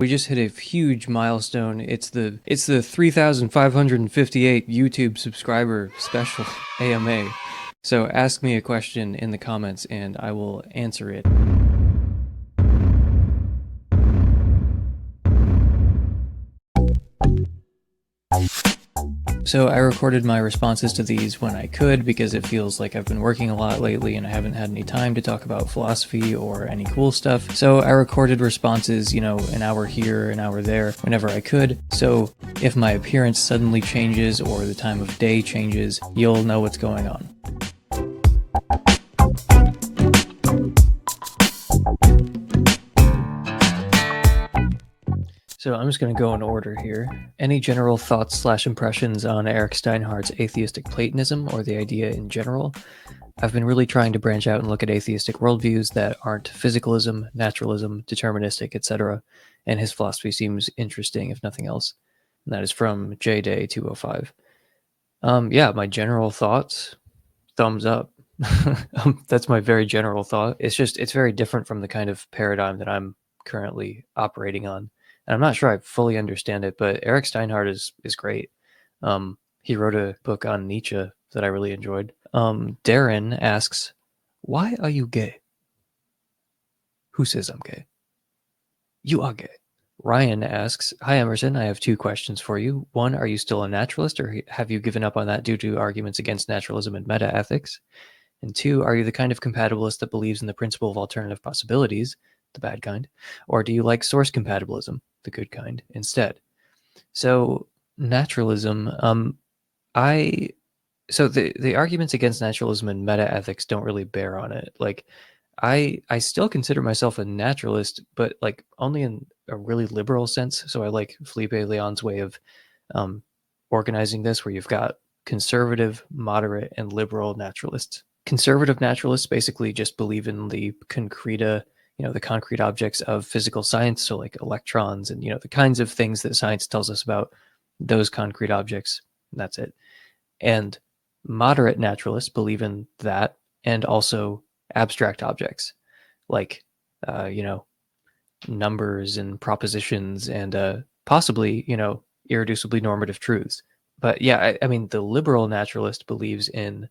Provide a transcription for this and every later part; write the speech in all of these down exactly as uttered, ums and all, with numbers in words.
We just hit a huge milestone. It's the it's the three thousand five hundred fifty-eight YouTube subscriber special A M A. So ask me a question in the comments and I will answer it. So I recorded my responses to these when I could, because it feels like I've been working a lot lately and I haven't had any time to talk about philosophy or any cool stuff. So I recorded responses, you know, an hour here, an hour there, whenever I could. So if my appearance suddenly changes or the time of day changes, you'll know what's going on. So I'm just going to go in order here. Any general thoughts slash impressions on Eric Steinhardt's atheistic Platonism or the idea in general? I've been really trying to branch out and look at atheistic worldviews that aren't physicalism, naturalism, deterministic, et cetera. And his philosophy seems interesting, if nothing else. And that is from J Day two oh five. Um, yeah, my general thoughts, thumbs up. um, that's my very general thought. It's just, it's very different from the kind of paradigm that I'm currently operating on. And I'm not sure I fully understand it, but Eric Steinhardt is is great. Um, he wrote a book on Nietzsche that I really enjoyed. Um, Darren asks, why are you gay? Who says I'm gay? You are gay. Ryan asks, hi, Emerson. I have two questions for you. One, are you still a naturalist, or have you given up on that due to arguments against naturalism and metaethics? And two, are you the kind of compatibilist that believes in the principle of alternative possibilities, the bad kind, or do you like source compatibilism, the good kind, instead? So naturalism, um, I, so the, the arguments against naturalism and metaethics don't really bear on it. Like I, I still consider myself a naturalist, but like only in a really liberal sense. So I like Felipe León's way of um, organizing this, where you've got conservative, moderate, and liberal naturalists. Conservative naturalists basically just believe in the concreta, you know, the concrete objects of physical science, so like electrons and, you know, the kinds of things that science tells us about those concrete objects. That's it. And moderate naturalists believe in that, and also abstract objects like, uh, you know, numbers and propositions and uh, possibly, you know, irreducibly normative truths. But yeah, I, I mean, the liberal naturalist believes in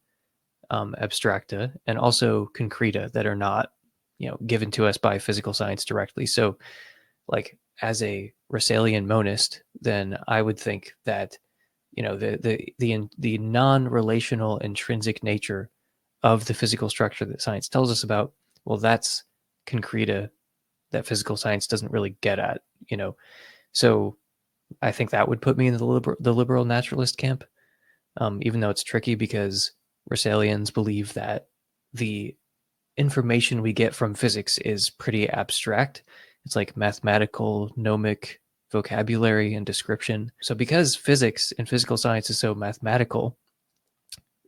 um, abstracta and also concreta that are not, you know, given to us by physical science directly. So like as a Russellian monist, then I would think that, you know, the, the, the, the non-relational intrinsic nature of the physical structure that science tells us about, well, that's concreta that physical science doesn't really get at, you know? So I think that would put me in the liberal, the liberal naturalist camp, um, even though it's tricky because Russellians believe that the information we get from physics is pretty abstract. It's like mathematical, gnomic vocabulary and description. So because physics and physical science is so mathematical,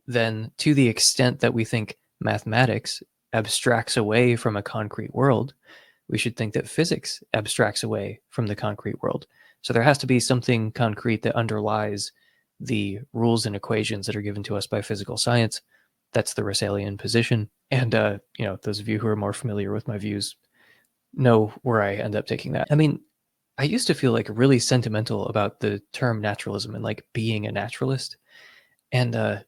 then to the extent that we think mathematics abstracts away from a concrete world, we should think that physics abstracts away from the concrete world. So there has to be something concrete that underlies the rules and equations that are given to us by physical science. That's the Russellian position. And, uh, you know, those of you who are more familiar with my views know where I end up taking that. I mean, I used to feel like really sentimental about the term naturalism and like being a naturalist. And uh,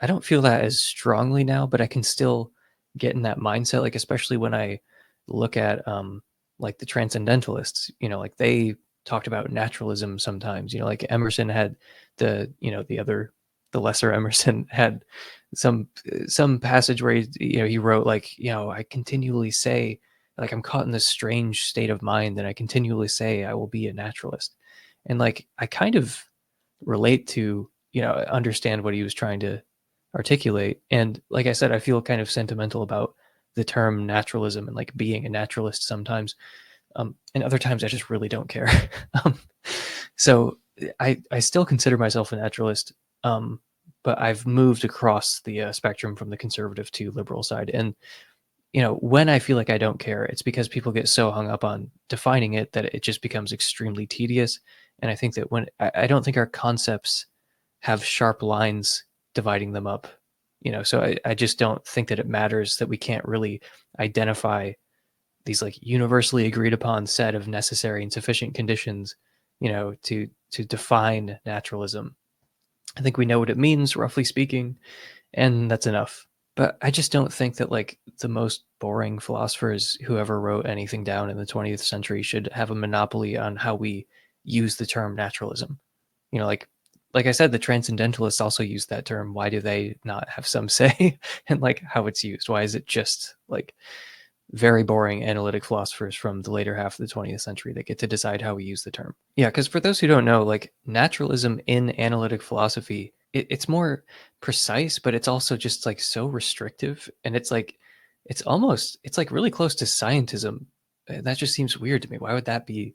I don't feel that as strongly now, but I can still get in that mindset, like especially when I look at um, like the transcendentalists, you know, like they talked about naturalism sometimes, you know, like Emerson had the, you know, the other, the lesser Emerson had some some passage where he, you know, he wrote like, you know, I continually say, like, I'm caught in this strange state of mind and I continually say I will be a naturalist. And like, I kind of relate to, you know, understand what he was trying to articulate. And like I said, I feel kind of sentimental about the term naturalism and like being a naturalist sometimes. Um, and other times I just really don't care. um, so I, I still consider myself a naturalist. Um, but I've moved across the uh, spectrum from the conservative to liberal side. And, you know, when I feel like I don't care, it's because people get so hung up on defining it that it just becomes extremely tedious. And I think that when, I, I don't think our concepts have sharp lines dividing them up, you know, so I, I just don't think that it matters that we can't really identify these like universally agreed upon set of necessary and sufficient conditions, you know, to to define naturalism. I think we know what it means, roughly speaking, and that's enough. But I just don't think that like the most boring philosophers who ever wrote anything down in the twentieth century should have a monopoly on how we use the term naturalism. You know, like like I said, the transcendentalists also use that term. Why do they not have some say in like how it's used? Why is it just like very boring analytic philosophers from the later half of the twentieth century that get to decide how we use the term? Yeah, because for those who don't know, like naturalism in analytic philosophy, it, it's more precise, but it's also just like so restrictive. And it's like, it's almost, it's like really close to scientism. And that just seems weird to me. Why would that be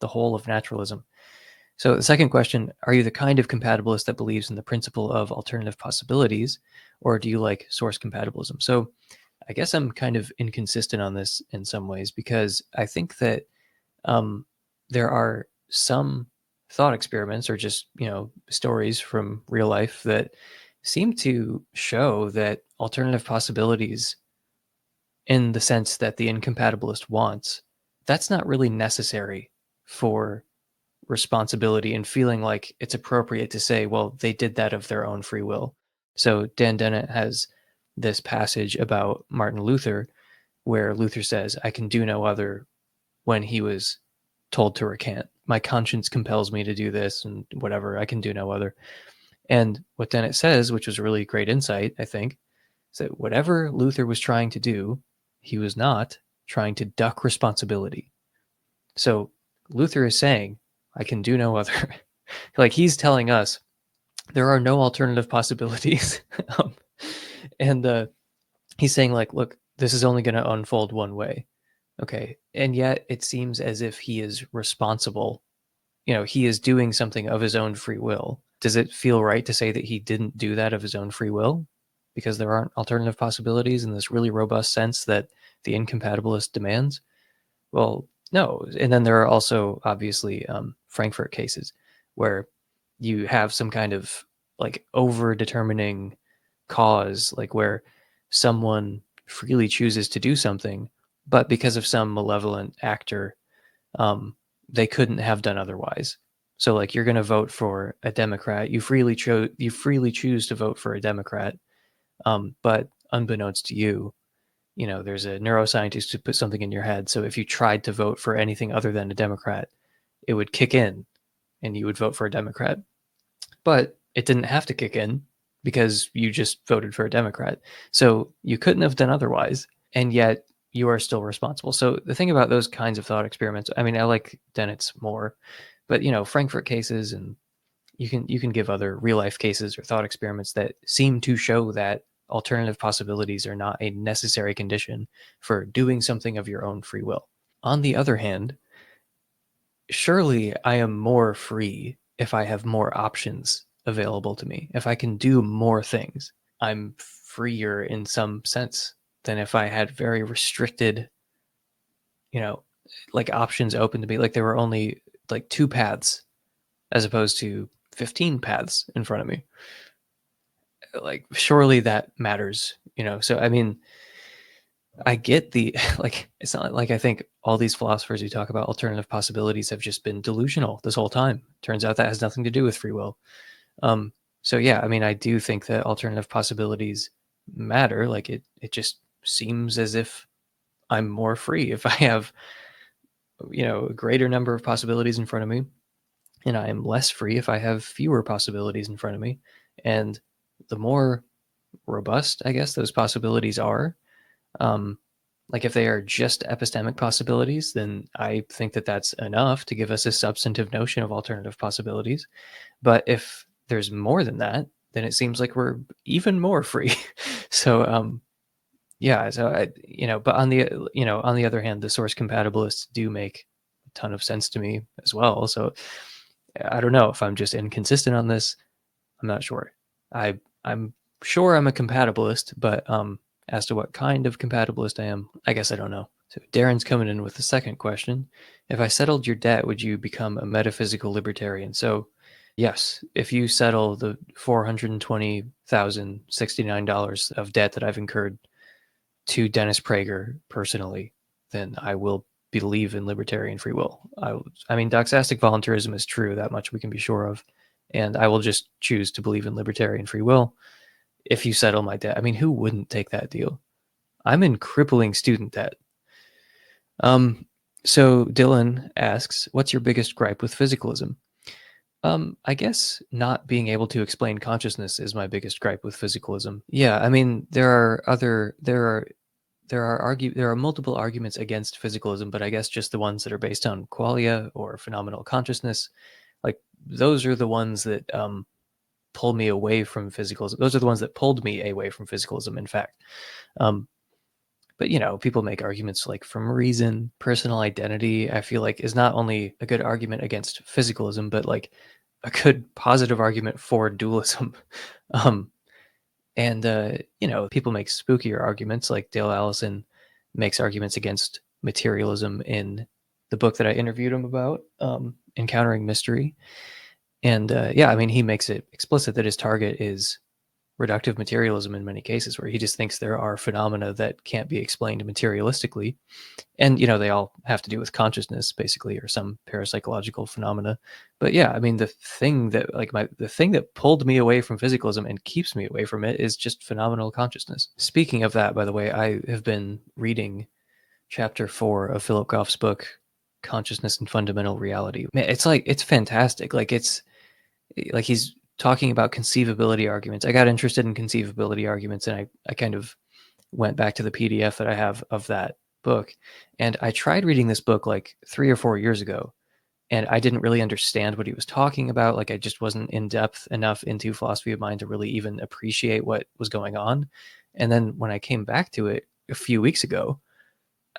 the whole of naturalism? So the second question, are you the kind of compatibilist that believes in the principle of alternative possibilities, or do you like source compatibilism? So I guess I'm kind of inconsistent on this in some ways, because I think that um, there are some thought experiments or just, you know, stories from real life that seem to show that alternative possibilities, in the sense that the incompatibilist wants, that's not really necessary for responsibility and feeling like it's appropriate to say, well, they did that of their own free will. So Dan Dennett has this passage about Martin Luther where Luther says, I can do no other, when he was told to recant. My conscience compels me to do this and whatever, I can do no other. And what Dennett says, which was really great insight, I think, is that whatever Luther was trying to do, he was not trying to duck responsibility. So Luther is saying, I can do no other. Like, he's telling us there are no alternative possibilities. um, and uh, he's saying, like, look, this is only going to unfold one way. Okay. And yet it seems as if he is responsible. You know, he is doing something of his own free will. Does it feel right to say that he didn't do that of his own free will? Because there aren't alternative possibilities in this really robust sense that the incompatibilist demands? Well, no. And then there are also obviously um, Frankfurt cases where you have some kind of like over-determining cause, like where someone freely chooses to do something, but because of some malevolent actor, um, they couldn't have done otherwise. So like, you're going to vote for a Democrat. You freely chose, you freely choose to vote for a Democrat. Um, but unbeknownst to you, you know, there's a neuroscientist who put something in your head. So if you tried to vote for anything other than a Democrat, it would kick in and you would vote for a Democrat, but it didn't have to kick in because you just voted for a Democrat. So you couldn't have done otherwise. And yet you are still responsible. So the thing about those kinds of thought experiments, I mean, I like Dennett's more, but you know, Frankfurt cases, and you can, you can give other real life cases or thought experiments that seem to show that alternative possibilities are not a necessary condition for doing something of your own free will. On the other hand, surely I am more free if I have more options available to me. If I can do more things, I'm freer in some sense than if I had very restricted, you know, like options open to me. Like there were only like two paths as opposed to fifteen paths in front of me. Like, surely that matters, you know? So, I mean, I get the, like, it's not like I think all these philosophers who talk about alternative possibilities have just been delusional this whole time. Turns out that has nothing to do with free will. Um, so yeah, I mean, I do think that alternative possibilities matter. Like it, it just seems as if I'm more free if I have, you know, a greater number of possibilities in front of me, and I am less free if I have fewer possibilities in front of me. And the more robust, I guess, those possibilities are, um, like if they are just epistemic possibilities, then I think that that's enough to give us a substantive notion of alternative possibilities. But if there's more than that, then it seems like we're even more free. so, um, yeah, so I, you know, but on the, you know, on the other hand, the source compatibilists do make a ton of sense to me as well. So I don't know if I'm just inconsistent on this. I'm not sure. I, I'm sure I'm a compatibilist, but um, as to what kind of compatibilist I am, I guess I don't know. So Darren's coming in with the second question. If I settled your debt, would you become a metaphysical libertarian? So yes, if you settle the four hundred twenty thousand sixty-nine dollars of debt that I've incurred to Dennis Prager personally, then I will believe in libertarian free will. I, I mean, doxastic voluntarism is true, that much we can be sure of. And I will just choose to believe in libertarian free will if you settle my debt. I mean, who wouldn't take that deal? I'm in crippling student debt. Um, so Dylan asks, what's your biggest gripe with physicalism? Um, I guess not being able to explain consciousness is my biggest gripe with physicalism. Yeah, I mean, there are other, there are, there are argue, there are multiple arguments against physicalism, but I guess just the ones that are based on qualia or phenomenal consciousness, like those are the ones that um, pull me away from physicalism. Those are the ones that pulled me away from physicalism, in fact. Um, But, you know, people make arguments like from reason, personal identity, I feel like is not only a good argument against physicalism, but like a good positive argument for dualism. Um, and, uh, you know, people make spookier arguments like Dale Allison makes arguments against materialism in the book that I interviewed him about, um, Encountering Mystery. And uh, yeah, I mean, he makes it explicit that his target is reductive materialism in many cases, where he just thinks there are phenomena that can't be explained materialistically. And, you know, they all have to do with consciousness basically, or some parapsychological phenomena. But yeah, I mean, the thing that like my, the thing that pulled me away from physicalism and keeps me away from it is just phenomenal consciousness. Speaking of that, by the way, I have been reading chapter four of Philip Goff's book, Consciousness and Fundamental Reality. Man, it's like, it's fantastic. Like it's like, he's talking about conceivability arguments. I got interested in conceivability arguments, and I, I kind of went back to the P D F that I have of that book. And I tried reading this book like three or four years ago, and I didn't really understand what he was talking about. Like I just wasn't in depth enough into philosophy of mind to really even appreciate what was going on. And then when I came back to it a few weeks ago,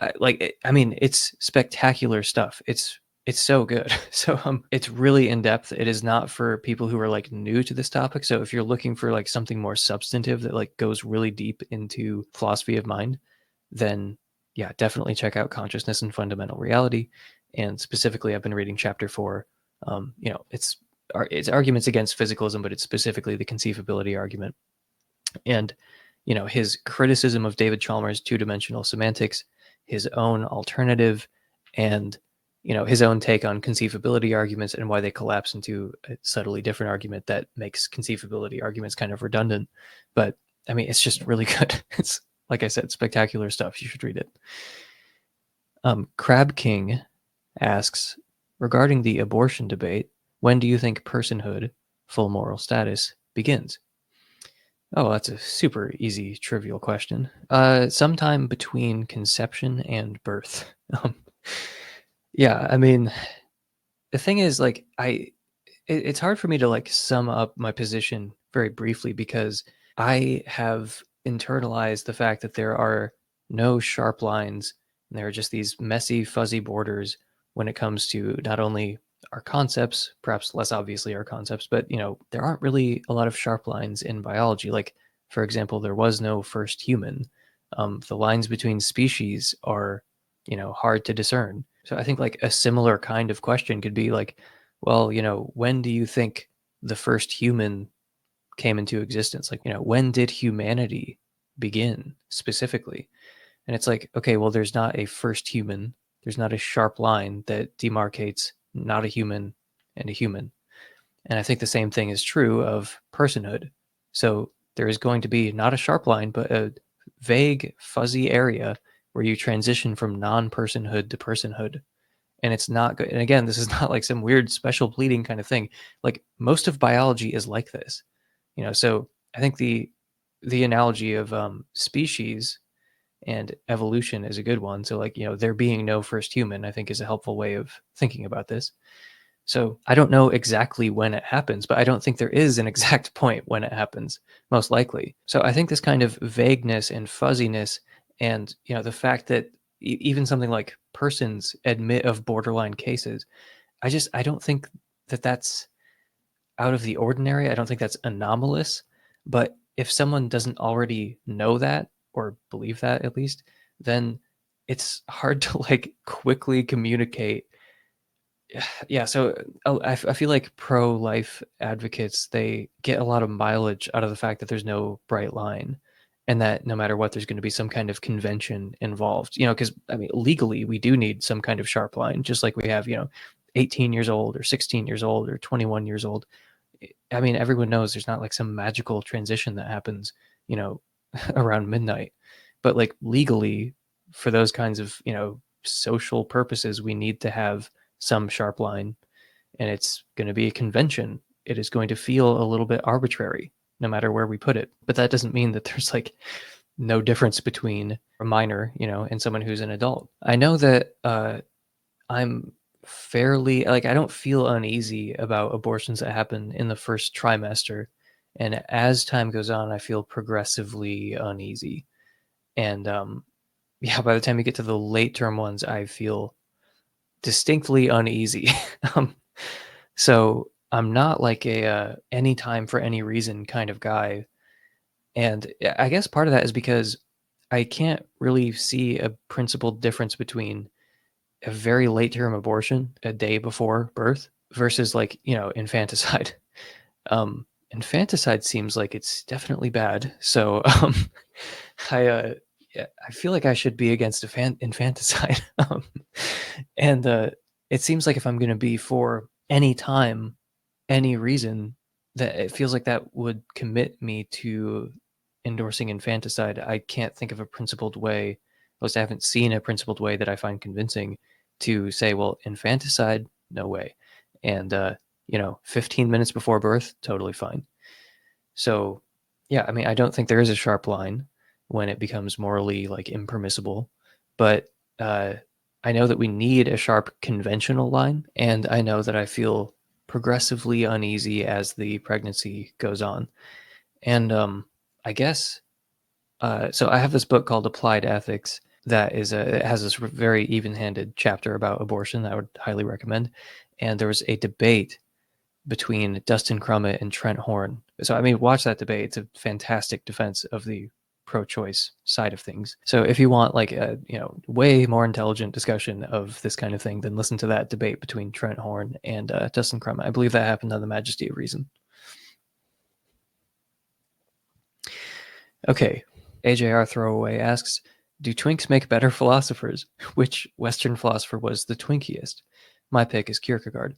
I, like, it, I mean, it's spectacular stuff. It's It's so good. So um, it's really in depth. It is not for people who are like new to this topic. So if you're looking for like something more substantive that like goes really deep into philosophy of mind, then yeah, definitely check out Consciousness and Fundamental Reality. And specifically, I've been reading chapter four. Um, you know, it's it's arguments against physicalism, but it's specifically the conceivability argument. And you know, his criticism of David Chalmers' two-dimensional semantics, his own alternative, and you know, his own take on conceivability arguments and why they collapse into a subtly different argument that makes conceivability arguments kind of redundant. But I mean, it's just really good. It's, like I said, spectacular stuff. You should read it. Um, Crab King asks, regarding the abortion debate, when do you think personhood, full moral status, begins? Oh, that's a super easy, trivial question. Uh, sometime between conception and birth. Um, Yeah, I mean, the thing is, like, I, it, it's hard for me to like sum up my position very briefly, because I have internalized the fact that there are no sharp lines, and there are just these messy, fuzzy borders when it comes to not only our concepts, perhaps less obviously our concepts, but, you know, there aren't really a lot of sharp lines in biology. Like, for example, there was no first human. Um, the lines between species are, you know, hard to discern. So I think like a similar kind of question could be like, well, you know, when do you think the first human came into existence? Like, you know, when did humanity begin specifically? And it's like, okay, well, there's not a first human. There's not a sharp line that demarcates not a human and a human. And I think the same thing is true of personhood. So there is going to be not a sharp line, but a vague, fuzzy area where you transition from non-personhood to personhood. And it's not good. And again, this is not like some weird special pleading kind of thing. Like most of biology is like this, you know? So I think the, the analogy of um, species and evolution is a good one. So like, you know, there being no first human, I think is a helpful way of thinking about this. So I don't know exactly when it happens, but I don't think there is an exact point when it happens, most likely. So I think this kind of vagueness and fuzziness, and, you know, the fact that e- even something like persons admit of borderline cases, I just, I don't think that that's out of the ordinary. I don't think that's anomalous. But if someone doesn't already know that or believe that at least, then it's hard to like quickly communicate. Yeah. So I, I feel like pro-life advocates, they get a lot of mileage out of the fact that there's no bright line. and that no matter what, there's going to be some kind of convention involved, you know, because, I mean, legally, we do need some kind of sharp line, just like we have, you know, eighteen years old or sixteen years old or twenty-one years old. I mean, everyone knows there's not like some magical transition that happens, you know, around midnight. But like legally, for those kinds of, you know, social purposes, we need to have some sharp line, and it's going to be a convention. It is going to feel a little bit arbitrary no matter where we put it. But that doesn't mean that there's like no difference between a minor, you know, and someone who's an adult. I know that uh, I'm fairly, like, I don't feel uneasy about abortions that happen in the first trimester. And as time goes on, I feel progressively uneasy. And um, yeah, by the time you get to the late term ones, I feel distinctly uneasy. um, so I'm not like a uh, any time for any reason kind of guy. And I guess part of that is because I can't really see a principled difference between a very late term abortion a day before birth versus like, you know, infanticide. Um, infanticide seems like it's definitely bad. So um, I, uh, I feel like I should be against infant- infanticide. um, and uh, it seems like if I'm going to be for any time, any reason, that it feels like that would commit me to endorsing infanticide. I can't think of a principled way. At least I haven't seen a principled way that I find convincing to say, well, infanticide, no way. And, uh, you know, fifteen minutes before birth, totally fine. So, yeah, I mean, I don't think there is a sharp line when it becomes morally, like, impermissible. But uh, I know that we need a sharp conventional line. And I know that I feel progressively uneasy as the pregnancy goes on. And um, I guess, uh, so I have this book called Applied Ethics that is a, it has this very even-handed chapter about abortion that I would highly recommend. And there was a debate between Dustin Crummett and Trent Horn. So, I mean, watch that debate. It's a fantastic defense of the pro-choice side of things. So if you want like a, you know, way more intelligent discussion of this kind of thing, then listen to that debate between Trent Horn and uh, Dustin Crummett. I believe that happened on The Majesty of Reason. Okay. A J R Throwaway asks, do twinks make better philosophers? Which Western philosopher was the twinkiest? My pick is Kierkegaard.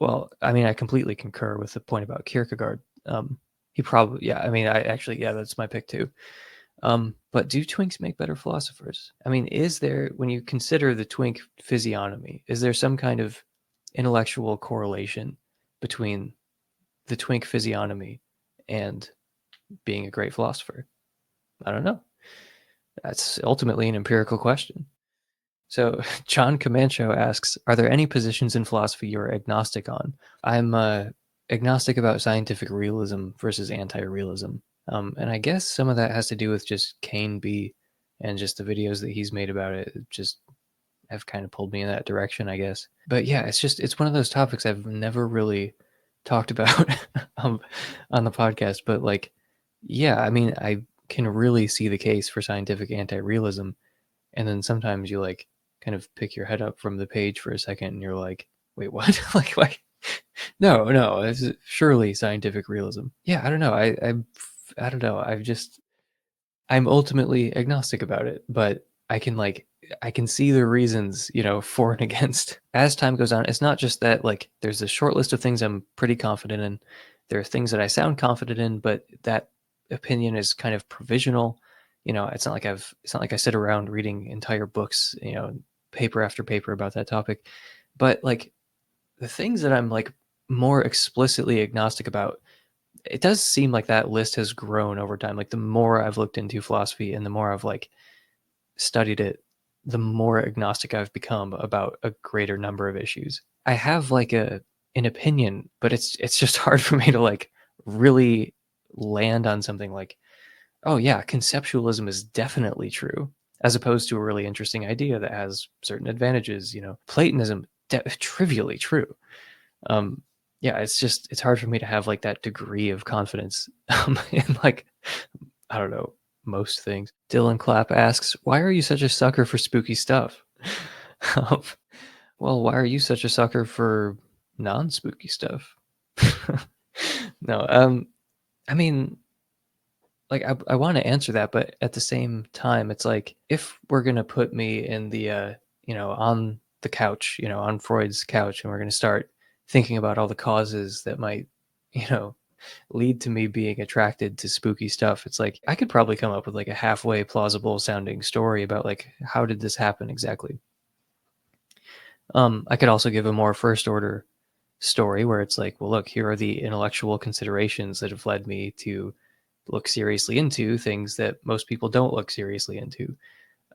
Well, I mean, I completely concur with the point about Kierkegaard. Um, He probably, yeah, I mean, I actually, yeah, that's my pick too. Um, but do twinks make better philosophers? I mean, is there, when you consider the twink physiognomy, is there some kind of intellectual correlation between the twink physiognomy and being a great philosopher? I don't know. That's ultimately an empirical question. So John Comancho asks, are there any positions in philosophy you're agnostic on? I'm uh agnostic about scientific realism versus anti-realism. Um, and I guess some of that has to do with just Kane B and just the videos that he's made about it just have kind of pulled me in that direction, I guess. But yeah, it's just, it's one of those topics I've never really talked about um, on the podcast. But like, yeah, I mean, I can really see the case for scientific anti-realism. And then sometimes you like kind of pick your head up from the page for a second and you're like, wait, what? like, like, No, no, it's surely scientific realism. Yeah, I don't know. I, I, I don't know. I've just, I'm ultimately agnostic about it, but I can like, I can see the reasons, you know, for and against. As time goes on, it's not just that like there's a short list of things I'm pretty confident in. There are things that I sound confident in, but that opinion is kind of provisional. You know, it's not like I've, it's not like I sit around reading entire books, you know, paper after paper about that topic. But like the things that I'm like more explicitly agnostic about, it does seem like that list has grown over time. Like the more I've looked into philosophy and the more I've like studied it, the more agnostic I've become about a greater number of issues. I have like a an opinion, but it's it's just hard for me to like really land on something like, oh yeah, conceptualism is definitely true, as opposed to a really interesting idea that has certain advantages. You know, Platonism, de- trivially true. Um, yeah, it's just, it's hard for me to have like that degree of confidence um, in like, I don't know, most things. Dylan Clapp asks, why are you such a sucker for spooky stuff? um, well, why are you such a sucker for non-spooky stuff? no, um, I mean, like, I, I want to answer that, but at the same time, it's like, if we're going to put me in the, uh, you know, on the couch, you know, on Freud's couch, and we're going to start thinking about all the causes that might, you know, lead to me being attracted to spooky stuff, it's like, I could probably come up with like a halfway plausible sounding story about like, how did this happen exactly? Um, I could also give a more first order story where it's like, well, look, here are the intellectual considerations that have led me to look seriously into things that most people don't look seriously into.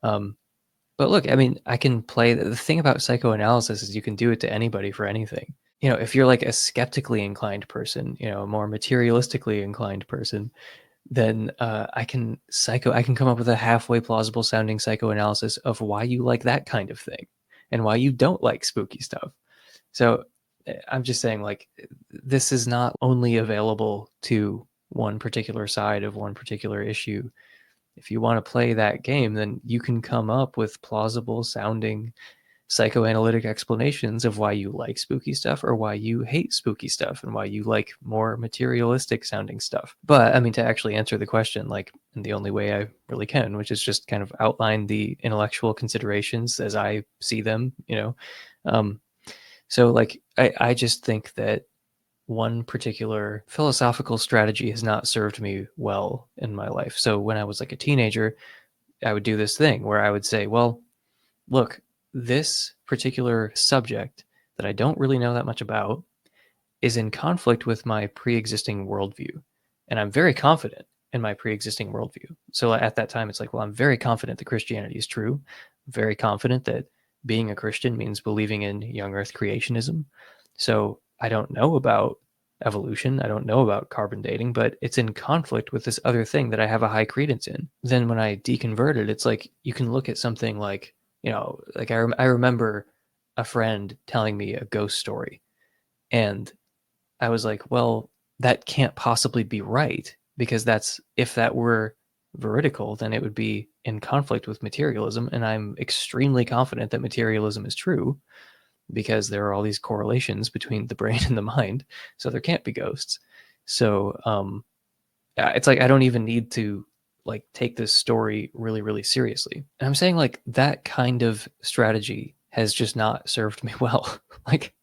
Um, but look, I mean, I can play the thing about psychoanalysis is you can do it to anybody for anything. You know, if you're like a skeptically inclined person, you know, a more materialistically inclined person, then uh, I can psycho, I can come up with a halfway plausible sounding psychoanalysis of why you like that kind of thing and why you don't like spooky stuff. So I'm just saying, like, this is not only available to one particular side of one particular issue. If you want to play that game, then you can come up with plausible sounding psychoanalytic explanations of why you like spooky stuff or why you hate spooky stuff and why you like more materialistic sounding stuff. But I mean, to actually answer the question, like, in the only way I really can, which is just kind of outline the intellectual considerations as I see them, you know. Um, So like, I, I just think that one particular philosophical strategy has not served me well in my life. So when I was like a teenager, I would do this thing where I would say, well, look, this particular subject that I don't really know that much about is in conflict with my pre-existing worldview. And I'm very confident in my pre-existing worldview. So at that time, it's like, well, I'm very confident that Christianity is true. I'm very confident that being a Christian means believing in young earth creationism. So I don't know about evolution. I don't know about carbon dating, but it's in conflict with this other thing that I have a high credence in. Then when I deconverted, it's like, you can look at something like, you know, like I, rem- I remember a friend telling me a ghost story, and I was like, well, that can't possibly be right, because that's, if that were veridical, then it would be in conflict with materialism, and I'm extremely confident that materialism is true because there are all these correlations between the brain and the mind, so there can't be ghosts. So um it's like, I don't even need to like take this story really really seriously. And I'm saying, like, that kind of strategy has just not served me well. Like,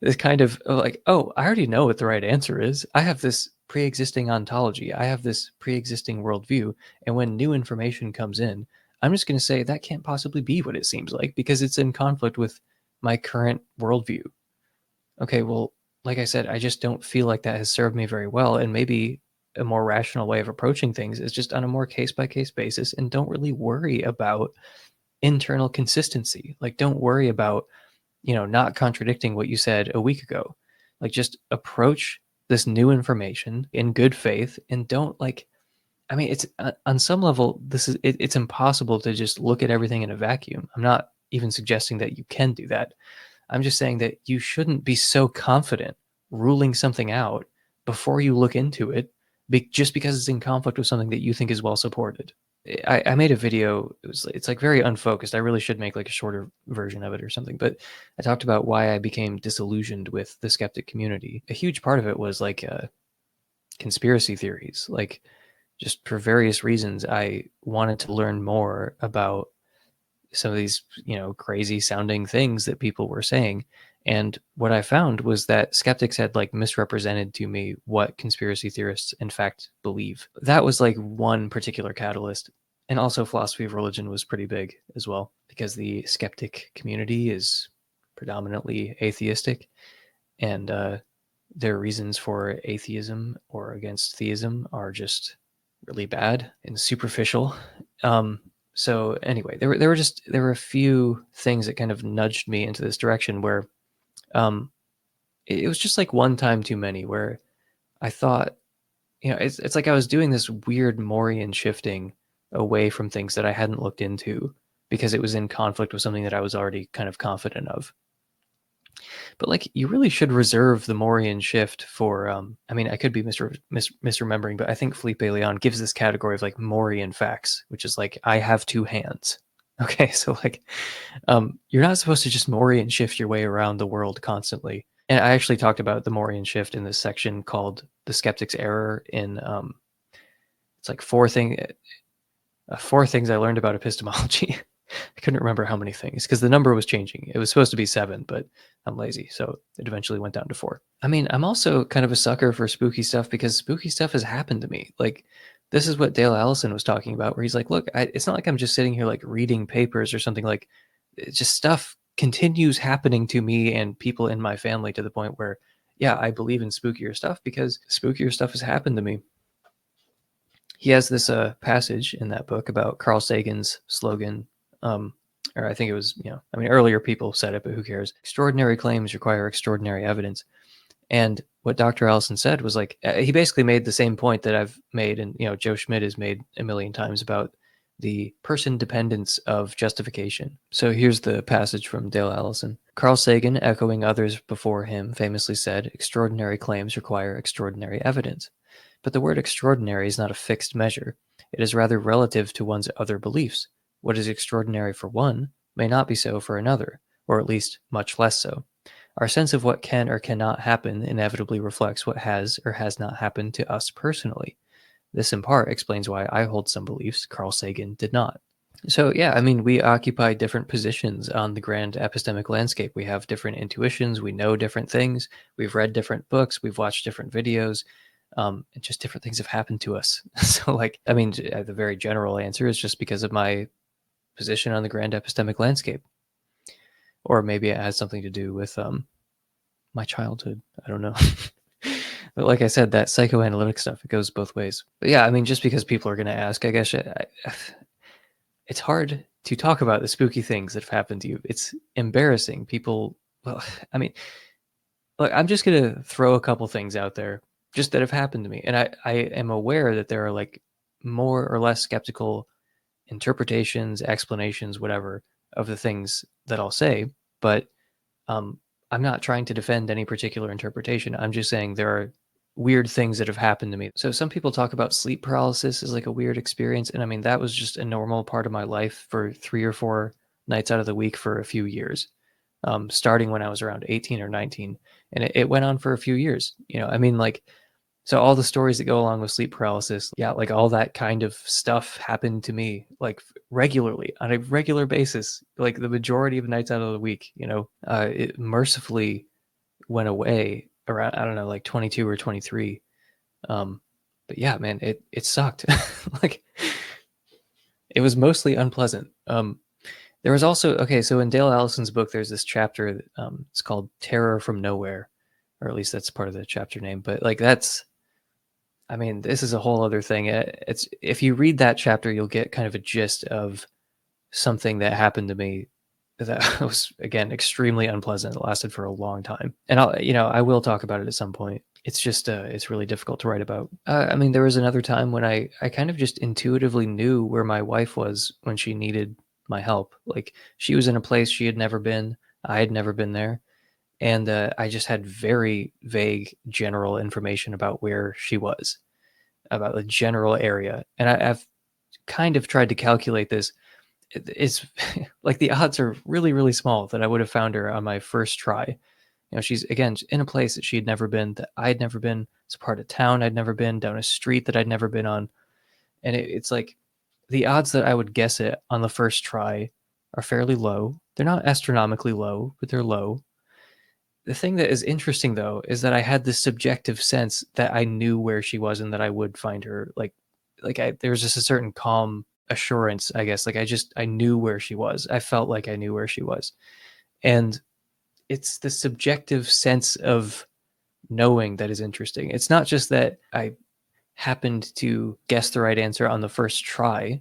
this kind of like, oh, I already know what the right answer is. I have this pre-existing ontology. I have this pre-existing worldview. And when new information comes in, I'm just going to say that can't possibly be what it seems like because it's in conflict with my current worldview. Okay, well, like I said, I just don't feel like that has served me very well. And maybe a more rational way of approaching things is just on a more case-by-case basis, and don't really worry about internal consistency. Like, don't worry about, you know, not contradicting what you said a week ago. Like, just approach this new information in good faith, and don't like, I mean, it's uh, on some level, this is, it, it's impossible to just look at everything in a vacuum. I'm not even suggesting that you can do that. I'm just saying that you shouldn't be so confident ruling something out before you look into it, be, just because it's in conflict with something that you think is well supported. I, I made a video, it was, it's like very unfocused. I really should make like a shorter version of it or something, but I talked about why I became disillusioned with the skeptic community. A huge part of it was like uh, conspiracy theories. Like, just for various reasons, I wanted to learn more about some of these, you know, crazy sounding things that people were saying. And what I found was that skeptics had like misrepresented to me what conspiracy theorists in fact believe. That was like one particular catalyst. And also philosophy of religion was pretty big as well, because the skeptic community is predominantly atheistic, and uh, their reasons for atheism or against theism are just really bad and superficial. Um, so anyway, there were, there were just, there were a few things that kind of nudged me into this direction where Um, it was just like one time too many, where I thought, you know, it's it's like I was doing this weird Morian shifting away from things that I hadn't looked into because it was in conflict with something that I was already kind of confident of. But like, you really should reserve the Morian shift for, um, I mean, I could be misre- mis- misremembering, but I think Felipe León gives this category of like Morian facts, which is like, I have two hands. Okay, so like, um, you're not supposed to just Morian shift your way around the world constantly. And I actually talked about the Morian shift in this section called The Skeptic's Error in, um, It's like four thing, uh, four things I learned about epistemology. I couldn't remember how many things because the number was changing. It was supposed to be seven, but I'm lazy, so it eventually went down to four. I mean, I'm also kind of a sucker for spooky stuff because spooky stuff has happened to me. Like, this is what Dale Allison was talking about, where he's like, look, I, it's not like I'm just sitting here like reading papers or something. Like, it's just stuff continues happening to me and people in my family to the point where, yeah, I believe in spookier stuff because spookier stuff has happened to me. He has this uh, passage in that book about Carl Sagan's slogan, um, or I think it was, you know, I mean, earlier people said it, but who cares? Extraordinary claims require extraordinary evidence. And what Doctor Allison said was like, he basically made the same point that I've made, and, you know, Joe Schmidt has made a million times about the person dependence of justification. So here's the passage from Dale Allison. Carl Sagan, echoing others before him, famously said, extraordinary claims require extraordinary evidence. But the word extraordinary is not a fixed measure. It is rather relative to one's other beliefs. What is extraordinary for one may not be so for another, or at least much less so. Our sense of what can or cannot happen inevitably reflects what has or has not happened to us personally. This in part explains why I hold some beliefs Carl Sagan did not. So yeah, I mean, we occupy different positions on the grand epistemic landscape. We have different intuitions. We know different things. We've read different books. We've watched different videos. Um, and just different things have happened to us. So like, I mean, the very general answer is just because of my position on the grand epistemic landscape. Or maybe it has something to do with um, my childhood. I don't know. But like I said, that psychoanalytic stuff, it goes both ways. But yeah, I mean, just because people are going to ask, I guess I, I, it's hard to talk about the spooky things that have happened to you. It's embarrassing. People, well, I mean, look, I'm just going to throw a couple things out there just that have happened to me. And I, I am aware that there are like more or less skeptical interpretations, explanations, whatever, of the things that I'll say, but um, I'm not trying to defend any particular interpretation. I'm just saying there are weird things that have happened to me. So some people talk about sleep paralysis as like a weird experience. And I mean, that was just a normal part of my life for three or four nights out of the week for a few years, um, starting when I was around eighteen or nineteen. And it, it went on for a few years. You know, I mean, like, so all the stories that go along with sleep paralysis, yeah, like all that kind of stuff happened to me, like regularly, on a regular basis, like the majority of nights out of the week, you know, uh, it mercifully went away around, I don't know, like twenty-two or twenty-three. Um, but yeah, man, it, it sucked. Like, it was mostly unpleasant. Um, there was also, okay, so in Dale Allison's book, there's this chapter, that, um, it's called Terror from Nowhere, or at least that's part of the chapter name, but like that's, I mean, this is a whole other thing. It's, if you read that chapter, you'll get kind of a gist of something that happened to me that was, again, extremely unpleasant. It lasted for a long time. And, I'll, you know, I will talk about it at some point. It's just, uh, it's really difficult to write about. Uh, I mean, there was another time when I, I kind of just intuitively knew where my wife was when she needed my help. Like, she was in a place she had never been. I had never been there. And uh, I just had very vague general information about where she was, about the general area. And I, I've kind of tried to calculate this. It, it's like the odds are really, really small that I would have found her on my first try. You know, she's, again, in a place that she had never been, that I'd never been. It's a part of town I'd never been, down a street that I'd never been on. And it, it's like the odds that I would guess it on the first try are fairly low. They're not astronomically low, but they're low. The thing that is interesting, though, is that I had this subjective sense that I knew where she was and that I would find her. Like, like I, there was just a certain calm assurance, I guess. Like, I just, I knew where she was. I felt like I knew where she was. And it's the subjective sense of knowing that is interesting. It's not just that I happened to guess the right answer on the first try.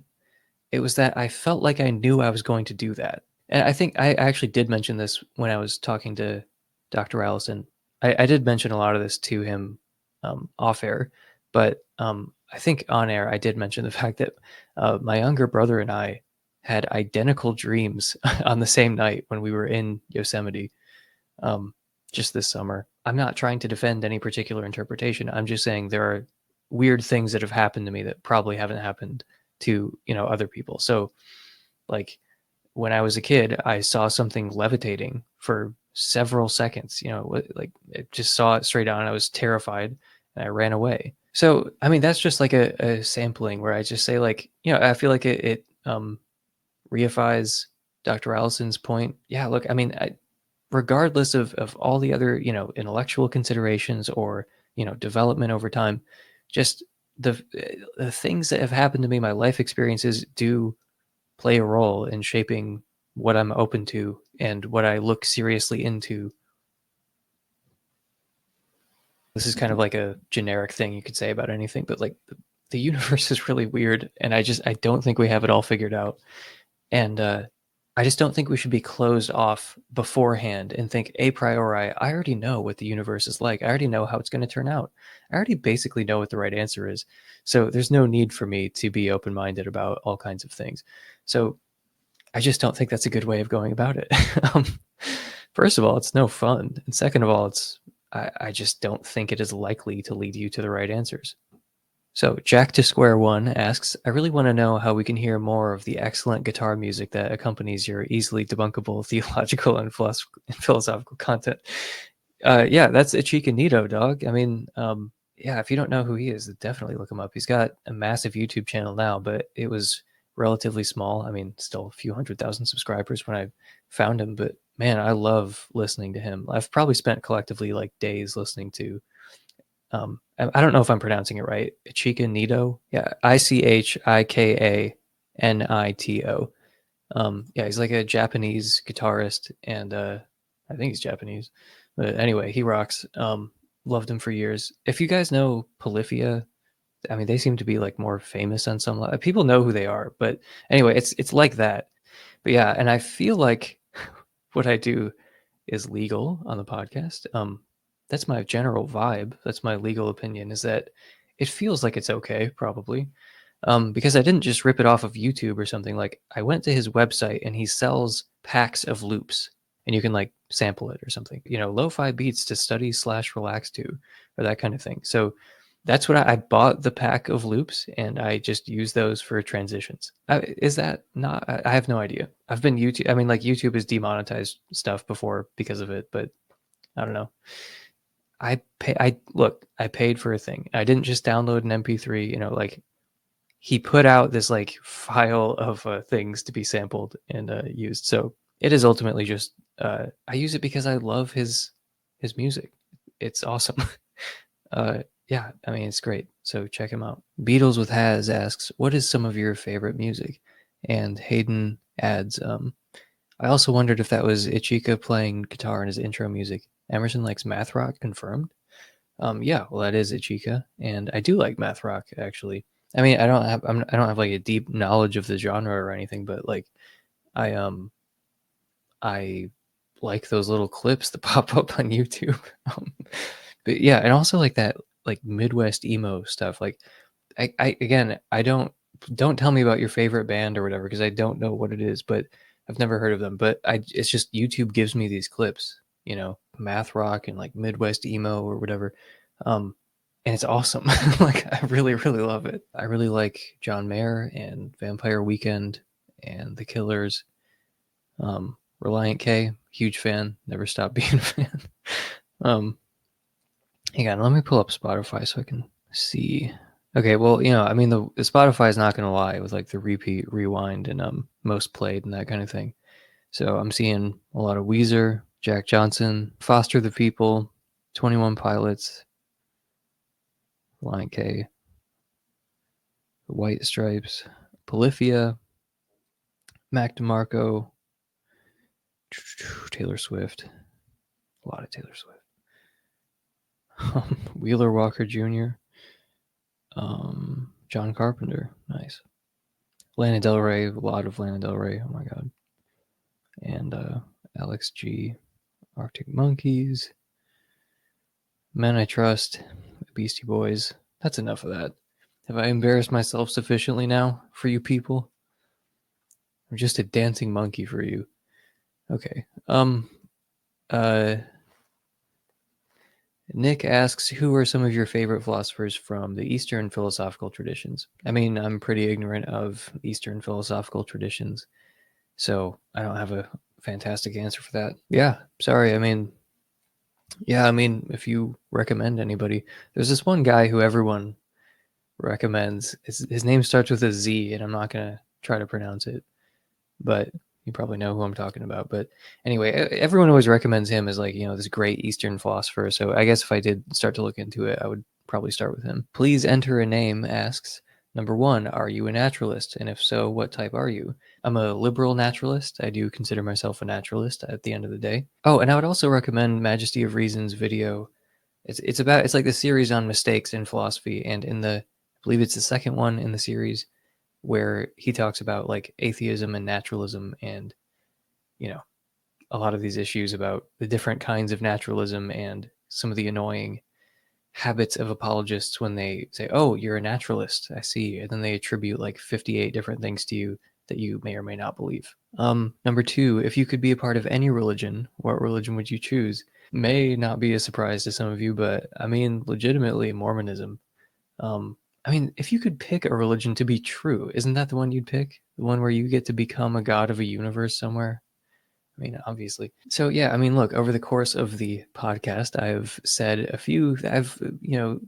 It was that I felt like I knew I was going to do that. And I think I actually did mention this when I was talking to Doctor Allison. I, I did mention a lot of this to him um, off air, but um, I think on air I did mention the fact that uh, my younger brother and I had identical dreams on the same night when we were in Yosemite um, just this summer. I'm not trying to defend any particular interpretation. I'm just saying there are weird things that have happened to me that probably haven't happened to, you know, other people. So like when I was a kid, I saw something levitating for several seconds, you know, like I just saw it straight on. I was terrified and I ran away. So, I mean, that's just like a, a sampling where I just say, like, you know, I feel like it, it um, reifies Doctor Allison's point. Yeah, look, I mean, I, regardless of, of all the other, you know, intellectual considerations or, you know, development over time, just the, the things that have happened to me, my life experiences do play a role in shaping what I'm open to and what I look seriously into. This is kind of like a generic thing you could say about anything, but like the, the universe is really weird. And I just, I don't think we have it all figured out. And uh, I just don't think we should be closed off beforehand and think a priori, I already know what the universe is like. I already know how it's going to turn out. I already basically know what the right answer is. So there's no need for me to be open-minded about all kinds of things. So I just don't think that's a good way of going about it. um, first of all, it's no fun. And second of all, it's, I, I just don't think it is likely to lead you to the right answers. So Jack to Square One asks, I really want to know how we can hear more of the excellent guitar music that accompanies your easily debunkable theological and philosophical content. Uh, yeah, that's Ichika Nito, dog. I mean, um, yeah, if you don't know who he is, definitely look him up. He's got a massive YouTube channel now, but it was relatively small. I mean, still a few hundred thousand subscribers when I found him, but man, I love listening to him. I've probably spent collectively like days listening to, um, I, I don't know if I'm pronouncing it right. Ichika Nito. Yeah. I C H I K A N I T O. Um, yeah, he's like a Japanese guitarist and, uh, I think he's Japanese, but anyway, he rocks. Um, loved him for years. If you guys know Polyphia, I mean, they seem to be like more famous on some level. People know who they are, but anyway, it's, it's like that, but yeah. And I feel like what I do is legal on the podcast. Um, that's my general vibe. That's my legal opinion, is that it feels like it's okay, probably, um, because I didn't just rip it off of YouTube or something. Like, I went to his website and he sells packs of loops and you can like sample it or something, you know, lo-fi beats to study slash relax to, or that kind of thing. So that's what I, I bought the pack of loops and I just use those for transitions. I, is that not, I, I have no idea. I've been YouTube. I mean, like, YouTube has demonetized stuff before because of it, but I don't know. I pay, I look, I paid for a thing. I didn't just download an M P three, you know, like he put out this like file of uh, things to be sampled and uh, used. So it is ultimately just, uh, I use it because I love his, his music. It's awesome. uh, Yeah, I mean, it's great. So check him out. Beatles with Haz asks, what is some of your favorite music? And Hayden adds, um, I also wondered if that was Ichika playing guitar in his intro music. Emerson likes math rock, confirmed. Um, yeah, well, that is Ichika. And I do like math rock, actually. I mean, I don't have, I'm, I don't have like a deep knowledge of the genre or anything, but like I, um, I like those little clips that pop up on YouTube. um, but yeah, and also like that, like Midwest emo stuff. Like I, I, again, I don't, don't tell me about your favorite band or whatever, cause I don't know what it is, but I've never heard of them, but I, it's just, YouTube gives me these clips, you know, math rock and like Midwest emo or whatever. Um, and it's awesome. Like I really, really love it. I really like John Mayer and Vampire Weekend and The Killers. Um, Reliant K, huge fan, never stopped being a fan. um, Hang on, let me pull up Spotify so I can see. Okay, well, you know, I mean, the, the Spotify is not going to lie with like the repeat, rewind, and um, most played and that kind of thing. So I'm seeing a lot of Weezer, Jack Johnson, Foster the People, twenty-one Pilots, Lion K, The White Stripes, Polyphia, Mac DeMarco, Taylor Swift, a lot of Taylor Swift. Um, Wheeler Walker Junior, um, John Carpenter, nice. Lana Del Rey, a lot of Lana Del Rey, oh my god. And uh, Alex G, Arctic Monkeys, Men I Trust, Beastie Boys. That's enough of that. Have I embarrassed myself sufficiently now for you people? I'm just a dancing monkey for you. Okay. Um. Uh. Nick asks, who are some of your favorite philosophers from the Eastern philosophical traditions? I mean, I'm pretty ignorant of Eastern philosophical traditions, so I don't have a fantastic answer for that. Yeah, sorry. I mean, yeah, I mean, if you recommend anybody, there's this one guy who everyone recommends. His, his name starts with a Z, and I'm not going to try to pronounce it, but you probably know who I'm talking about. But anyway, everyone always recommends him as, like, you know, this great Eastern philosopher. So I guess if I did start to look into it, I would probably start with him. Please Enter a Name asks, number one, are you a naturalist? And if so, what type are you? I'm a liberal naturalist. I do consider myself a naturalist at the end of the day. Oh, and I would also recommend Majesty of Reason's video. It's it's about, it's like the series on mistakes in philosophy. And in the, I believe it's the second one in the series where he talks about like atheism and naturalism and, you know, a lot of these issues about the different kinds of naturalism and some of the annoying habits of apologists when they say, oh, you're a naturalist, I see. And then they attribute like fifty-eight different things to you that you may or may not believe. Um, number two, if you could be a part of any religion, what religion would you choose? May not be a surprise to some of you, but I mean, legitimately Mormonism. Um, I mean, if you could pick a religion to be true, isn't that the one you'd pick? The one where you get to become a god of a universe somewhere? I mean, obviously. So yeah, I mean, look, over the course of the podcast, I've said a few, I've, you know,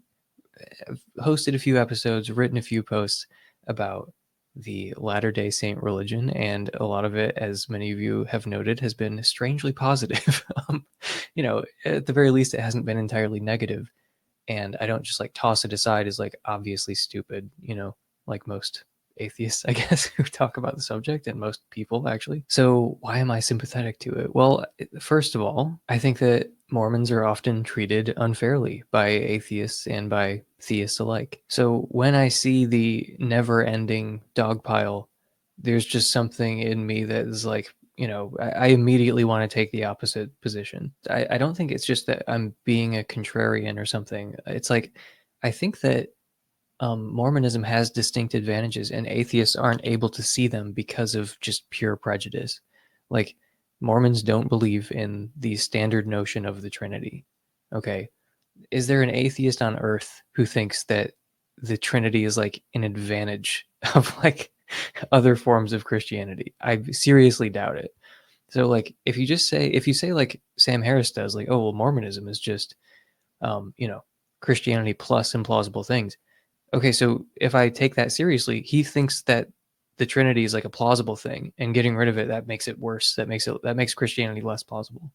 I've hosted a few episodes, written a few posts about the Latter-day Saint religion. And a lot of it, as many of you have noted, has been strangely positive. um, you know, at the very least, it hasn't been entirely negative. And I don't just like toss it aside as like obviously stupid, you know, like most atheists, I guess, who talk about the subject, and most people actually. So why am I sympathetic to it? Well, first of all, I think that Mormons are often treated unfairly by atheists and by theists alike. So when I see the never-ending dogpile, there's just something in me that is like, you know, I, I immediately want to take the opposite position. I, I don't think it's just that I'm being a contrarian or something. It's like, I think that Um, Mormonism has distinct advantages, and atheists aren't able to see them because of just pure prejudice. Like, Mormons don't believe in the standard notion of the Trinity. Okay, is there an atheist on earth who thinks that the Trinity is like an advantage of like other forms of Christianity? I seriously doubt it. So like, if you just say, if you say like Sam Harris does, like, oh, well, Mormonism is just, um, you know, Christianity plus implausible things. Okay, so if I take that seriously, he thinks that the Trinity is like a plausible thing, and getting rid of it, that makes it worse. That makes it, that makes Christianity less plausible.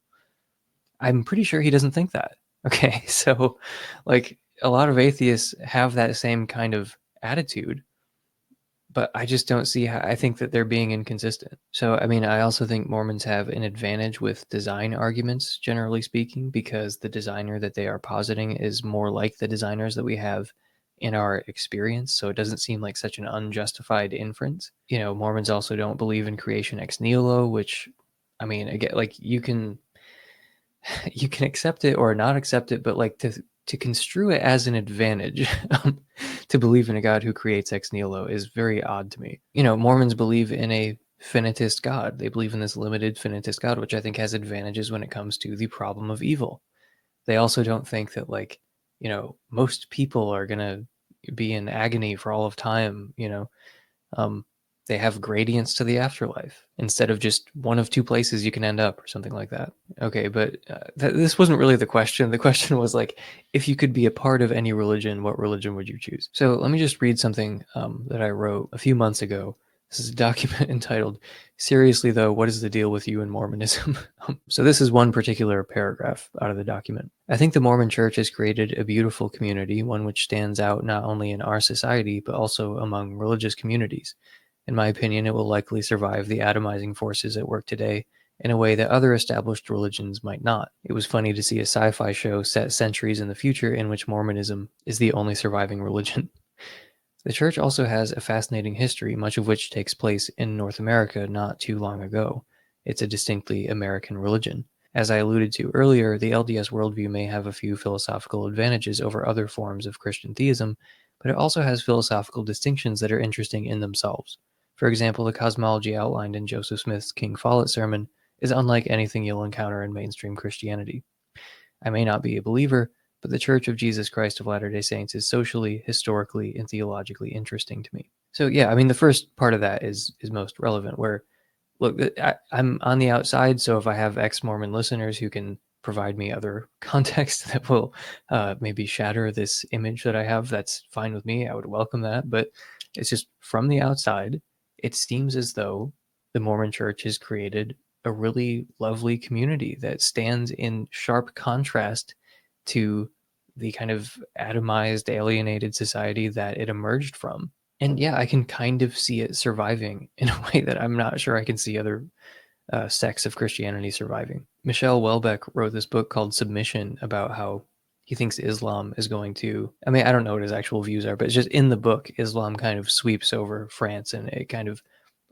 I'm pretty sure he doesn't think that. Okay, so like a lot of atheists have that same kind of attitude, but I just don't see how, I think that they're being inconsistent. So, I mean, I also think Mormons have an advantage with design arguments, generally speaking, because the designer that they are positing is more like the designers that we have in our experience, so it doesn't seem like such an unjustified inference. You know, Mormons also don't believe in creation ex nihilo, which, I mean, again, like, you can you can accept it or not accept it, but like to to construe it as an advantage um, to believe in a God who creates ex nihilo is very odd to me. You know, Mormons believe in a finitist God. They believe in this limited finitist God, which I think has advantages when it comes to the problem of evil. They also don't think that, like, you know, most people are going to be in agony for all of time. You know, um, they have gradients to the afterlife instead of just one of two places you can end up or something like that. Okay, but uh, th- this wasn't really the question. The question was like, if you could be a part of any religion, what religion would you choose? So let me just read something um, that I wrote a few months ago. This is a document entitled, "Seriously Though, What is the Deal with You and Mormonism?" So this is one particular paragraph out of the document. "I think the Mormon Church has created a beautiful community, one which stands out not only in our society, but also among religious communities. In my opinion, it will likely survive the atomizing forces at work today in a way that other established religions might not. It was funny to see a sci-fi show set centuries in the future in which Mormonism is the only surviving religion. The church also has a fascinating history, much of which takes place in North America not too long ago. It's a distinctly American religion. As I alluded to earlier, the L D S worldview may have a few philosophical advantages over other forms of Christian theism, but it also has philosophical distinctions that are interesting in themselves. For example, the cosmology outlined in Joseph Smith's King Follett sermon is unlike anything you'll encounter in mainstream Christianity. I may not be a believer, but the Church of Jesus Christ of Latter-day Saints is socially, historically, and theologically interesting to me." So yeah, I mean, the first part of that is is most relevant, where, look, I, I'm on the outside, so if I have ex-Mormon listeners who can provide me other context that will uh, maybe shatter this image that I have, that's fine with me. I would welcome that. But it's just, from the outside, it seems as though the Mormon Church has created a really lovely community that stands in sharp contrast to the kind of atomized, alienated society that it emerged from. And yeah, I can kind of see it surviving in a way that I'm not sure I can see other uh, sects of Christianity surviving. Michelle Welbeck wrote this book called Submission about how he thinks Islam is going to, I mean, I don't know what his actual views are, but it's just in the book, Islam kind of sweeps over France, and it kind of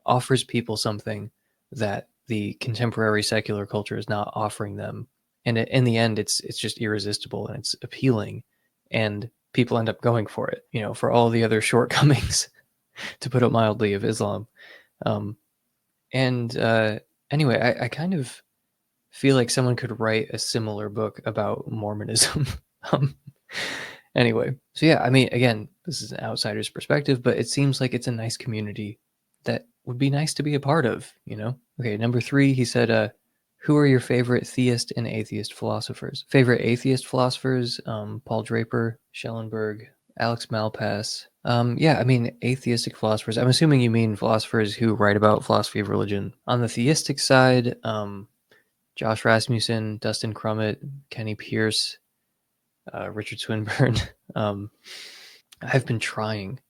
offers people something that the contemporary secular culture is not offering them. And in the end, it's it's just irresistible, and it's appealing, and people end up going for it, you know, for all the other shortcomings, to put it mildly, of Islam. Um, and uh, anyway, I, I kind of feel like someone could write a similar book about Mormonism. um, anyway, so yeah, I mean, again, this is an outsider's perspective, but it seems like it's a nice community that would be nice to be a part of, you know? Okay, number three, he said, uh, who are your favorite theist and atheist philosophers? Favorite atheist philosophers, um, Paul Draper, Schellenberg, Alex Malpass. Um, yeah, I mean, atheistic philosophers. I'm assuming you mean philosophers who write about philosophy of religion. On the theistic side, um, Josh Rasmussen, Dustin Crummett, Kenny Pierce, uh, Richard Swinburne. um, I've been trying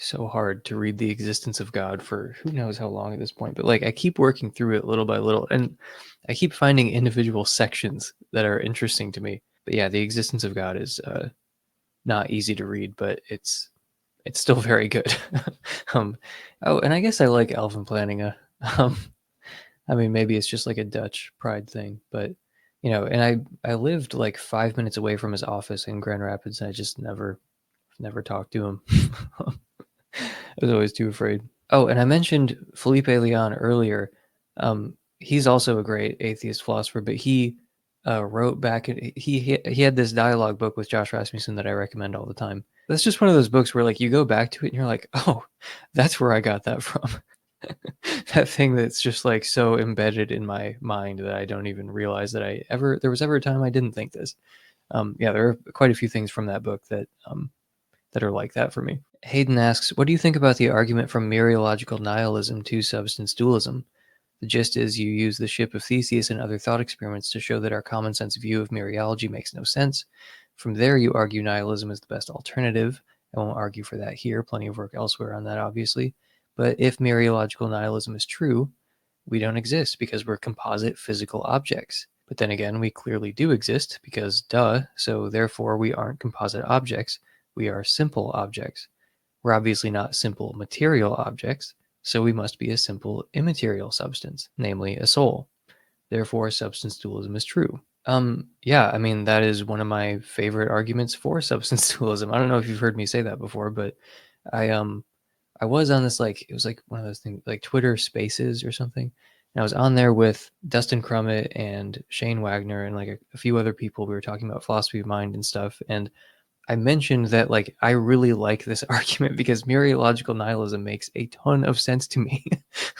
so hard to read The Existence of God for who knows how long at this point, but like I keep working through it little by little, and I keep finding individual sections that are interesting to me. But yeah, The Existence of God is uh not easy to read, but it's it's still very good. um oh and I guess I like Alvin Plantinga. um I mean, maybe it's just like a Dutch pride thing, but you know, and I I lived like five minutes away from his office in Grand Rapids, and I just never never talked to him. I was always too afraid. Oh, and I mentioned Felipe León earlier. Um, he's also a great atheist philosopher, but he uh, wrote back, he, he he had this dialogue book with Josh Rasmussen that I recommend all the time. That's just one of those books where like you go back to it and you're like, oh, that's where I got that from. That thing that's just like so embedded in my mind that I don't even realize that I ever, there was ever a time I didn't think this. Um, yeah, there are quite a few things from that book that um, that are like that for me. Hayden asks, what do you think about the argument from mereological nihilism to substance dualism? The gist is you use the ship of Theseus and other thought experiments to show that our common sense view of mereology makes no sense. From there, you argue nihilism is the best alternative. I won't argue for that here. Plenty of work elsewhere on that, obviously. But if mereological nihilism is true, we don't exist because we're composite physical objects. But then again, we clearly do exist because duh, so therefore we aren't composite objects. We are simple objects. We're obviously not simple material objects, so we must be a simple immaterial substance, namely a soul. Therefore, substance dualism is true. Um, yeah, I mean, that is one of my favorite arguments for substance dualism. I don't know if you've heard me say that before, but I um, I was on this, like, it was like one of those things, like Twitter Spaces or something, and I was on there with Dustin Crummett and Shane Wagner and like a, a few other people. We were talking about philosophy of mind and stuff, and I mentioned that like I really like this argument because mereological nihilism makes a ton of sense to me.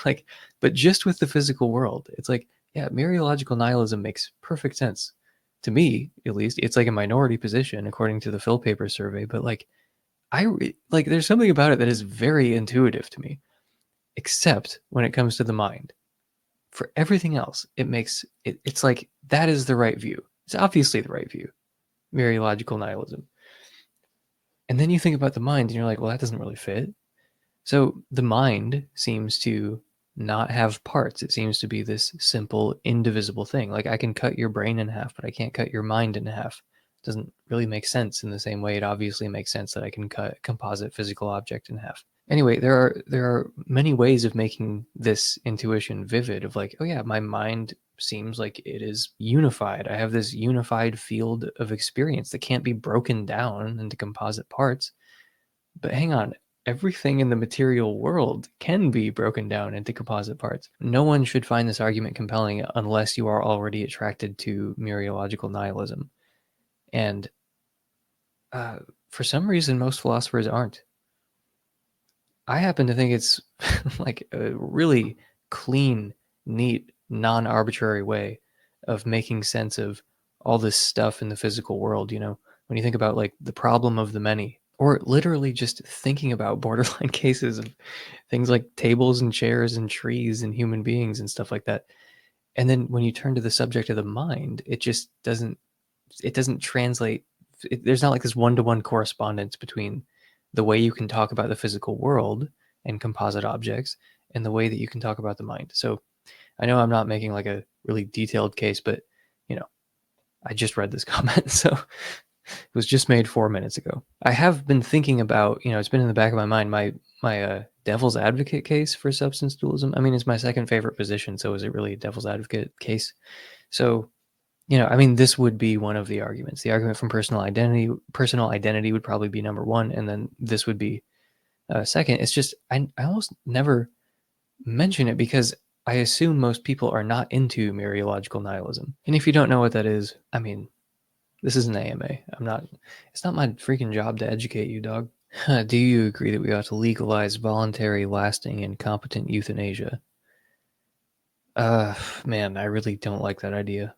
Like, but just with the physical world, it's like, yeah, mereological nihilism makes perfect sense to me, at least. It's like a minority position according to the Phil Paper survey, but like I re- like there's something about it that is very intuitive to me, except when it comes to the mind. For everything else, it makes it, it's like that is the right view. It's obviously the right view, mereological nihilism. And then you think about the mind and you're like, well, that doesn't really fit. So the mind seems to not have parts. It seems to be this simple, indivisible thing. Like I can cut your brain in half, but I can't cut your mind in half. It doesn't really make sense in the same way. It obviously makes sense that I can cut a composite physical object in half. Anyway, there are there are many ways of making this intuition vivid of like, oh yeah, my mind seems like it is unified. I have this unified field of experience that can't be broken down into composite parts. But hang on, everything in the material world can be broken down into composite parts. No one should find this argument compelling unless you are already attracted to mereological nihilism. And uh, for some reason, most philosophers aren't. I happen to think it's like a really clean, neat, non-arbitrary way of making sense of all this stuff in the physical world. You know, when you think about like the problem of the many, or literally just thinking about borderline cases of things like tables and chairs and trees and human beings and stuff like that. And then when you turn to the subject of the mind, it just doesn't, it doesn't translate. It, there's not like this one-to-one correspondence between the way you can talk about the physical world and composite objects and the way that you can talk about the mind. So I know I'm not making like a really detailed case, but you know, I just read this comment, so it was just made four minutes ago. I have been thinking about, you know, it's been in the back of my mind, my my uh, devil's advocate case for substance dualism. I mean, it's my second favorite position, so is it really a devil's advocate case? So, you know, I mean, this would be one of the arguments. The argument from personal identity, personal identity would probably be number one, and then this would be uh, second. It's just, I, I almost never mention it because I assume most people are not into mereological nihilism. And if you don't know what that is, I mean, this is an A M A. I'm not, it's not my freaking job to educate you, dog. Do you agree that we ought to legalize voluntary, lasting, and competent euthanasia? Uh, man, I really don't like that idea.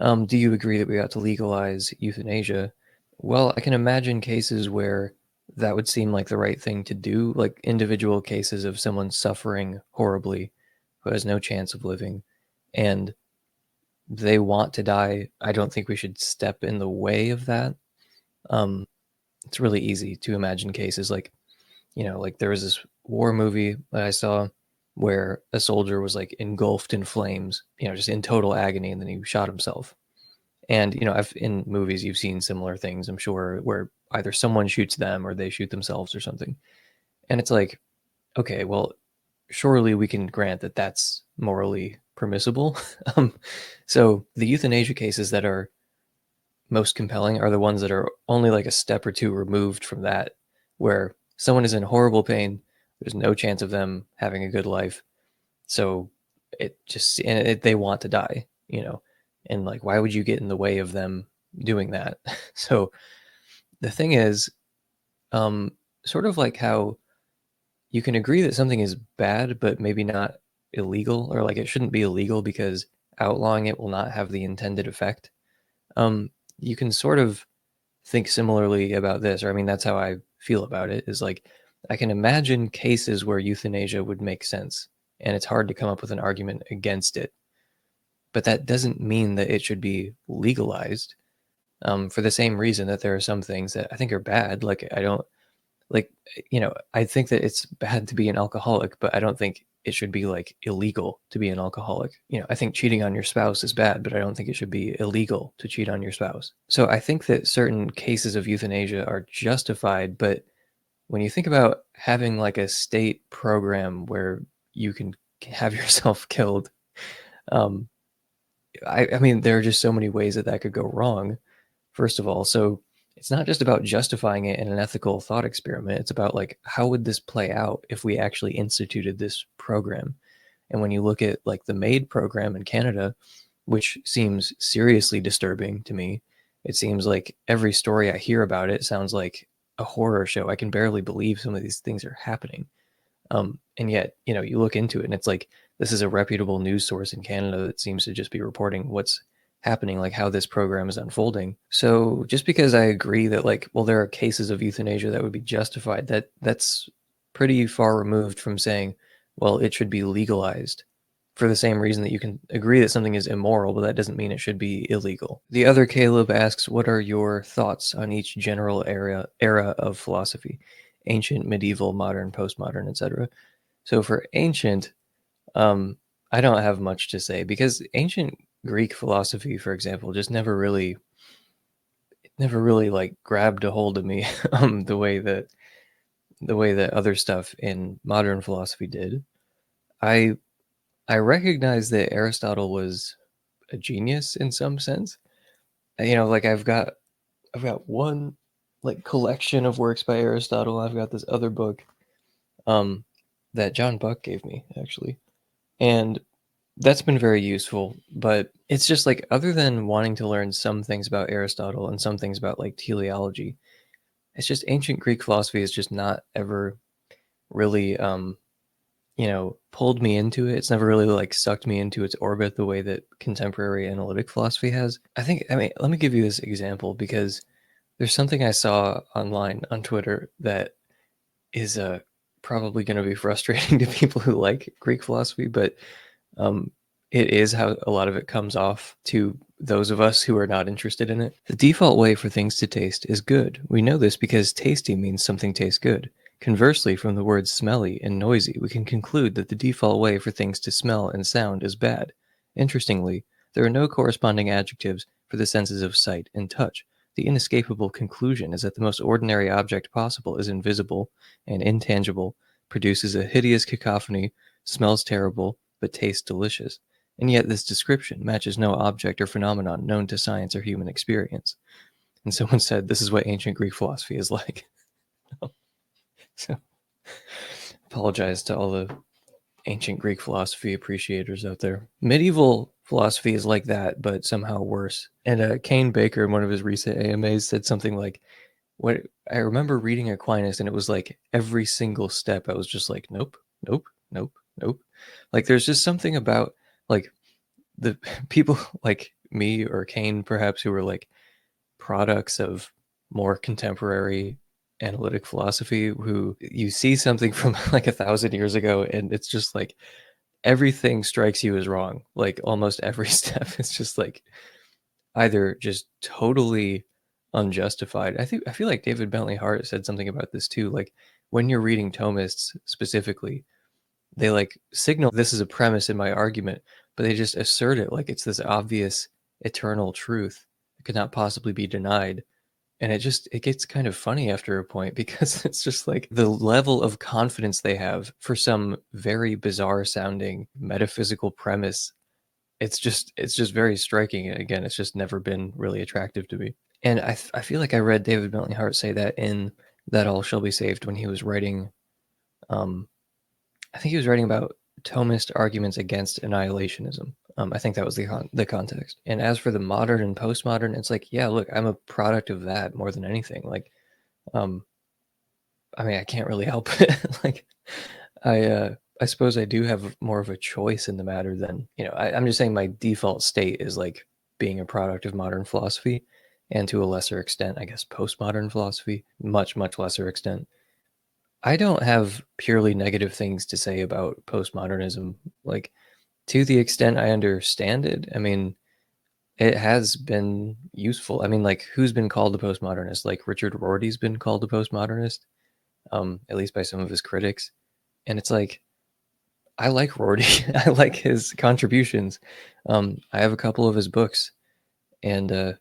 Um, do you agree that we ought to legalize euthanasia? Well, I can imagine cases where that would seem like the right thing to do, like individual cases of someone suffering horribly who has no chance of living and they want to die. I don't think we should step in the way of that. Um, it's really easy to imagine cases like, you know, like there was this war movie that I saw where a soldier was like engulfed in flames, you know, just in total agony, and then he shot himself. And, you know, I've, in movies, you've seen similar things, I'm sure, where either someone shoots them or they shoot themselves or something. And it's like, okay, well, surely we can grant that that's morally permissible. um, so the euthanasia cases that are most compelling are the ones that are only like a step or two removed from that, where someone is in horrible pain, there's no chance of them having a good life. So it just, and it, they want to die, you know, and like, why would you get in the way of them doing that? So the thing is, um, sort of like how you can agree that something is bad, but maybe not illegal, or like it shouldn't be illegal because outlawing it will not have the intended effect. Um, you can sort of think similarly about this, or I mean, that's how I feel about it, is like, I can imagine cases where euthanasia would make sense, and it's hard to come up with an argument against it. But that doesn't mean that it should be legalized, um, for the same reason that there are some things that I think are bad. Like, I don't, like, you know, I think that it's bad to be an alcoholic, but I don't think it should be like illegal to be an alcoholic. You know, I think cheating on your spouse is bad, but I don't think it should be illegal to cheat on your spouse. So I think that certain cases of euthanasia are justified, but when you think about having like a state program where you can have yourself killed, um, I, I mean, there are just so many ways that that could go wrong, first of all. So it's not just about justifying it in an ethical thought experiment. It's about like, how would this play out if we actually instituted this program? And when you look at like the MAID program in Canada, which seems seriously disturbing to me, it seems like every story I hear about it sounds like a horror show. I can barely believe some of these things are happening. Um, and yet, you know, you look into it and it's like, this is a reputable news source in Canada that seems to just be reporting what's happening, like how this program is unfolding. So just because I agree that like, well, there are cases of euthanasia that would be justified, that that's pretty far removed from saying, well, it should be legalized, for the same reason that you can agree that something is immoral, but that doesn't mean it should be illegal. The other Caleb asks, what are your thoughts on each general era, era of philosophy? Ancient, medieval, modern, postmodern, et cetera. So for ancient, um, I don't have much to say, because ancient Greek philosophy, for example, just never really, it never really like grabbed a hold of me um, the way that, the way that other stuff in modern philosophy did. I I recognize that Aristotle was a genius in some sense. You know, like I've got, I've got one like collection of works by Aristotle. I've got this other book, um, that John Buck gave me actually, and that's been very useful. But it's just like, other than wanting to learn some things about Aristotle and some things about like teleology, it's just ancient Greek philosophy is just not ever really, um, you know, pulled me into it. It's never really like sucked me into its orbit the way that contemporary analytic philosophy has. I think, I mean, let me give you this example, because there's something I saw online on Twitter that is uh, probably going to be frustrating to people who like Greek philosophy, but um, it is how a lot of it comes off to those of us who are not interested in it. The default way for things to taste is good. We know this because tasty means something tastes good. Conversely, from the words smelly and noisy, we can conclude that the default way for things to smell and sound is bad. Interestingly, there are no corresponding adjectives for the senses of sight and touch. The inescapable conclusion is that the most ordinary object possible is invisible and intangible, produces a hideous cacophony, smells terrible, but tastes delicious. And yet this description matches no object or phenomenon known to science or human experience. And someone said, this is what ancient Greek philosophy is like. So, apologize to all the ancient Greek philosophy appreciators out there. Medieval philosophy is like that, but somehow worse. And uh, Kane Baker, in one of his recent A M As, said something like, "What I remember reading Aquinas, and it was like every single step, I was just like, nope, nope, nope, nope. Like, there's just something about like the people like me or Kane, perhaps, who were like products of more contemporary analytic philosophy, who you see something from like a thousand years ago and it's just like everything strikes you as wrong. Like almost every step is just like either just totally unjustified. I think I feel like David Bentley Hart said something about this too. Like when you're reading Thomists specifically, they like signal this is a premise in my argument, but they just assert it like it's this obvious eternal truth that could not possibly be denied. And it just, it gets kind of funny after a point, because it's just like the level of confidence they have for some very bizarre sounding metaphysical premise. It's just, it's just very striking. And again, it's just never been really attractive to me. And I I feel like I read David Bentley Hart say that in That All Shall Be Saved when he was writing, um, I think he was writing about Thomist arguments against annihilationism. Um, I think that was the con- the context. And as for the modern and postmodern, it's like, yeah, look, I'm a product of that more than anything. Like, um, I mean, I can't really help it. Like, I uh, I suppose I do have more of a choice in the matter than, you know, I, I'm just saying my default state is like being a product of modern philosophy and to a lesser extent, I guess, postmodern philosophy, much, much lesser extent. I don't have purely negative things to say about postmodernism. Like, to the extent I understand it, I mean, it has been useful. I mean, like, who's been called a postmodernist? Like, Richard Rorty's been called a postmodernist, um, at least by some of his critics. And it's like, I like Rorty. I like his contributions. Um, I have a couple of his books, and uh,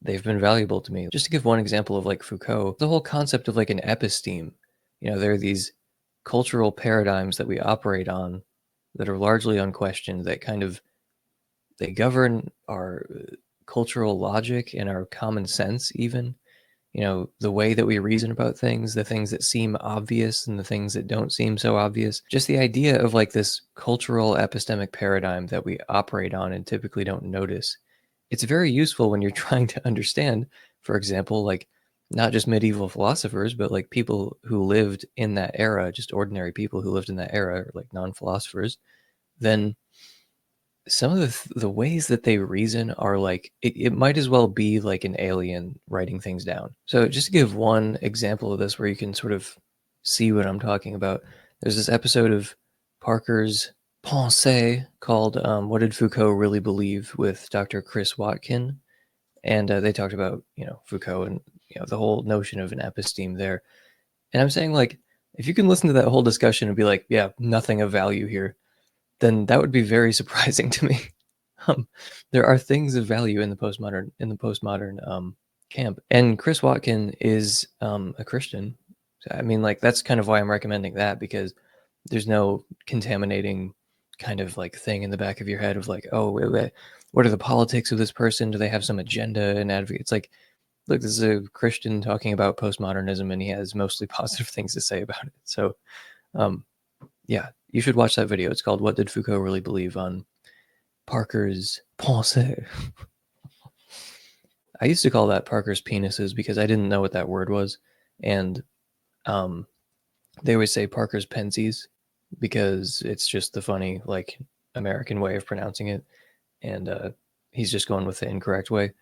they've been valuable to me. Just to give one example of, like, Foucault, the whole concept of, like, an episteme. You know, there are these cultural paradigms that we operate on that are largely unquestioned, that kind of, they govern our cultural logic and our common sense even, you know, the way that we reason about things, the things that seem obvious and the things that don't seem so obvious. Just the idea of like this cultural epistemic paradigm that we operate on and typically don't notice. It's very useful when you're trying to understand, for example, like not just medieval philosophers, but like people who lived in that era, just ordinary people who lived in that era, like non-philosophers, then some of the, th- the ways that they reason are like, it, it might as well be like an alien writing things down. So just to give one example of this where you can sort of see what I'm talking about, there's this episode of Parker's Pensée called um, What Did Foucault Really Believe with Doctor Chris Watkin? And uh, they talked about, you know, Foucault and, you know, the whole notion of an episteme there. And I'm saying, like, if you can listen to that whole discussion and be like, yeah, nothing of value here, then that would be very surprising to me. Um, there are things of value in the postmodern in the postmodern um, camp. And Chris Watkin is um, a Christian. So, I mean, like, that's kind of why I'm recommending that, because there's no contaminating kind of like thing in the back of your head of like, oh, what are the politics of this person? Do they have some agenda and advocate? It's like, look, this is a Christian talking about postmodernism, and he has mostly positive things to say about it. So, um, yeah, you should watch that video. It's called What Did Foucault Really Believe on Parker's Pensée. I used to call that Parker's Penises because I didn't know what that word was. And um, they always say Parker's Pensies, because it's just the funny, like, American way of pronouncing it. And uh, he's just going with the incorrect way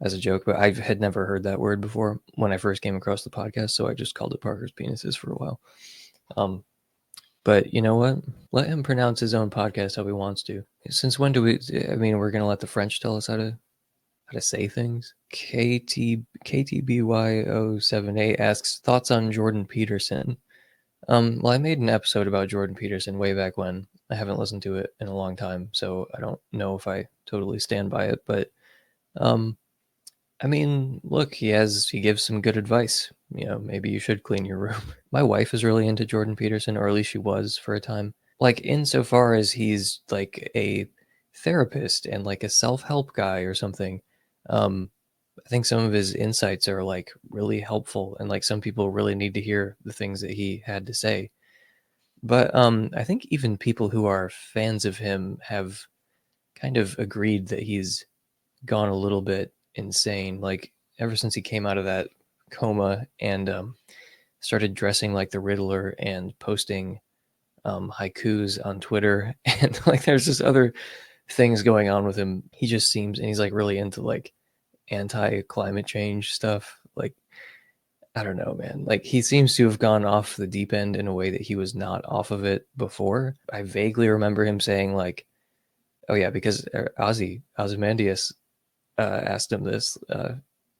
as a joke. But I had never heard that word before when I first came across the podcast, so I just called it Parker's Penises for a while. Um, but you know what? Let him pronounce his own podcast how he wants to. Since when do we, I mean, we're going to let the French tell us how to how to say things? K T B Y zero seven eight asks, thoughts on Jordan Peterson? Um, well, I made an episode about Jordan Peterson way back when. I haven't listened to it in a long time, so I don't know if I totally stand by it. But, um, I mean, look, he has he gives some good advice. You know, maybe you should clean your room. My wife is really into Jordan Peterson, or at least she was for a time. Like, insofar as he's like a therapist and like a self-help guy or something, um, I think some of his insights are like really helpful, and like some people really need to hear the things that he had to say. But um, I think even people who are fans of him have kind of agreed that he's gone a little bit insane. Like, ever since he came out of that coma and um, started dressing like the Riddler and posting um, haikus on Twitter, and like there's just other things going on with him. He just seems, and he's like really into like anti-climate change stuff. Like, I don't know, man. Like, he seems to have gone off the deep end in a way that he was not off of it before. I vaguely remember him saying like, oh yeah, because Ozzy, Ozymandias uh, asked him this uh,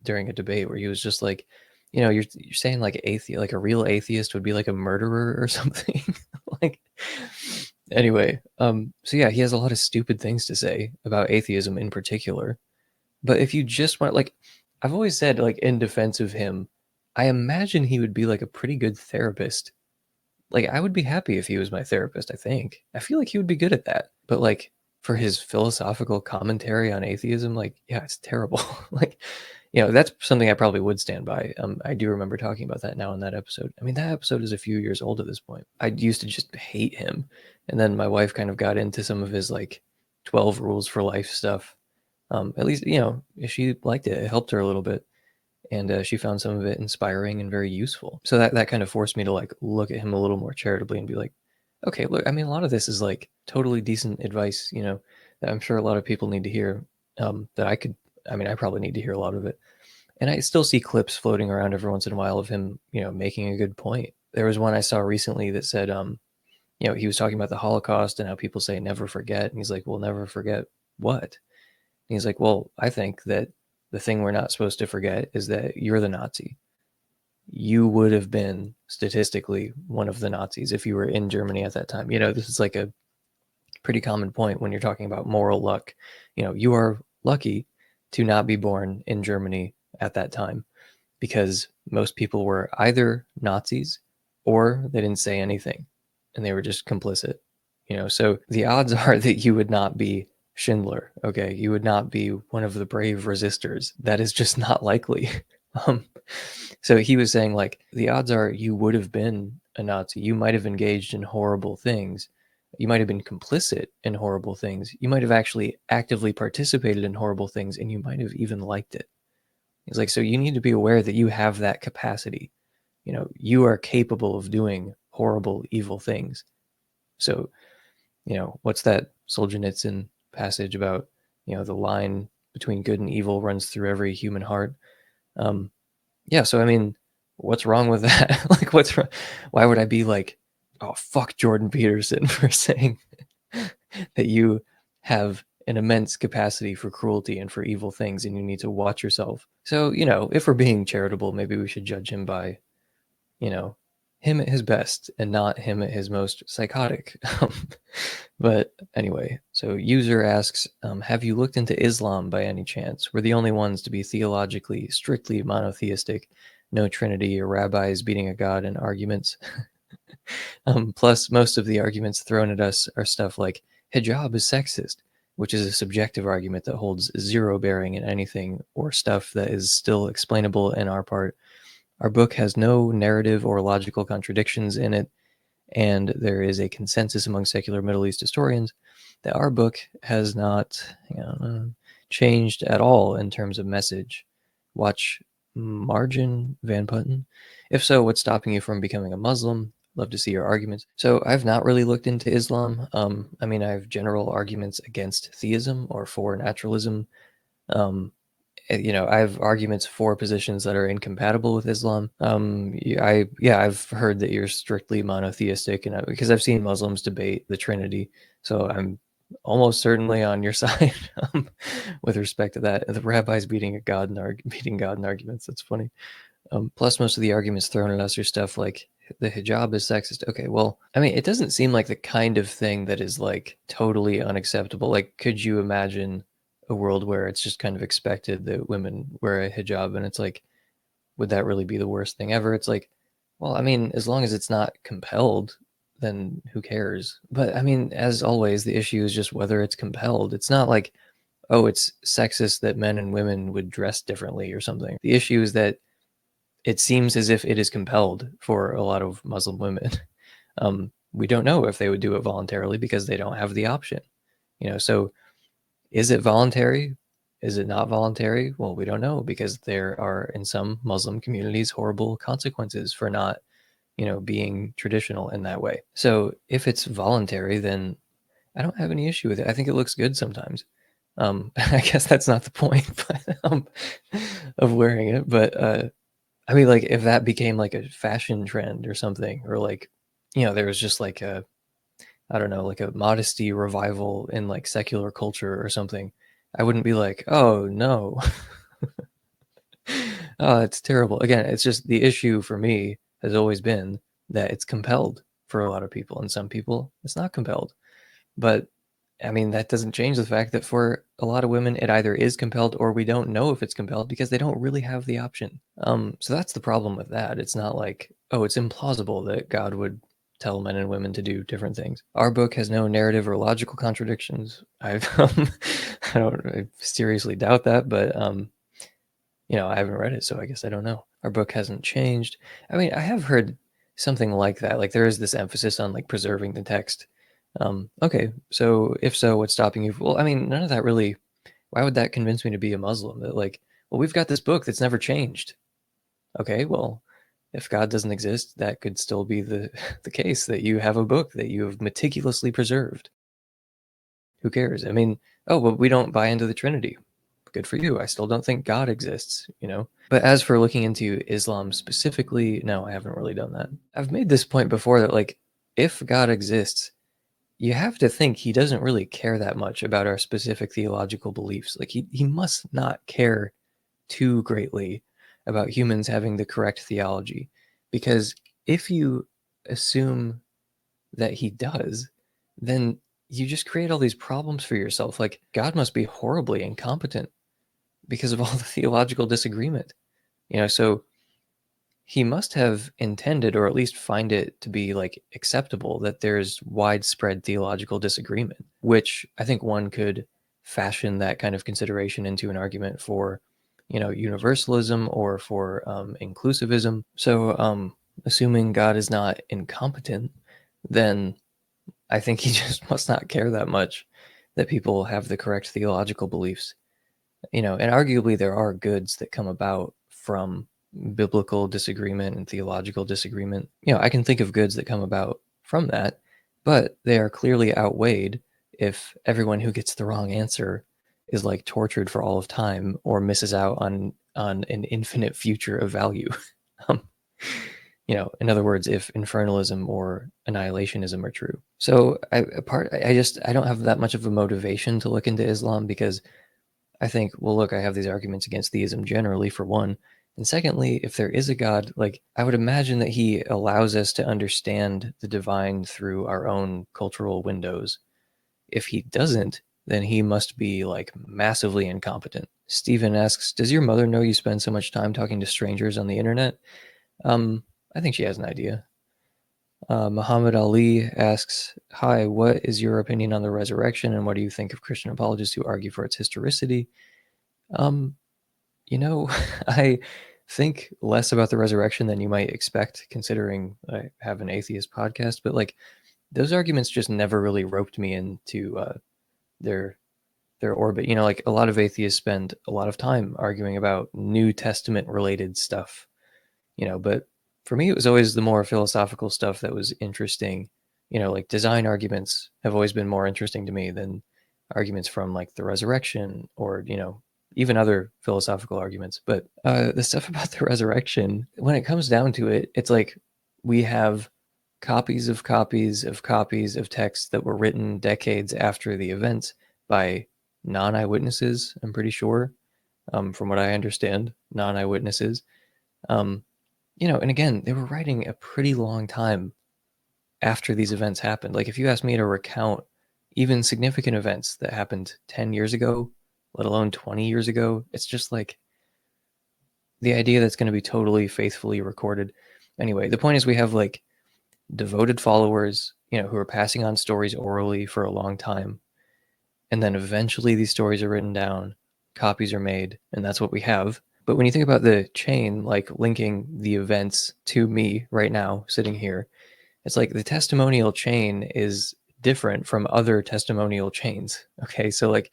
during a debate where he was just like, you know, you're you're saying like athe- like a real atheist would be like a murderer or something. Like, anyway. Um, so yeah, he has a lot of stupid things to say about atheism in particular. But if you just want, like, I've always said, like, in defense of him, I imagine he would be, like, a pretty good therapist. Like, I would be happy if he was my therapist, I think. I feel like he would be good at that. But, like, for his philosophical commentary on atheism, like, yeah, it's terrible. Like, you know, that's something I probably would stand by. Um, I do remember talking about that now in that episode. I mean, that episode is a few years old at this point. I used to just hate him. And then my wife kind of got into some of his, like, twelve rules for life stuff. Um, at least, you know, she liked it. It helped her a little bit. And uh, she found some of it inspiring and very useful. So that, that kind of forced me to, like, look at him a little more charitably and be like, okay, look, I mean, a lot of this is, like, totally decent advice, you know, that I'm sure a lot of people need to hear, um, that I could, I mean, I probably need to hear a lot of it. And I still see clips floating around every once in a while of him, you know, making a good point. There was one I saw recently that said, um, you know, he was talking about the Holocaust and how people say never forget. And he's like, well, never forget what? He's like, well, I think that the thing we're not supposed to forget is that you're the Nazi. You would have been statistically one of the Nazis if you were in Germany at that time. You know, this is like a pretty common point when you're talking about moral luck. You know, you are lucky to not be born in Germany at that time because most people were either Nazis or they didn't say anything and they were just complicit. You know, so the odds are that you would not be Schindler, okay? You would not be one of the brave resistors. That is just not likely. Um, so he was saying, like, the odds are you would have been a Nazi. You might have engaged in horrible things. You might have been complicit in horrible things. You might have actually actively participated in horrible things, and you might have even liked it. He's like, so you need to be aware that you have that capacity. You know, you are capable of doing horrible, evil things. So, you know, what's that Solzhenitsyn passage about, you know, the line between good and evil runs through every human heart. Um, yeah. So, I mean, what's wrong with that? Like, what's wrong? Why would I be like, oh, fuck Jordan Peterson for saying that you have an immense capacity for cruelty and for evil things and you need to watch yourself. So, you know, if we're being charitable, maybe we should judge him by, you know, him at his best and not him at his most psychotic. But anyway, so user asks, um, have you looked into Islam by any chance? We're the only ones to be theologically strictly monotheistic, no trinity or rabbis beating a god in arguments. um, plus, most of the arguments thrown at us are stuff like hijab is sexist, which is a subjective argument that holds zero bearing in anything or stuff that is still explainable in our part. Our book has no narrative or logical contradictions in it, and there is a consensus among secular Middle East historians that our book has not, you know, changed at all in terms of message. Watch Marjan Van Putten. If so, what's stopping you from becoming a Muslim? Love to see your arguments. So I've not really looked into Islam. Um, I mean, I have general arguments against theism or for naturalism. Um, you know, I have arguments for positions that are incompatible with Islam. Um, I yeah, I've heard that you're strictly monotheistic, and I, because I've seen Muslims debate the Trinity, so I'm almost certainly on your side um, with respect to that. The rabbis beating a God and arg- beating God in arguments. That's funny. Um, plus, most of the arguments thrown at us are stuff like, the hijab is sexist. Okay, well, I mean, it doesn't seem like the kind of thing that is like totally unacceptable. Like, could you imagine a world where it's just kind of expected that women wear a hijab, and it's like, would that really be the worst thing ever? It's like, well, I mean, as long as it's not compelled, then who cares? But I mean, as always, the issue is just whether it's compelled. It's not like, oh, it's sexist that men and women would dress differently or something. The issue is that it seems as if it is compelled for a lot of Muslim women. Um, we don't know if they would do it voluntarily because they don't have the option, you know? So is it voluntary? Is it not voluntary? Well, we don't know, because there are in some Muslim communities horrible consequences for not, you know, being traditional in that way. So if it's voluntary, then I don't have any issue with it. I think it looks good sometimes. Um, I guess that's not the point but, um, of wearing it, but, uh, I mean, like, if that became like a fashion trend or something, or like, you know, there was just like a, I don't know, like a modesty revival in like secular culture or something, I wouldn't be like, oh no, oh, it's terrible. Again, it's just the issue for me has always been that it's compelled for a lot of people, and some people it's not compelled. But I mean, that doesn't change the fact that for a lot of women, it either is compelled or we don't know if it's compelled because they don't really have the option. Um, so that's the problem with that. It's not like, oh, it's implausible that God would tell men and women to do different things. Our book has no narrative or logical contradictions. I've, um, I don't I seriously doubt that, but, um, you know, I haven't read it, so I guess I don't know. Our book hasn't changed. I mean, I have heard something like that. Like, there is this emphasis on like preserving the text. Um, okay, so if so, what's stopping you? Well, I mean, none of that really, why would that convince me to be a Muslim? That like, well, we've got this book that's never changed. Okay, well, if God doesn't exist, that could still be the, the case, that you have a book that you have meticulously preserved. Who cares? I mean, oh, but we don't buy into the Trinity. Good for you. I still don't think God exists, you know? But as for looking into Islam specifically, no, I haven't really done that. I've made this point before that like, if God exists, you have to think he doesn't really care that much about our specific theological beliefs. Like he, he must not care too greatly about humans having the correct theology, because if you assume that he does, then you just create all these problems for yourself. Like God must be horribly incompetent because of all the theological disagreement, you know? So he must have intended, or at least find it to be like acceptable, that there's widespread theological disagreement, which I think one could fashion that kind of consideration into an argument for, you know, universalism or for um, inclusivism. So um, assuming God is not incompetent, then I think he just must not care that much that people have the correct theological beliefs, you know, and arguably there are goods that come about from biblical disagreement and theological disagreement. You know, I can think of goods that come about from that, but they are clearly outweighed if everyone who gets the wrong answer is like tortured for all of time or misses out on on an infinite future of value. um, you know, in other words, if infernalism or annihilationism are true. So I apart, I just I don't have that much of a motivation to look into Islam, because I think, well, look, I have these arguments against theism generally, for one. And secondly, if there is a God, like I would imagine that he allows us to understand the divine through our own cultural windows. If he doesn't, then he must be like massively incompetent. Stephen asks, does your mother know you spend so much time talking to strangers on the internet? Um, I think she has an idea. Uh, Muhammad Ali asks, hi, what is your opinion on the resurrection? And what do you think of Christian apologists who argue for its historicity? Um, you know, I... think less about the resurrection than you might expect, considering I have an atheist podcast, but like those arguments just never really roped me into uh, their their orbit. You know, like a lot of atheists spend a lot of time arguing about New Testament related stuff, you know, but for me, it was always the more philosophical stuff that was interesting. You know, like design arguments have always been more interesting to me than arguments from like the resurrection or, you know, even other philosophical arguments. But uh, the stuff about the resurrection, when it comes down to it, it's like we have copies of copies of copies of texts that were written decades after the events by non-eyewitnesses, I'm pretty sure, um, from what I understand, non-eyewitnesses. Um, you know, and again, they were writing a pretty long time after these events happened. Like if you asked me to recount even significant events that happened ten years ago, let alone twenty years ago, it's just like the idea that's going to be totally faithfully recorded. Anyway, the point is we have like devoted followers, you know, who are passing on stories orally for a long time. And then eventually these stories are written down, copies are made, and that's what we have. But when you think about the chain, like linking the events to me right now, sitting here, it's like the testimonial chain is different from other testimonial chains. Okay, so like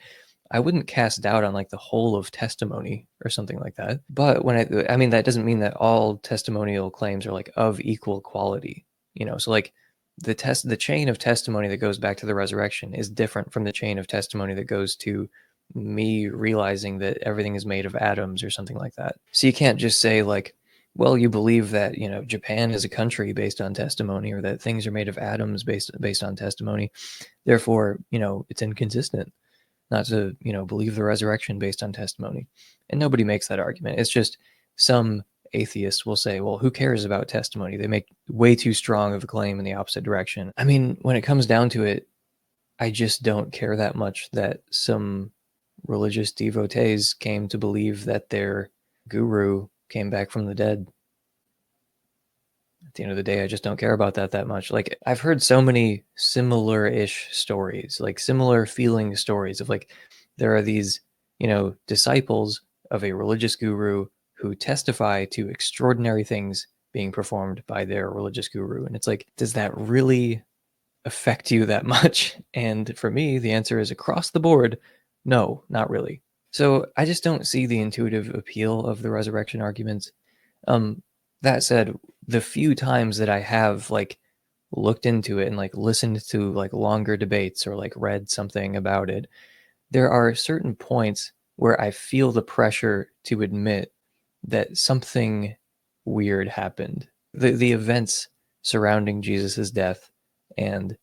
I wouldn't cast doubt on like the whole of testimony or something like that. But when I, I mean, that doesn't mean that all testimonial claims are like of equal quality, you know? So like the test, the chain of testimony that goes back to the resurrection is different from the chain of testimony that goes to me realizing that everything is made of atoms or something like that. So you can't just say like, well, you believe that, you know, Japan is a country based on testimony, or that things are made of atoms based, based on testimony. Therefore, you know, it's inconsistent not to, you know, believe the resurrection based on testimony. And nobody makes that argument. It's just some atheists will say, well, who cares about testimony? They make way too strong of a claim in the opposite direction. I mean, when it comes down to it, I just don't care that much that some religious devotees came to believe that their guru came back from the dead. At the end of the day, I just don't care about that that much. Like I've heard so many similar-ish stories, like similar feeling stories of like, there are these, you know, disciples of a religious guru who testify to extraordinary things being performed by their religious guru. And it's like, does that really affect you that much? And for me, the answer is across the board, no, not really. So I just don't see the intuitive appeal of the resurrection arguments. Um, that said, the few times that I have like looked into it and like listened to like longer debates or like read something about it, there are certain points where I feel the pressure to admit that something weird happened. The the events surrounding Jesus's death and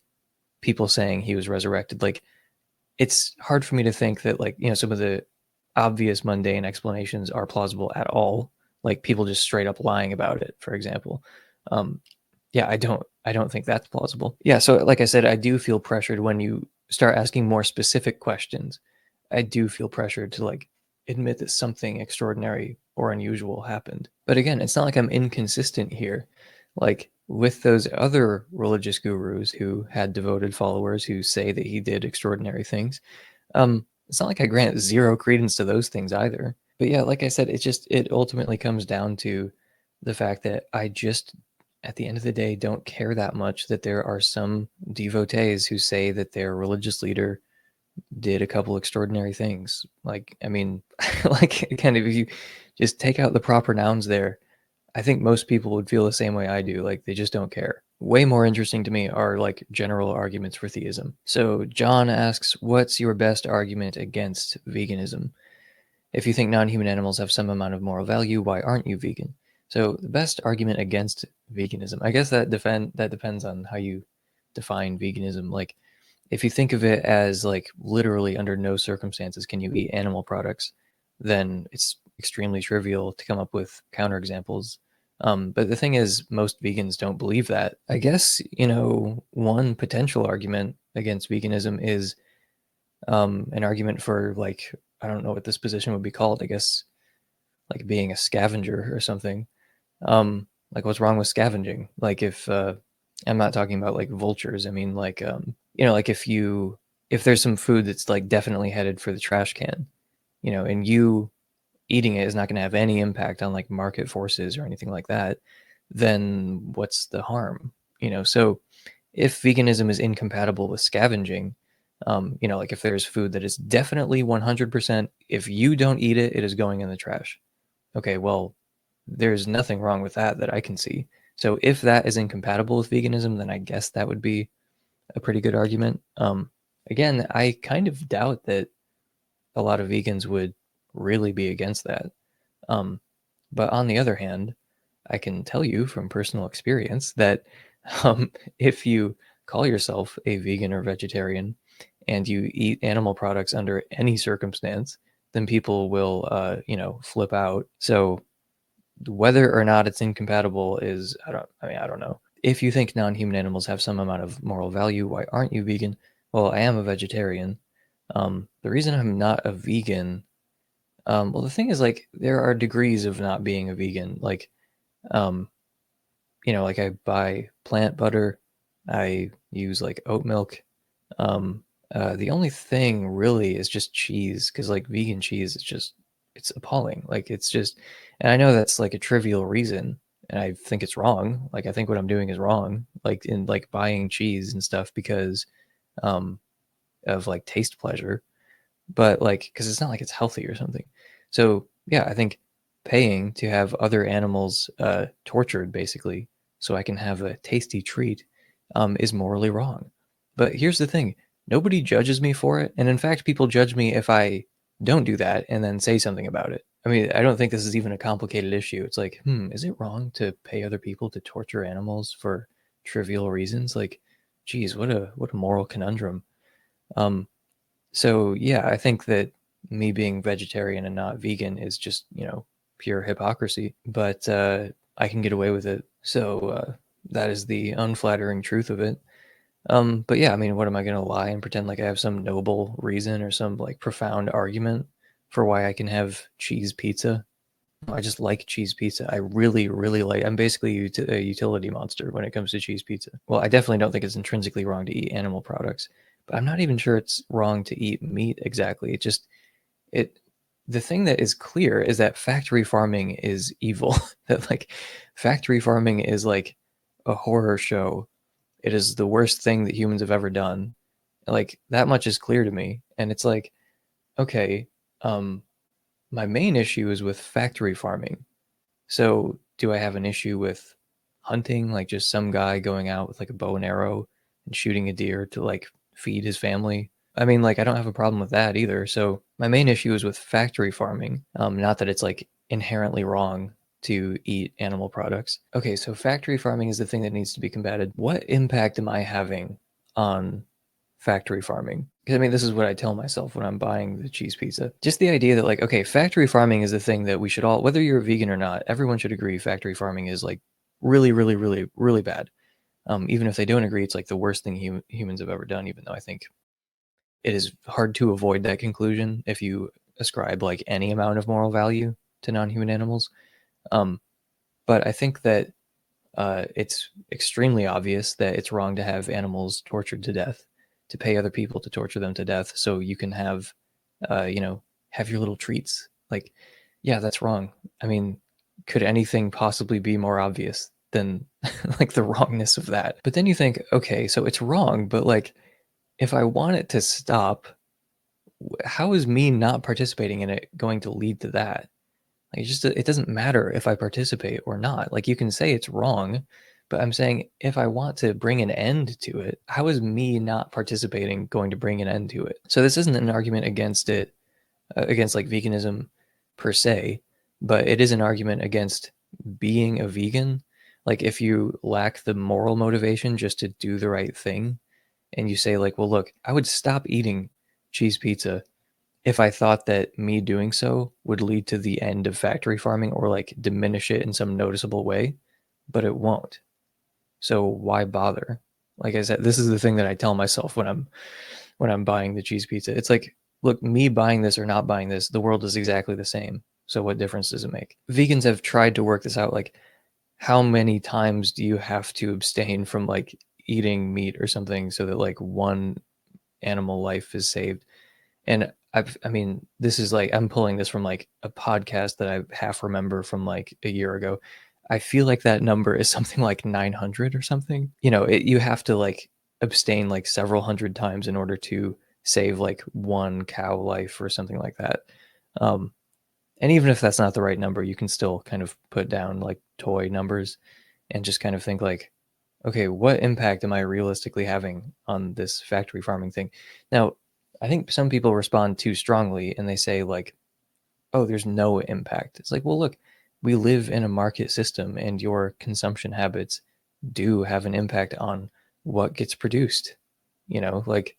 people saying he was resurrected, like it's hard for me to think that like, you know, some of the obvious mundane explanations are plausible at all. Like people just straight up lying about it, for example. Um, yeah, I don't, I don't think that's plausible. Yeah, so like I said, I do feel pressured when you start asking more specific questions. I do feel pressured to like admit that something extraordinary or unusual happened. But again, it's not like I'm inconsistent here. Like with those other religious gurus who had devoted followers who say that he did extraordinary things, um, it's not like I grant zero credence to those things either. But yeah, like I said, it just, it ultimately comes down to the fact that I just, at the end of the day, don't care that much that there are some devotees who say that their religious leader did a couple extraordinary things. Like, I mean, like, kind of, if you just take out the proper nouns there, I think most people would feel the same way I do. Like, they just don't care. Way more interesting to me are like general arguments for theism. So John asks, what's your best argument against veganism? If you think non-human animals have some amount of moral value, why aren't you vegan? So the best argument against veganism, I guess that defend that depends on how you define veganism. Like if you think of it as like literally under no circumstances can you eat animal products, then it's extremely trivial to come up with counterexamples. Um, but the thing is, most vegans don't believe that. I guess, you know, one potential argument against veganism is um, an argument for like, I don't know what this position would be called. I guess like being a scavenger or something. Um, like what's wrong with scavenging? Like if, uh, I'm not talking about like vultures. I mean like, um, you know, like if you, if there's some food that's like definitely headed for the trash can, you know, and you eating it is not going to have any impact on like market forces or anything like that, then what's the harm? You know, so if veganism is incompatible with scavenging, Um, you know, like if there's food that is definitely one hundred percent, if you don't eat it, it is going in the trash. Okay, well, there's nothing wrong with that that I can see. So if that is incompatible with veganism, then I guess that would be a pretty good argument. Um, again, I kind of doubt that a lot of vegans would really be against that. Um, but on the other hand, I can tell you from personal experience that um, if you call yourself a vegan or vegetarian and you eat animal products under any circumstance, then people will, uh, you know, flip out. So whether or not it's incompatible is, I don't, I mean, I don't know. If you think non-human animals have some amount of moral value, why aren't you vegan? Well, I am a vegetarian. Um, the reason I'm not a vegan, um, well, the thing is, like, there are degrees of not being a vegan. Like, um, you know, like I buy plant butter, I use like oat milk. Um, uh, the only thing really is just cheese, because like vegan cheese is just, it's appalling. Like it's just, and I know that's like a trivial reason, and I think it's wrong. Like I think what I'm doing is wrong, like in like buying cheese and stuff because, um, of like taste pleasure, but like, cause it's not like it's healthy or something. So yeah, I think paying to have other animals, uh, tortured basically so I can have a tasty treat, um, is morally wrong. But here's the thing, nobody judges me for it. And in fact, people judge me if I don't do that and then say something about it. I mean, I don't think this is even a complicated issue. It's like, hmm, is it wrong to pay other people to torture animals for trivial reasons? Like, geez, what a, what a moral conundrum. Um, so yeah, I think that me being vegetarian and not vegan is just, you know, pure hypocrisy, but, uh, I can get away with it. So, uh, that is the unflattering truth of it. Um, but yeah, I mean, what am I going to lie and pretend like I have some noble reason or some like profound argument for why I can have cheese pizza? I just like cheese pizza. I really, really like, I'm basically a utility monster when it comes to cheese pizza. Well, I definitely don't think it's intrinsically wrong to eat animal products, but I'm not even sure it's wrong to eat meat exactly. It just, it, the thing that is clear is that factory farming is evil. That like factory farming is like a horror show. It is the worst thing that humans have ever done. Like that much is clear to me. And it's like, okay, um, my main issue is with factory farming. So do I have an issue with hunting? Like just some guy going out with like a bow and arrow and shooting a deer to like feed his family? I mean, like, I don't have a problem with that either. So my main issue is with factory farming. Um, not that it's like inherently wrong to eat animal products. Okay, so factory farming is the thing that needs to be combated. What impact am I having on factory farming? Because I mean, this is what I tell myself when I'm buying the cheese pizza. Just the idea that like, okay, factory farming is the thing that we should all, whether you're a vegan or not, everyone should agree factory farming is like really, really, really, really bad. Um, even if they don't agree, it's like the worst thing hum- humans have ever done, even though I think it is hard to avoid that conclusion if you ascribe like any amount of moral value to non-human animals. Um, but I think that, uh, it's extremely obvious that it's wrong to have animals tortured to death, to pay other people to torture them to death. So you can have, uh, you know, have your little treats. Like, yeah, that's wrong. I mean, could anything possibly be more obvious than like the wrongness of that? But then you think, okay, so it's wrong, but like, if I want it to stop, how is me not participating in it going to lead to that? It just, it doesn't matter if I participate or not. Like you can say it's wrong, but I'm saying if I want to bring an end to it, how is me not participating going to bring an end to it? So this isn't an argument against it, uh, against like veganism per se, but it is an argument against being a vegan. Like if you lack the moral motivation just to do the right thing and you say like, well, look, I would stop eating cheese pizza if I thought that me doing so would lead to the end of factory farming or like diminish it in some noticeable way, but it won't. So why bother? Like I said, this is the thing that I tell myself when I'm, when I'm buying the cheese pizza. It's like, look, me buying this or not buying this, the world is exactly the same. So what difference does it make? Vegans have tried to work this out. Like how many times do you have to abstain from like eating meat or something so that like one animal life is saved? And I've, I mean, this is like, I'm pulling this from like a podcast that I half remember from like a year ago. I feel like that number is something like nine hundred or something. You know, it, you have to like abstain like several hundred times in order to save like one cow life or something like that. Um, and even if that's not the right number, you can still kind of put down like toy numbers and just kind of think like, okay, what impact am I realistically having on this factory farming thing? Now, I think some people respond too strongly and they say like, oh, there's no impact. It's like, well, look, we live in a market system and your consumption habits do have an impact on what gets produced. You know, like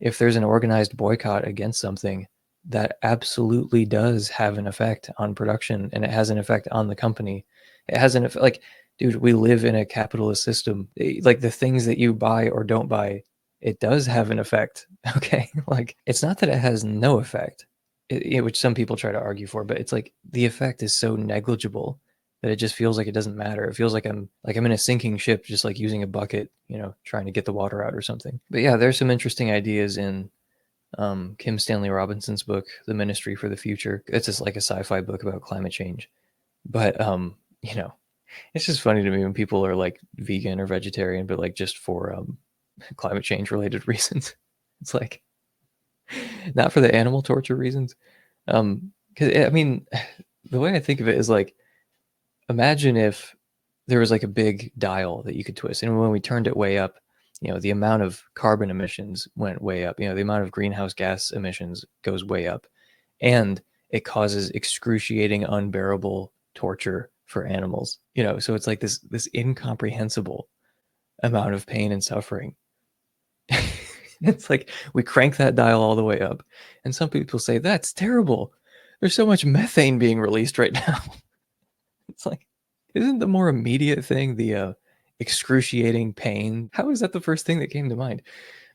if there's an organized boycott against something, that absolutely does have an effect on production, and it has an effect on the company. It has an effect, like, dude, we live in a capitalist system. Like the things that you buy or don't buy, it does have an effect, okay? Like it's not that it has no effect, it, it, which some people try to argue for, but it's like the effect is so negligible that it just feels like it doesn't matter. It feels like I'm like I'm in a sinking ship, just like using a bucket, you know, trying to get the water out or something. But yeah, there's some interesting ideas in um, Kim Stanley Robinson's book, The Ministry for the Future. It's just like a sci-fi book about climate change. But, um, you know, it's just funny to me when people are like vegan or vegetarian, but like just for um, climate change related reasons. It's like not for the animal torture reasons. Um, 'cause I mean, the way I think of it is like, imagine if there was like a big dial that you could twist, and when we turned it way up, you know, the amount of carbon emissions went way up, you know, the amount of greenhouse gas emissions goes way up, and it causes excruciating, unbearable torture for animals, you know, so it's like this, this incomprehensible amount of pain and suffering. It's like, we crank that dial all the way up, and some people say, that's terrible. There's so much methane being released right now. It's like, isn't the more immediate thing the uh, excruciating pain? How is that the first thing that came to mind?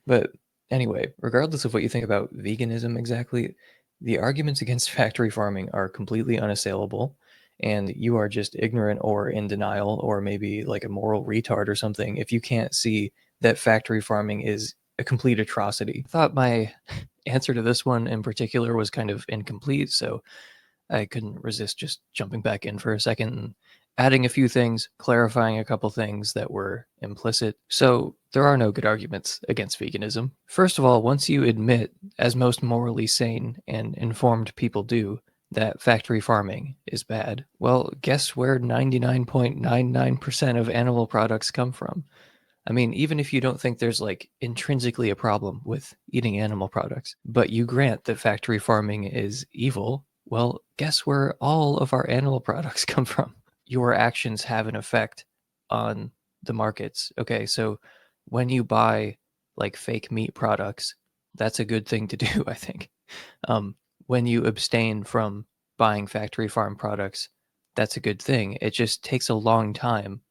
But anyway, regardless of what you think about veganism exactly, the arguments against factory farming are completely unassailable, and you are just ignorant or in denial or maybe like a moral retard or something if you can't see that factory farming is a complete atrocity. I thought my answer to this one in particular was kind of incomplete, so I couldn't resist just jumping back in for a second and adding a few things, clarifying a couple things that were implicit. So there are no good arguments against veganism. First of all, once you admit, as most morally sane and informed people do, that factory farming is bad, well, guess where ninety-nine point nine nine percent of animal products come from? I mean, even if you don't think there's like intrinsically a problem with eating animal products, but you grant that factory farming is evil, well, guess where all of our animal products come from? Your actions have an effect on the markets. Okay, so when you buy like fake meat products, that's a good thing to do, I think. Um, when you abstain from buying factory farm products, that's a good thing. It just takes a long time.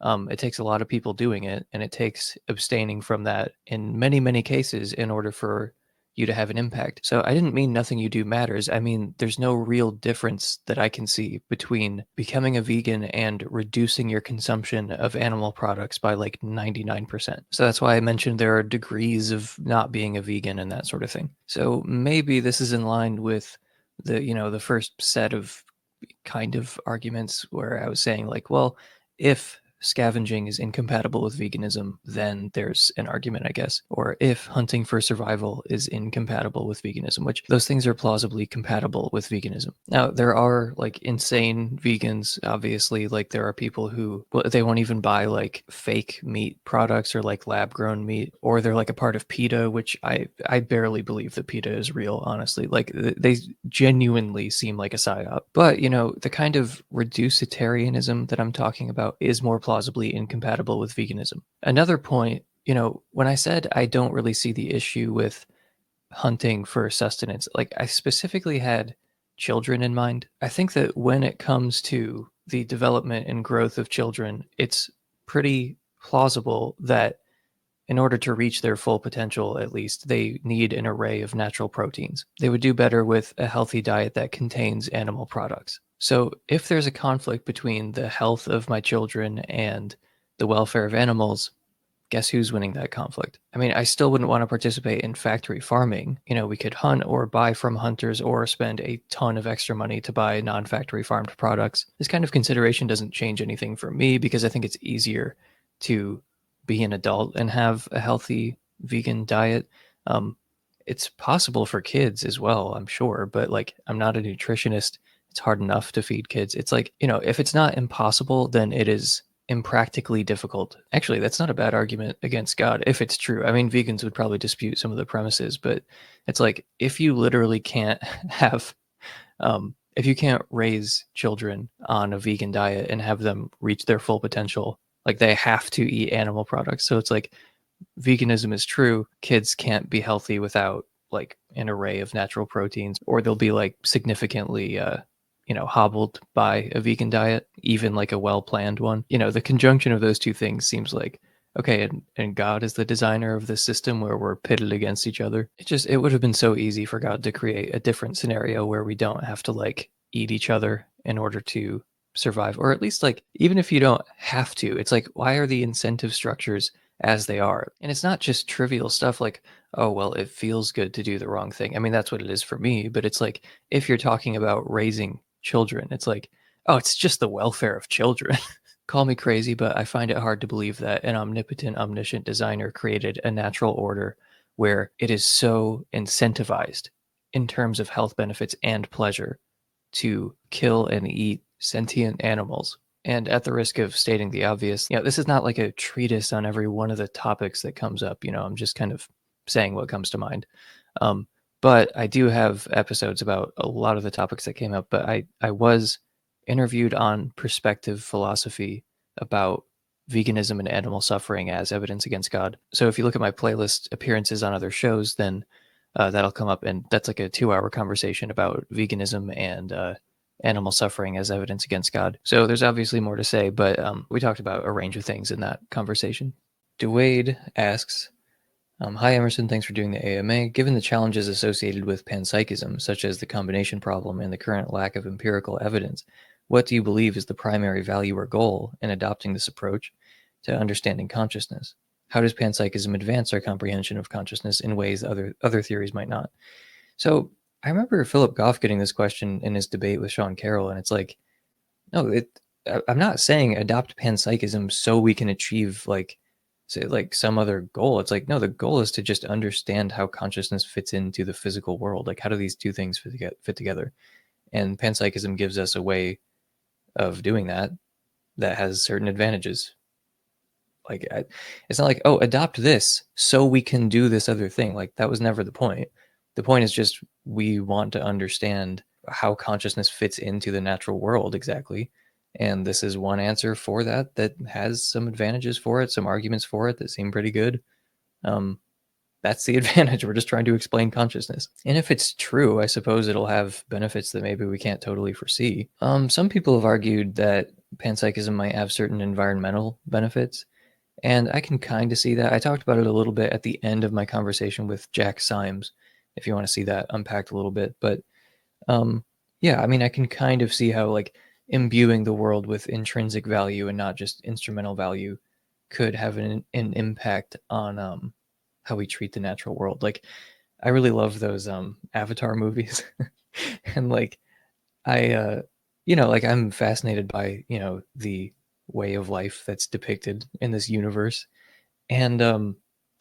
Um, it takes a lot of people doing it, and it takes abstaining from that in many, many cases in order for you to have an impact. So I didn't mean nothing you do matters. I mean, there's no real difference that I can see between becoming a vegan and reducing your consumption of animal products by like ninety-nine percent. So that's why I mentioned there are degrees of not being a vegan and that sort of thing. So maybe this is in line with the, you know, the first set of kind of arguments where I was saying like, well, if scavenging is incompatible with veganism, then there's an argument, I guess. Or if hunting for survival is incompatible with veganism, which those things are plausibly compatible with veganism. Now, there are like insane vegans, obviously, like there are people who, well, they won't even buy like fake meat products or like lab grown meat, or they're like a part of PETA, which I, I barely believe that PETA is real, honestly. Like they genuinely seem like a psyop. But, you know, the kind of reducitarianism that I'm talking about is more plausible. Plausibly incompatible with veganism. Another point, you know, when I said I don't really see the issue with hunting for sustenance, like I specifically had children in mind. I think that when it comes to the development and growth of children, it's pretty plausible that in order to reach their full potential, at least, they need an array of natural proteins. They would do better with a healthy diet that contains animal products. So if there's a conflict between the health of my children and the welfare of animals, guess who's winning that conflict? I mean, I still wouldn't want to participate in factory farming. You know, we could hunt or buy from hunters or spend a ton of extra money to buy non-factory farmed products. This kind of consideration doesn't change anything for me because I think it's easier to be an adult and have a healthy vegan diet. Um, it's possible for kids as well, I'm sure, but like I'm not a nutritionist. It's hard enough to feed kids. It's like, you know, if it's not impossible, then it is impractically difficult. Actually, that's not a bad argument against God if it's true. I mean, vegans would probably dispute some of the premises, but it's like, if you literally can't have, um, if you can't raise children on a vegan diet and have them reach their full potential, like they have to eat animal products. So it's like, veganism is true. Kids can't be healthy without like an array of natural proteins, or they'll be like significantly, uh, you know, hobbled by a vegan diet, even like a well-planned one. You know, the conjunction of those two things seems like, okay, and, and God is the designer of this system where we're pitted against each other. It just, it would have been so easy for God to create a different scenario where we don't have to like eat each other in order to survive, or at least like, even if you don't have to, it's like, why are the incentive structures as they are? And it's not just trivial stuff like, oh, well, it feels good to do the wrong thing. I mean, that's what it is for me, but it's like, if you're talking about raising children, it's like, oh, it's just the welfare of children. Call me crazy, but I find it hard to believe that an omnipotent, omniscient designer created a natural order where it is so incentivized in terms of health benefits and pleasure to kill and eat sentient animals. And at the risk of stating the obvious, you know, this is not like a treatise on every one of the topics that comes up. You know, I'm just kind of saying what comes to mind. Um, But I do have episodes about a lot of the topics that came up, but I, I was interviewed on Perspective Philosophy about veganism and animal suffering as evidence against God. So if you look at my playlist appearances on other shows, then uh, that'll come up, and that's like a two-hour conversation about veganism and uh, animal suffering as evidence against God. So there's obviously more to say, but um, we talked about a range of things in that conversation. DeWade asks... Um, hi, Emerson. Thanks for doing the A M A. Given the challenges associated with panpsychism, such as the combination problem and the current lack of empirical evidence, what do you believe is the primary value or goal in adopting this approach to understanding consciousness? How does panpsychism advance our comprehension of consciousness in ways other other theories might not? So I remember Philip Goff getting this question in his debate with Sean Carroll, and it's like, no, it, I'm not saying adopt panpsychism so we can achieve like Say like some other goal. It's like, no, the goal is to just understand how consciousness fits into the physical world. Like, how do these two things fit together? And panpsychism gives us a way of doing that that has certain advantages. Like, I, it's not like, oh, adopt this so we can do this other thing. Like, that was never the point. The point is just we want to understand how consciousness fits into the natural world exactly. And this is one answer for that that has some advantages for it, some arguments for it that seem pretty good. Um, that's the advantage. We're just trying to explain consciousness. And if it's true, I suppose it'll have benefits that maybe we can't totally foresee. Um, some people have argued that panpsychism might have certain environmental benefits, and I can kind of see that. I talked about it a little bit at the end of my conversation with Jack Symes, if you want to see that unpacked a little bit. But um, yeah, I mean, I can kind of see how like imbuing the world with intrinsic value and not just instrumental value could have an, an impact on um how we treat the natural world. Like, I really love those um Avatar movies and like I uh you know like I'm fascinated by you know the way of life that's depicted in this universe, and um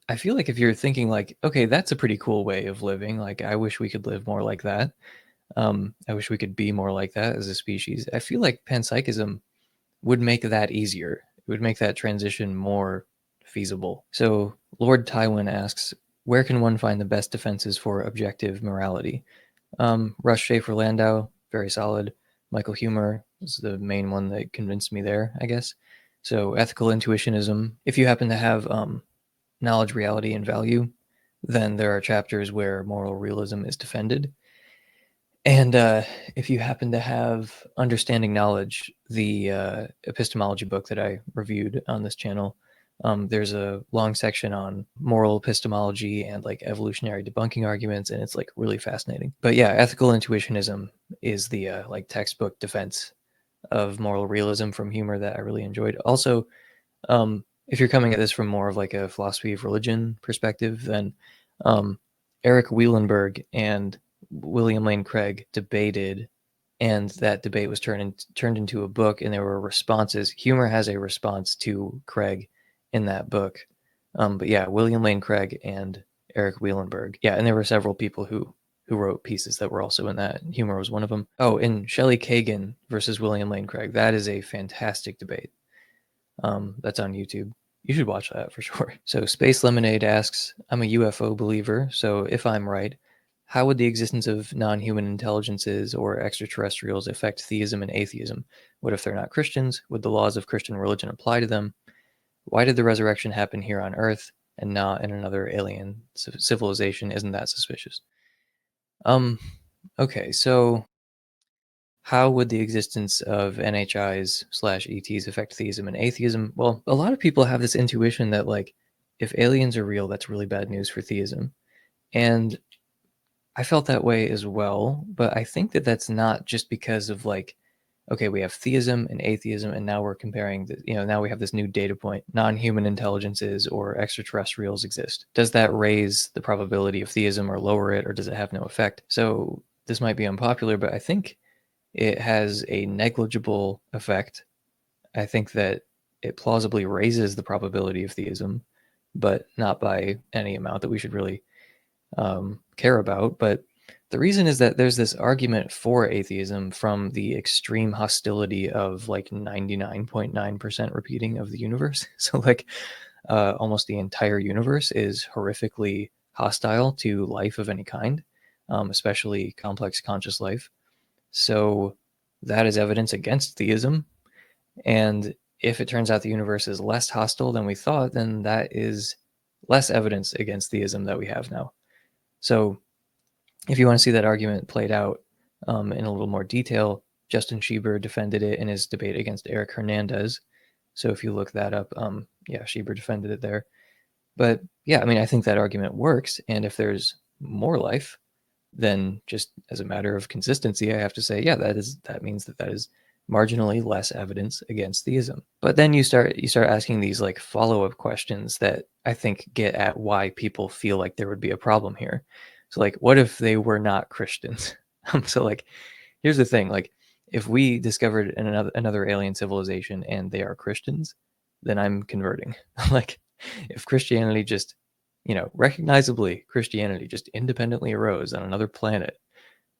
I feel like if you're thinking like, okay, that's a pretty cool way of living, like I wish we could live more like that. Um, I wish we could be more like that as a species. I feel like panpsychism would make that easier. It would make that transition more feasible. So Lord Tywin asks, where can one find the best defenses for objective morality? Um, Russ Schaefer Landau, very solid. Michael Huemer is the main one that convinced me there, I guess. So ethical intuitionism. If you happen to have um, knowledge, reality, and value, then there are chapters where moral realism is defended. And uh, if you happen to have Understanding Knowledge, the uh, epistemology book that I reviewed on this channel, um, there's a long section on moral epistemology and like evolutionary debunking arguments, and it's like really fascinating. But yeah, ethical intuitionism is the uh, like textbook defense of moral realism from Huemer that I really enjoyed. Also, um, if you're coming at this from more of like a philosophy of religion perspective, then um, Eric Wielenberg and William Lane Craig debated, and that debate was turned in, turned into a book, and there were responses. Huemer has a response to Craig in that book. Um, but yeah, William Lane Craig and Eric Wielenberg. Yeah, and there were several people who who wrote pieces that were also in that. Huemer was one of them. Oh, and Shelley Kagan versus William Lane Craig. That is a fantastic debate. Um, that's on YouTube. You should watch that for sure. So Space Lemonade asks, I'm a U F O believer, so if I'm right, how would the existence of non-human intelligences or extraterrestrials affect theism and atheism? What if they're not Christians? Would the laws of Christian religion apply to them? Why did the resurrection happen here on Earth and not in another alien civilization? Isn't that suspicious? Um, okay, so how would the existence of N H Is slash E Ts affect theism and atheism? Well, a lot of people have this intuition that, like, if aliens are real, that's really bad news for theism. And I felt that way as well, but I think that that's not just because of, like, okay, we have theism and atheism, and now we're comparing, the, you know, now we have this new data point, non-human intelligences or extraterrestrials exist. Does that raise the probability of theism or lower it, or does it have no effect? So this might be unpopular, but I think it has a negligible effect. I think that it plausibly raises the probability of theism, but not by any amount that we should really um, care about. But the reason is that there's this argument for atheism from the extreme hostility of, like, ninety-nine point nine percent repeating of the universe. So, like, uh, almost the entire universe is horrifically hostile to life of any kind, um, especially complex conscious life. So that is evidence against theism. And if it turns out the universe is less hostile than we thought, then that is less evidence against theism that we have now. So if you want to see that argument played out um, in a little more detail, Justin Schieber defended it in his debate against Eric Hernandez. So if you look that up, um, yeah, Schieber defended it there. But yeah, I mean, I think that argument works. And if there's more life, then just as a matter of consistency, I have to say, yeah, that is that means that that is marginally less evidence against theism. But then you start you start asking these, like, follow-up questions that I think get at why people feel like there would be a problem here. So, like, what if they were not Christians? So, like, here's the thing, like, if we discovered another another alien civilization and they are Christians, then I'm converting. Like, if Christianity just you know, recognizably Christianity just independently arose on another planet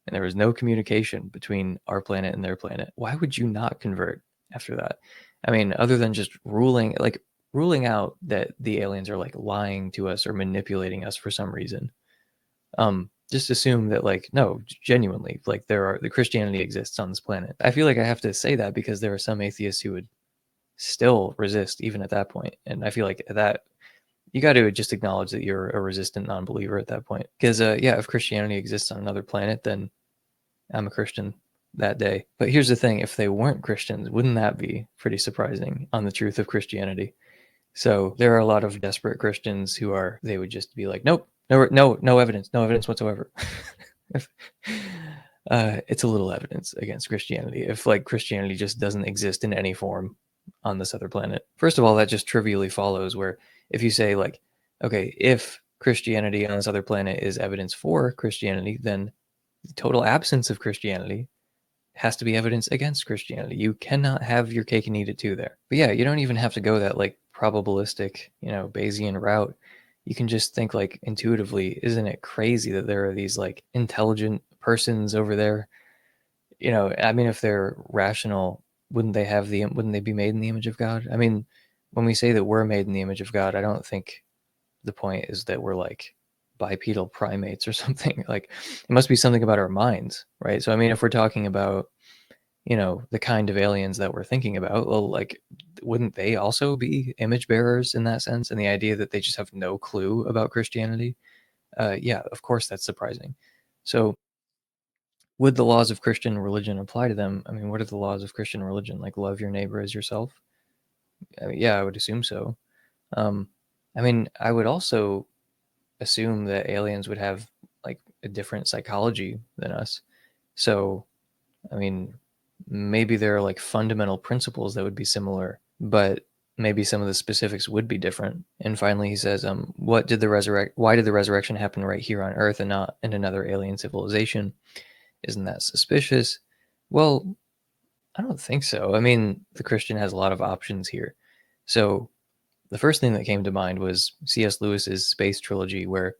and there was no communication between our planet and their planet, why would you not convert after that? I mean, other than just ruling, like ruling out that the aliens are, like, lying to us or manipulating us for some reason. Um, just assume that, like, no, genuinely, like there are, the Christianity exists on this planet. I feel like I have to say that because there are some atheists who would still resist even at that point. And I feel like that, you got to just acknowledge that you're a resistant non-believer at that point. Because, uh, yeah, if Christianity exists on another planet, then I'm a Christian that day. But here's the thing, if they weren't Christians, wouldn't that be pretty surprising on the truth of Christianity? So there are a lot of desperate Christians who are, they would just be like, nope, no, no, no evidence, no evidence whatsoever. uh, it's a little evidence against Christianity. If, like, Christianity just doesn't exist in any form on this other planet. First of all, that just trivially follows where if you say, like, okay, if Christianity on this other planet is evidence for Christianity, then the total absence of Christianity has to be evidence against Christianity. You cannot have your cake and eat it too there. But yeah, you don't even have to go that, like, probabilistic, you know, Bayesian route. You can just think, like, intuitively, isn't it crazy that there are these, like, intelligent persons over there? You know, I mean, if they're rational, wouldn't they have the, wouldn't they be made in the image of God? I mean, when we say that we're made in the image of God, I don't think the point is that we're, like, bipedal primates or something. Like, it must be something about our minds, right? So, I mean, if we're talking about, you know, the kind of aliens that we're thinking about, well, like, wouldn't they also be image bearers in that sense? And the idea that they just have no clue about Christianity? Uh, yeah, of course, that's surprising. So would the laws of Christian religion apply to them? I mean, what are the laws of Christian religion? Like, love your neighbor as yourself? Yeah, I would assume so. Um, I mean, I would also assume that aliens would have, like, a different psychology than us. So, I mean, maybe there are, like, fundamental principles that would be similar, but maybe some of the specifics would be different. And finally, he says, um, what did the resurrect? Why did the resurrection happen right here on Earth and not in another alien civilization? Isn't that suspicious? Well, I don't think so. I mean, the Christian has a lot of options here. So the first thing that came to mind was C S Lewis's Space Trilogy, where,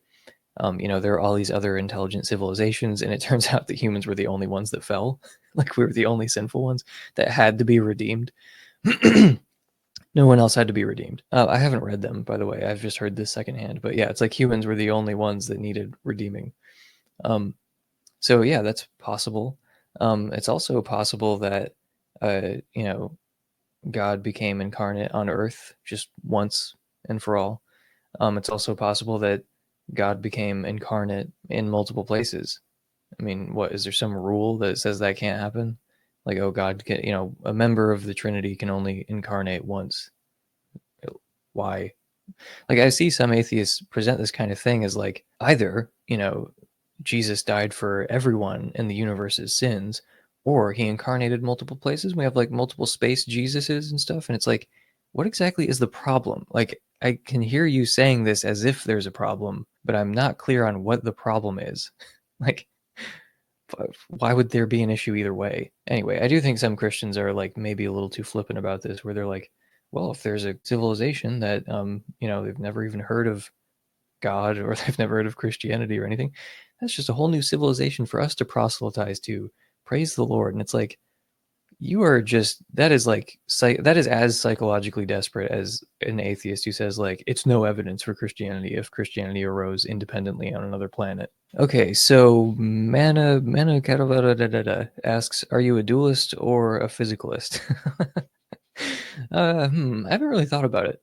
um, you know, there are all these other intelligent civilizations, and it turns out that humans were the only ones that fell. Like, we were the only sinful ones that had to be redeemed. no one else had to be redeemed. Uh, I haven't read them, by the way. I've just heard this secondhand. But yeah, it's like humans were the only ones that needed redeeming. Um, so yeah, that's possible. Um, it's also possible that, uh, you know, God became incarnate on earth just once and for all. Um, it's also possible that God became incarnate in multiple places. I mean, what, is there some rule that says that can't happen? Like, oh, God, can, you know, a member of the Trinity can only incarnate once. Why? Like, I see some atheists present this kind of thing as like, either, you know, Jesus died for everyone in the universe's sins, or he incarnated multiple places. We have like multiple space Jesuses and stuff. And it's like, what exactly is the problem? Like, I can hear you saying this as if there's a problem, but I'm not clear on what the problem is. Like, why would there be an issue either way? Anyway, I do think some Christians are like maybe a little too flippant about this, where they're like, well, if there's a civilization that, um, you know, they've never even heard of God, or they've never heard of Christianity or anything, that's just a whole new civilization for us to proselytize to. Praise the Lord. And it's like, you are just, that is like, that is as psychologically desperate as an atheist who says like, it's no evidence for Christianity if Christianity arose independently on another planet. Okay, so Mana, Mana Karavada asks, are you a dualist or a physicalist? uh, hmm, I haven't really thought about it.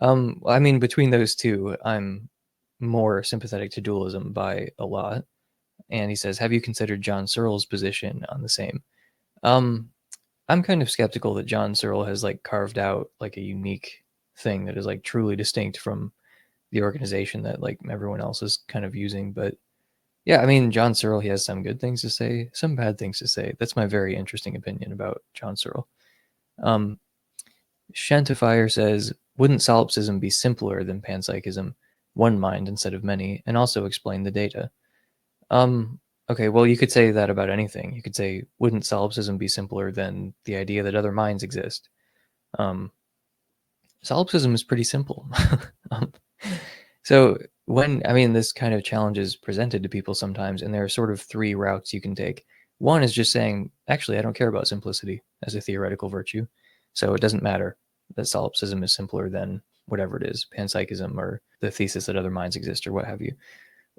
Um, I mean, between those two, I'm more sympathetic to dualism by a lot. And he says, have you considered John Searle's position on the same? Um, I'm kind of skeptical that John Searle has like carved out like a unique thing that is like truly distinct from the organization that like everyone else is kind of using. But yeah, I mean, John Searle, he has some good things to say, some bad things to say. That's my very interesting opinion about John Searle. Um, Shantifier says, wouldn't solipsism be simpler than panpsychism? One mind instead of many, and also explain the data. Um, okay, well, you could say that about anything. You could say, wouldn't solipsism be simpler than the idea that other minds exist? Um, solipsism is pretty simple. um, so when, I mean, this kind of challenge is presented to people sometimes, and there are sort of three routes you can take. One is just saying, actually, I don't care about simplicity as a theoretical virtue, so it doesn't matter that solipsism is simpler than whatever it is, panpsychism or the thesis that other minds exist or what have you.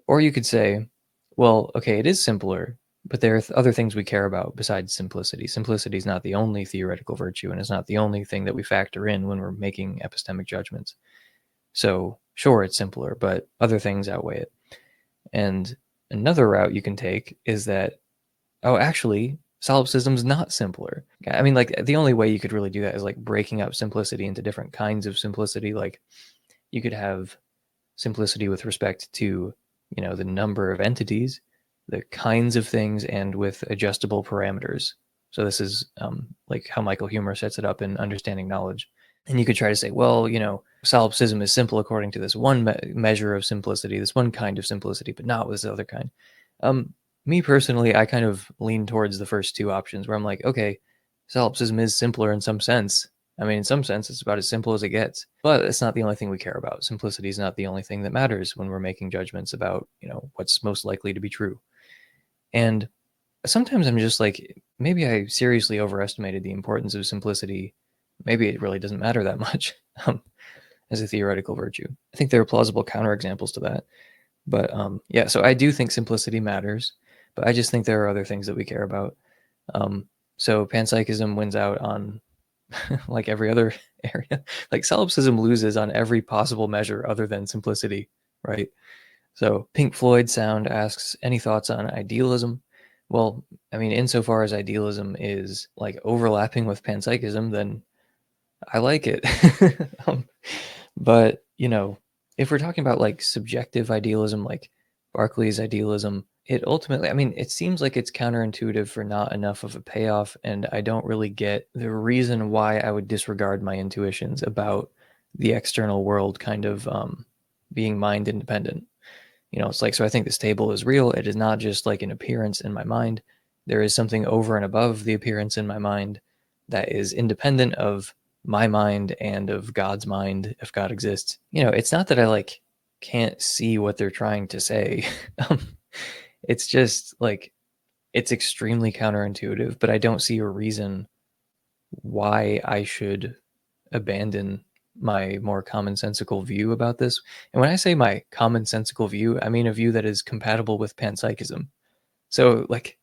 Or you could say, well, okay, it is simpler, but there are th- other things we care about besides simplicity. Simplicity is not the only theoretical virtue, and it's not the only thing that we factor in when we're making epistemic judgments. So sure, it's simpler, but other things outweigh it. And another route you can take is that, oh, actually, solipsism is not simpler. I mean, like, the only way you could really do that is like breaking up simplicity into different kinds of simplicity. Like, you could have simplicity with respect to, you know, the number of entities, the kinds of things, and with adjustable parameters. So this is um, like how Michael Huemer sets it up in Understanding Knowledge. And you could try to say, well, you know, solipsism is simple according to this one me- measure of simplicity, this one kind of simplicity, but not with this other kind. Um, me personally, I kind of lean towards the first two options, where I'm like, okay, solipsism is simpler in some sense. I mean, in some sense, it's about as simple as it gets, but it's not the only thing we care about. Simplicity is not the only thing that matters when we're making judgments about, you know, what's most likely to be true. And sometimes I'm just like, maybe I seriously overestimated the importance of simplicity. Maybe it really doesn't matter that much um, as a theoretical virtue. I think there are plausible counterexamples to that. But um, yeah, so I do think simplicity matters, but I just think there are other things that we care about. Um, so panpsychism wins out on like every other area. Like, solipsism loses on every possible measure other than simplicity, right? So Pink Floyd Sound asks, any thoughts on idealism? Well, I mean, insofar as idealism is like overlapping with panpsychism, then I like it. um, but, you know, if we're talking about like subjective idealism, like Berkeley's idealism, it ultimately, I mean, it seems like it's counterintuitive for not enough of a payoff, and I don't really get the reason why I would disregard my intuitions about the external world kind of um, being mind independent. You know, it's like, so I think this table is real. It is not just like an appearance in my mind. There is something over and above the appearance in my mind that is independent of my mind and of God's mind, if God exists. You know, it's not that I like can't see what they're trying to say. um, It's just like, it's extremely counterintuitive, but I don't see a reason why I should abandon my more commonsensical view about this. And when I say my commonsensical view, I mean a view that is compatible with panpsychism. So like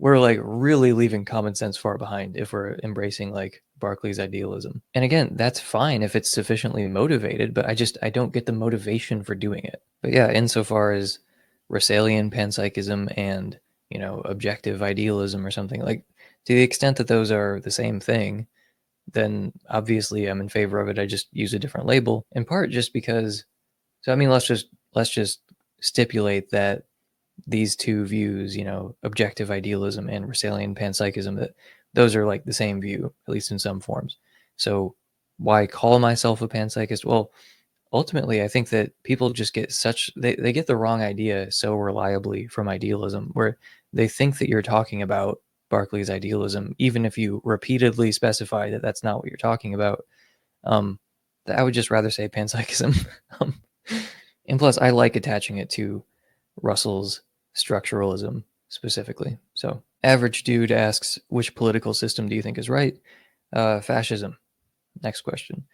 we're like really leaving common sense far behind if we're embracing like Berkeley's idealism. And again, that's fine if it's sufficiently motivated, but I just, I don't get the motivation for doing it. But yeah, insofar as Russellian panpsychism and, you know, objective idealism or something, like to the extent that those are the same thing, then obviously I'm in favor of it. I just use a different label, in part just because, so I mean, let's just, let's just stipulate that these two views, you know, objective idealism and Russellian panpsychism, that those are like the same view, at least in some forms. So why call myself a panpsychist? Well, ultimately, I think that people just get such, they, they get the wrong idea so reliably from idealism, where they think that you're talking about Berkeley's idealism, even if you repeatedly specify that that's not what you're talking about. Um, I would just rather say panpsychism. um, and plus, I like attaching it to Russell's structuralism specifically. So, Average Dude asks, which political system do you think is right? Uh, fascism. Next question.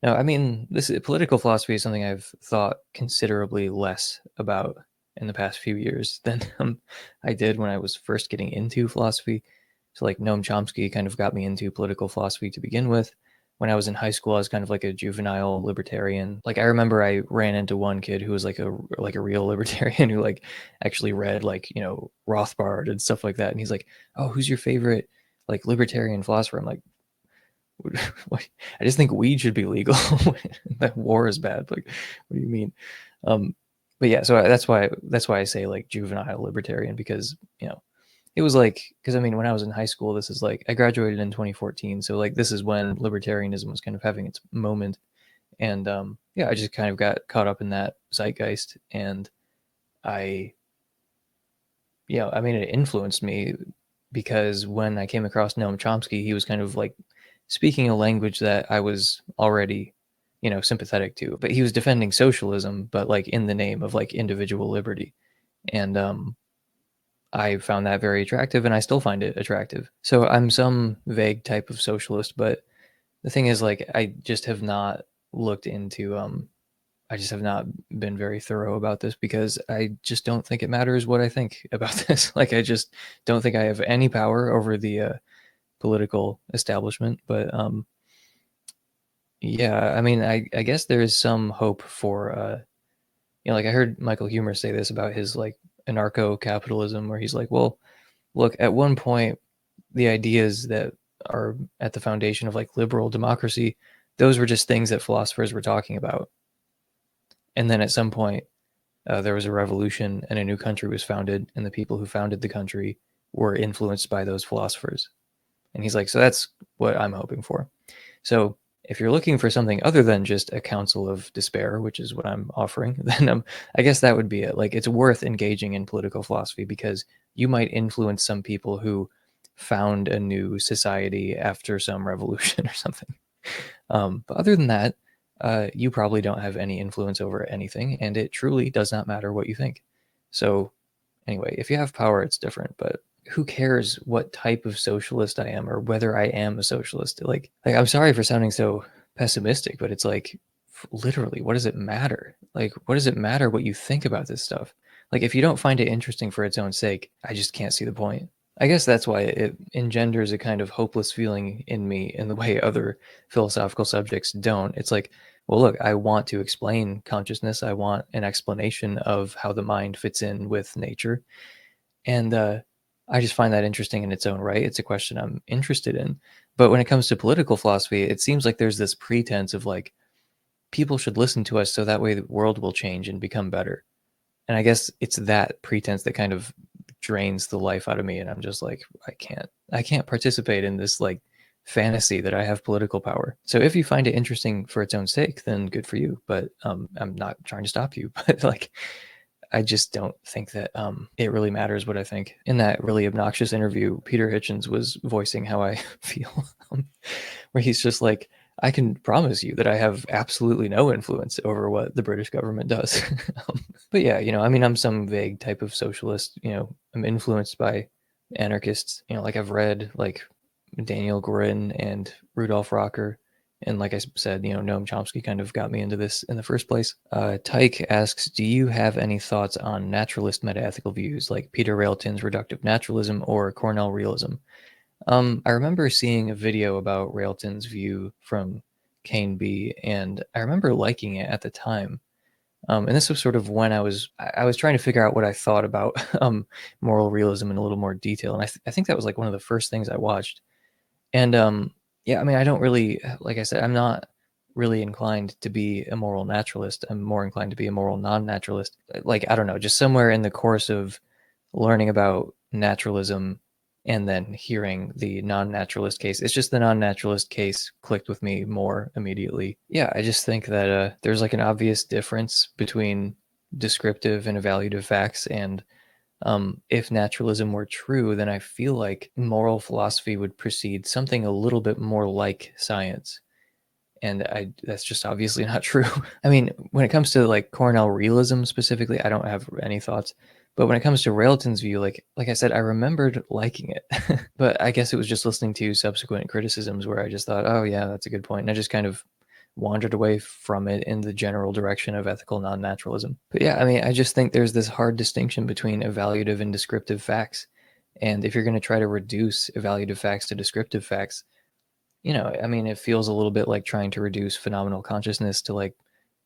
Now, I mean, this is, political philosophy is something I've thought considerably less about in the past few years than um, I did when I was first getting into philosophy. So like Noam Chomsky kind of got me into political philosophy to begin with. When I was in high school, I was kind of like a juvenile libertarian. Like I remember I ran into one kid who was like a like a real libertarian who like actually read like, you know, Rothbard and stuff like that. And he's like, oh, who's your favorite like libertarian philosopher? I'm like, what? I just think weed should be legal. That war is bad. Like, what do you mean? Um, But yeah, so that's why that's why I say like juvenile libertarian, because, you know, it was like, because I mean, when I was in high school, this is like, I graduated in twenty fourteen. So like, this is when libertarianism was kind of having its moment. And um, yeah, I just kind of got caught up in that zeitgeist. And I, you know, I mean, it influenced me because when I came across Noam Chomsky, he was kind of like speaking a language that I was already, you know, sympathetic to, but he was defending socialism, but like in the name of like individual liberty. And um, I found that very attractive, and I still find it attractive. So I'm some vague type of socialist, but the thing is, like, I just have not looked into, um, I just have not been very thorough about this because I just don't think it matters what I think about this. Like, I just don't think I have any power over the uh, political establishment, but um, yeah, I mean, I, I guess there is some hope for, uh, you know, like I heard Michael Huemer say this about his like anarcho-capitalism, where he's like, well, look, at one point, the ideas that are at the foundation of like liberal democracy, those were just things that philosophers were talking about. And then at some point, uh, there was a revolution and a new country was founded, and the people who founded the country were influenced by those philosophers. And he's like, so that's what I'm hoping for. So if you're looking for something other than just a counsel of despair, which is what I'm offering, then um, I guess that would be it. Like, it's worth engaging in political philosophy because you might influence some people who found a new society after some revolution or something. Um, but other than that, uh, you probably don't have any influence over anything, and it truly does not matter what you think. So anyway, if you have power, it's different, but who cares what type of socialist I am or whether I am a socialist? Like, like I'm sorry for sounding so pessimistic, but it's like, literally, what does it matter? Like, what does it matter what you think about this stuff? Like, if you don't find it interesting for its own sake, I just can't see the point. I guess that's why it engenders a kind of hopeless feeling in me in the way other philosophical subjects don't. It's like, well, look, I want to explain consciousness. I want an explanation of how the mind fits in with nature. And, uh, I just find that interesting in its own right. It's a question I'm interested in. But when it comes to political philosophy, it seems like there's this pretense of like, people should listen to us so that way the world will change and become better. And I guess it's that pretense that kind of drains the life out of me. And I'm just like, I can't, I can't participate in this like fantasy that I have political power. So if you find it interesting for its own sake, then good for you. But um, I'm not trying to stop you, but like, I just don't think that um, it really matters what I think. In that really obnoxious interview, Peter Hitchens was voicing how I feel, where he's just like, I can promise you that I have absolutely no influence over what the British government does. um, but yeah, you know, I mean, I'm some vague type of socialist, you know, I'm influenced by anarchists, you know, like I've read like Daniel Gorin and Rudolf Rocker And like I said, you know, Noam Chomsky kind of got me into this in the first place. Uh, Tyke asks, do you have any thoughts on naturalist metaethical views like Peter Railton's reductive naturalism or Cornell realism? Um, I remember seeing a video about Railton's view from Kane B, and I remember liking it at the time. Um, and this was sort of when I was I was trying to figure out what I thought about um, moral realism in a little more detail. And I, th- I think that was like one of the first things I watched. And um, yeah, I mean, I don't really, like I said, I'm not really inclined to be a moral naturalist. I'm more inclined to be a moral non-naturalist. Like, I don't know, just somewhere in the course of learning about naturalism and then hearing the non-naturalist case, it's just the non-naturalist case clicked with me more immediately. Yeah, I just think that uh, there's like an obvious difference between descriptive and evaluative facts. And um, if naturalism were true, then I feel like moral philosophy would precede something a little bit more like science. And I, that's just obviously not true. I mean, when it comes to like Cornell realism specifically, I don't have any thoughts. But when it comes to Railton's view, like like I said, I remembered liking it. But I guess it was just listening to subsequent criticisms where I just thought, oh yeah, that's a good point. And I just kind of wandered away from it in the general direction of ethical non-naturalism. But yeah, I mean, I just think there's this hard distinction between evaluative and descriptive facts. And if you're going to try to reduce evaluative facts to descriptive facts, you know, I mean, it feels a little bit like trying to reduce phenomenal consciousness to like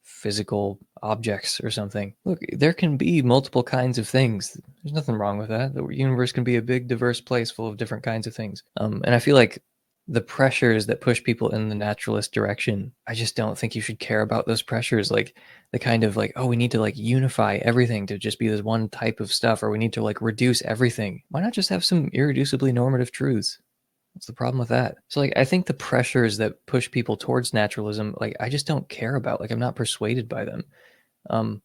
physical objects or something. Look, there can be multiple kinds of things. There's nothing wrong with that. The universe can be a big, diverse place full of different kinds of things. Um, and I feel like the pressures that push people in the naturalist direction, I just don't think you should care about those pressures. Like the kind of like, oh, we need to like unify everything to just be this one type of stuff, or we need to like reduce everything. Why not just have some irreducibly normative truths? What's the problem with that? So like, I think the pressures that push people towards naturalism, like I just don't care about, like I'm not persuaded by them. Um,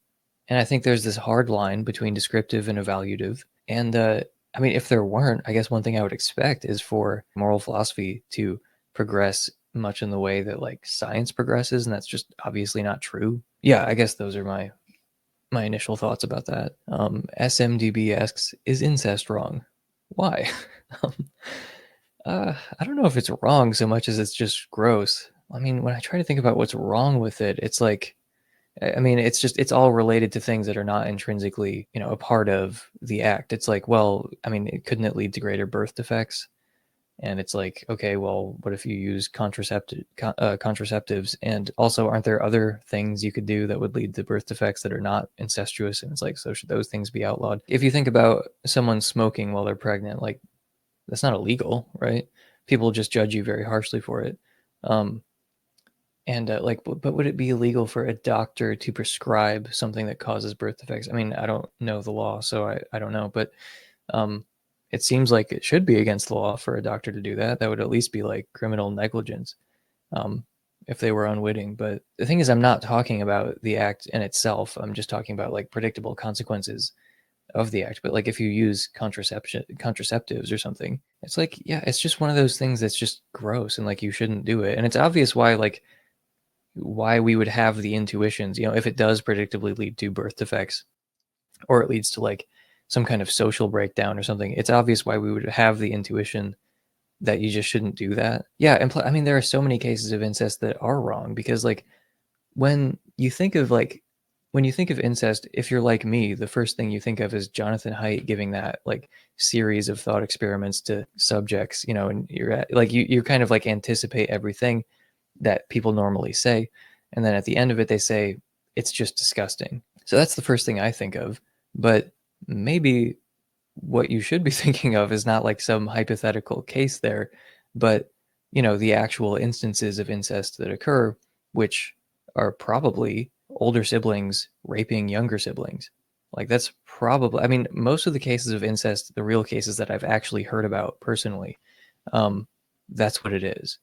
and I think there's this hard line between descriptive and evaluative. And uh, I mean, if there weren't, I guess one thing I would expect is for moral philosophy to progress much in the way that like science progresses. And that's just obviously not true. Yeah, I guess those are my, my initial thoughts about that. Um, S M D B asks, is incest wrong? Why? um, Uh, I don't know if it's wrong so much as it's just gross. I mean, when I try to think about what's wrong with it, it's like, I mean, it's just, it's all related to things that are not intrinsically, you know, a part of the act. It's like, well, I mean, it, couldn't it lead to greater birth defects? And it's like, okay, well, what if you use contraceptive, uh, contraceptives? And also, aren't there other things you could do that would lead to birth defects that are not incestuous? And it's like, so should those things be outlawed? If you think about someone smoking while they're pregnant, like, that's not illegal, right? People just judge you very harshly for it. Um, and uh, like, but would it be illegal for a doctor to prescribe something that causes birth defects? I mean, I don't know the law, so I, I don't know, but um, it seems like it should be against the law for a doctor to do that. That would at least be like criminal negligence um, if they were unwitting. But the thing is, I'm not talking about the act in itself. I'm just talking about like predictable consequences of the act. But like if you use contraception contraceptives or something, it's like, yeah, it's just one of those things that's just gross and like you shouldn't do it. And it's obvious why like why we would have the intuitions, you know, if it does predictably lead to birth defects or it leads to like some kind of social breakdown or something, it's obvious why we would have the intuition that you just shouldn't do that. Yeah, and pl- I mean there are so many cases of incest that are wrong because like when you think of like When you think of incest, if you're like me, the first thing you think of is Jonathan Haidt giving that like series of thought experiments to subjects, you know, and you're at, like, you you kind of like anticipate everything that people normally say. And then at the end of it, they say, it's just disgusting. So that's the first thing I think of. But maybe what you should be thinking of is not like some hypothetical case there, but, you know, the actual instances of incest that occur, which are probably older siblings raping younger siblings. Like that's probably, I mean, most of the cases of incest, the real cases that I've actually heard about personally, um, that's what it is.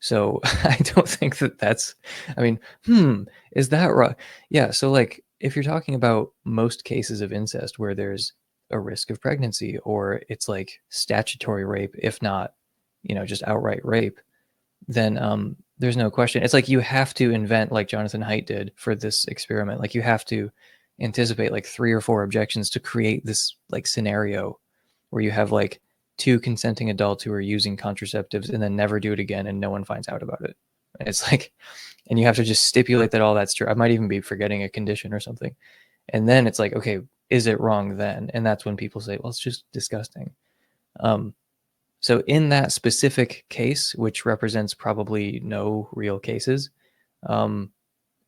So I don't think that that's, I mean, hmm, is that right? Yeah. So like, if you're talking about most cases of incest where there's a risk of pregnancy or it's like statutory rape, if not, you know, just outright rape, then, um, there's no question. It's like you have to invent like Jonathan Haidt did for this experiment. Like you have to anticipate like three or four objections to create this like scenario where you have like two consenting adults who are using contraceptives and then never do it again and no one finds out about it. It's like, and you have to just stipulate that all that's true. I might even be forgetting a condition or something. And then it's like, okay, is it wrong then? And that's when people say, well, it's just disgusting. Um, so in that specific case, which represents probably no real cases, um,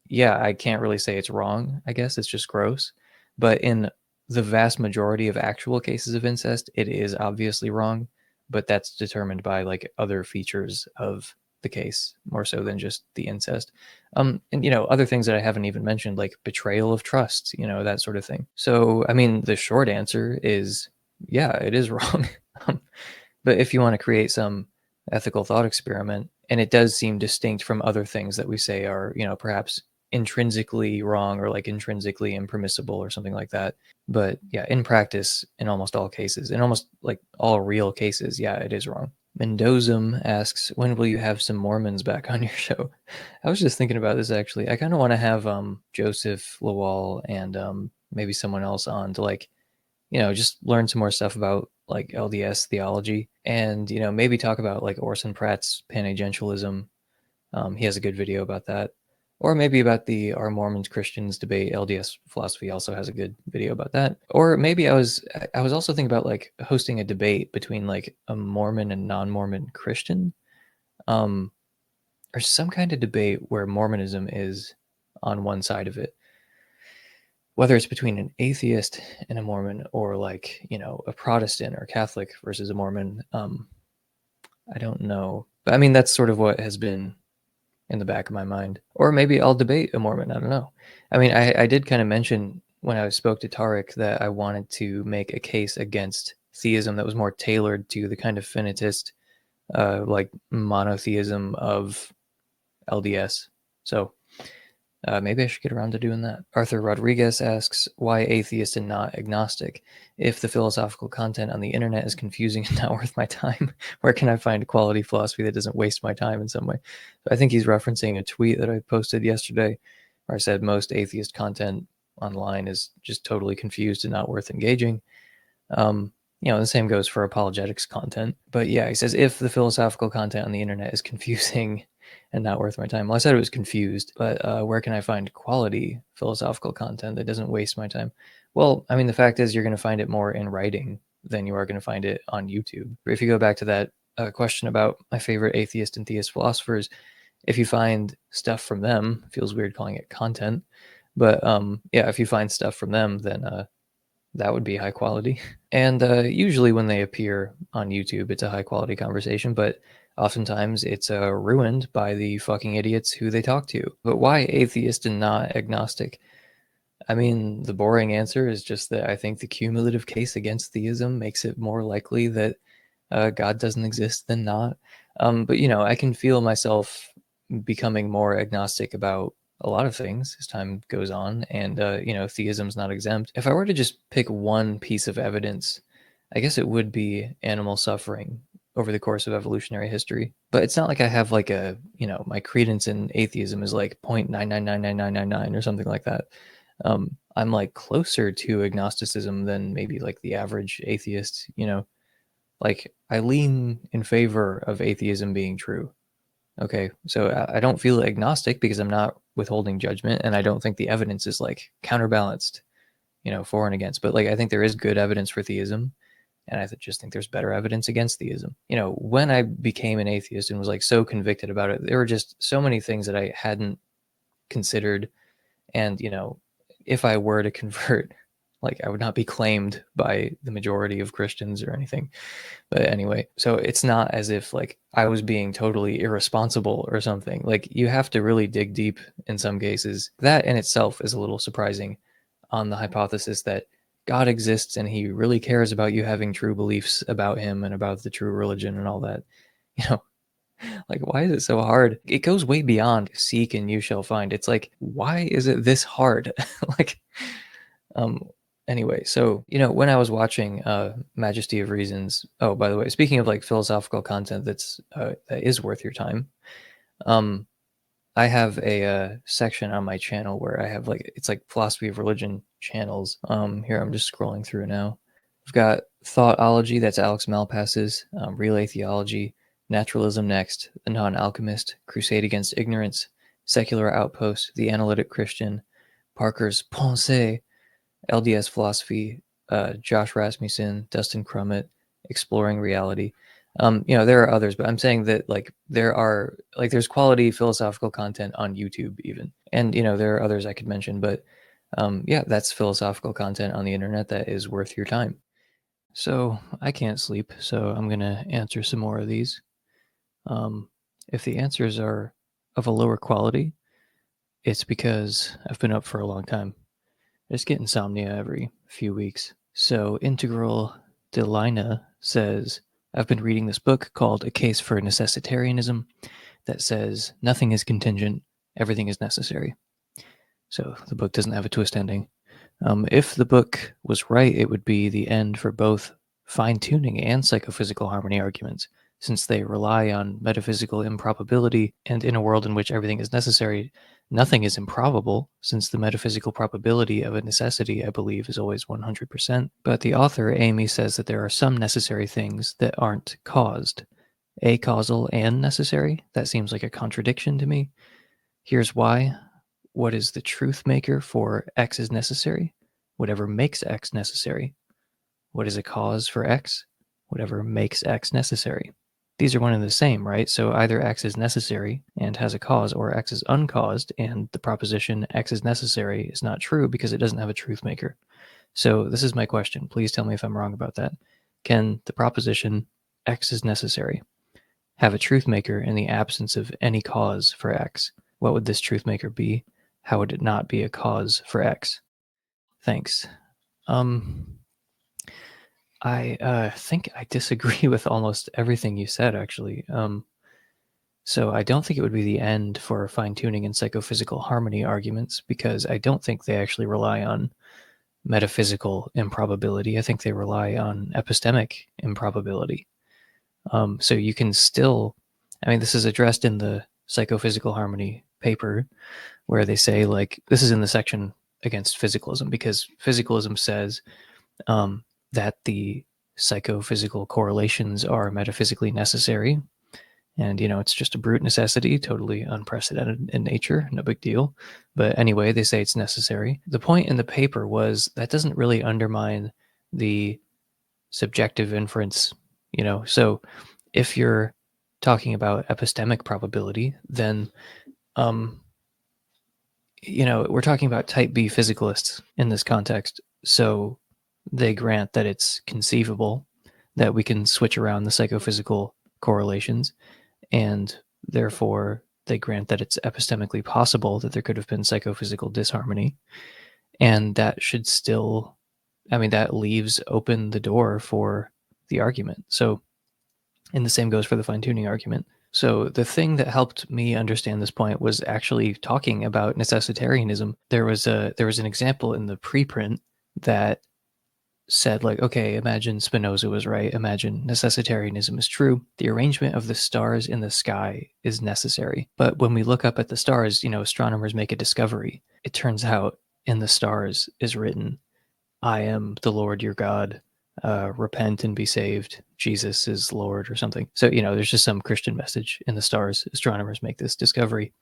yeah, I can't really say it's wrong, I guess. It's just gross. But in the vast majority of actual cases of incest, it is obviously wrong, but that's determined by like other features of the case more so than just the incest. Um, and, you know, other things that I haven't even mentioned, like betrayal of trust, you know, that sort of thing. So, I mean, the short answer is, yeah, it is wrong. But if you want to create some ethical thought experiment, and it does seem distinct from other things that we say are, you know, perhaps intrinsically wrong or like intrinsically impermissible or something like that. But yeah, in practice, in almost all cases, in almost like all real cases, yeah, it is wrong. Mendozum asks, when will you have some Mormons back on your show? I was just thinking about this, actually. I kind of want to have um, Joseph Lawal and um, maybe someone else on to, like, you know, just learn some more stuff about like L D S theology and, you know, maybe talk about like Orson Pratt's Panagentialism. Um, he has a good video about that. Or maybe about the Are Mormons Christians debate. L D S Philosophy also has a good video about that. Or maybe I was I was also thinking about like hosting a debate between like a Mormon and non-Mormon Christian, um, or some kind of debate where Mormonism is on one side of it. Whether it's between an atheist and a Mormon, or like, you know, a Protestant or Catholic versus a Mormon, um, I don't know. But I mean, that's sort of what has been in the back of my mind. Or maybe I'll debate a Mormon, I don't know. I mean, I, I did kind of mention when I spoke to Tarek that I wanted to make a case against theism that was more tailored to the kind of finitist, uh, like monotheism of L D S. So uh, maybe I should get around to doing that. Arthur Rodriguez asks, why atheist and not agnostic? If the philosophical content on the internet is confusing and not worth my time, where can I find quality philosophy that doesn't waste my time in some way? So I think he's referencing a tweet that I posted yesterday where I said most atheist content online is just totally confused and not worth engaging. Um, you know, the same goes for apologetics content. But yeah, he says, if the philosophical content on the internet is confusing and not worth my time. Well, I said it was confused, but uh, where can I find quality philosophical content that doesn't waste my time? Well, I mean, the fact is you're going to find it more in writing than you are going to find it on YouTube. If you go back to that uh, question about my favorite atheist and theist philosophers, if you find stuff from them, it feels weird calling it content, but um, yeah, if you find stuff from them, then uh, that would be high quality. And uh, usually when they appear on YouTube, it's a high quality conversation, but oftentimes it's uh, ruined by the fucking idiots who they talk to. But why atheist and not agnostic? I mean, the boring answer is just that I think the cumulative case against theism makes it more likely that uh, God doesn't exist than not. Um, but, you know, I can feel myself becoming more agnostic about a lot of things as time goes on. And, uh, you know, theism's not exempt. If I were to just pick one piece of evidence, I guess it would be animal suffering over the course of evolutionary history. But it's not like I have like a, you know, my credence in atheism is like zero point nine nine nine nine nine nine nine or something like that. Um, I'm like closer to agnosticism than maybe like the average atheist, you know, like I lean in favor of atheism being true. Okay, so I don't feel agnostic because I'm not withholding judgment, and I don't think the evidence is like counterbalanced, you know, for and against. But like I think there is good evidence for theism. And I just think there's better evidence against theism. You know, when I became an atheist and was like so convicted about it, there were just so many things that I hadn't considered. And, you know, if I were to convert, like I would not be claimed by the majority of Christians or anything. But anyway, so it's not as if like I was being totally irresponsible or something. Like you have to really dig deep in some cases. That in itself is a little surprising on the hypothesis that God exists and he really cares about you having true beliefs about him and about the true religion and all that. You know, like, why is it so hard? It goes way beyond seek and you shall find. It's like, why is it this hard? Like, um, anyway, so, you know, when I was watching uh, Majesty of Reasons, oh, by the way, speaking of like philosophical content that's uh, that is worth your time, um, I have a uh, section on my channel where I have like, it's like philosophy of religion channels. Um, here, I'm just scrolling through now. I've got Thoughtology, that's Alex Malpass's, um, Relay Theology, Naturalism Next, The Non-Alchemist, Crusade Against Ignorance, Secular Outpost, The Analytic Christian, Parker's Pensée, L D S Philosophy, uh, Josh Rasmussen, Dustin Crummett, Exploring Reality. Um, you know, there are others, but I'm saying that like there are like there's quality philosophical content on YouTube even. And, you know, there are others I could mention, but um, yeah, that's philosophical content on the internet that is worth your time. So I can't sleep, so I'm going to answer some more of these. Um, if the answers are of a lower quality, it's because I've been up for a long time. I just get insomnia every few weeks. So Integral Delina says, I've been reading this book called A Case for Necessitarianism that says nothing is contingent, everything is necessary. So the book doesn't have a twist ending. Um, if the book was right, it would be the end for both fine-tuning and psychophysical harmony arguments, since they rely on metaphysical improbability, and in a world in which everything is necessary, nothing is improbable, since the metaphysical probability of a necessity, I believe, is always one hundred percent. But the author, Amy, says that there are some necessary things that aren't caused. Acausal and necessary? That seems like a contradiction to me. Here's why. What is the truth maker for X is necessary? Whatever makes X necessary. What is a cause for X? Whatever makes X necessary. These are one and the same, right? So either X is necessary and has a cause, or X is uncaused, and the proposition X is necessary is not true because it doesn't have a truth maker. So this is my question. Please tell me if I'm wrong about that. Can the proposition X is necessary have a truth maker in the absence of any cause for X? What would this truth maker be? How would it not be a cause for X? Thanks. Um... I uh, think I disagree with almost everything you said, actually. Um, so I don't think it would be the end for fine-tuning and psychophysical harmony arguments, because I don't think they actually rely on metaphysical improbability. I think they rely on epistemic improbability. Um, so you can still, I mean, this is addressed in the psychophysical harmony paper, where they say, like, this is in the section against physicalism, because physicalism says, um, that the psychophysical correlations are metaphysically necessary. And, you know, it's just a brute necessity, totally unprecedented in nature, no big deal. But anyway, they say it's necessary. The point in the paper was that doesn't really undermine the subjective inference, you know. So if you're talking about epistemic probability, then, um, you know, we're talking about type B physicalists in this context. So they grant that it's conceivable that we can switch around the psychophysical correlations, and therefore they grant that it's epistemically possible that there could have been psychophysical disharmony. And that should still, I mean, that leaves open the door for the argument. So, and the same goes for the fine-tuning argument. So the thing that helped me understand this point was actually talking about necessitarianism. There was a, there was an example in the preprint that said, like, okay, imagine Spinoza was right, imagine necessitarianism is true, the arrangement of the stars in the sky is necessary. But when we look up at the stars, you know, astronomers make a discovery. It turns out in the stars is written, I am the Lord your God, uh, repent and be saved, Jesus is Lord, or something. So, you know, there's just some Christian message in the stars, astronomers make this discovery.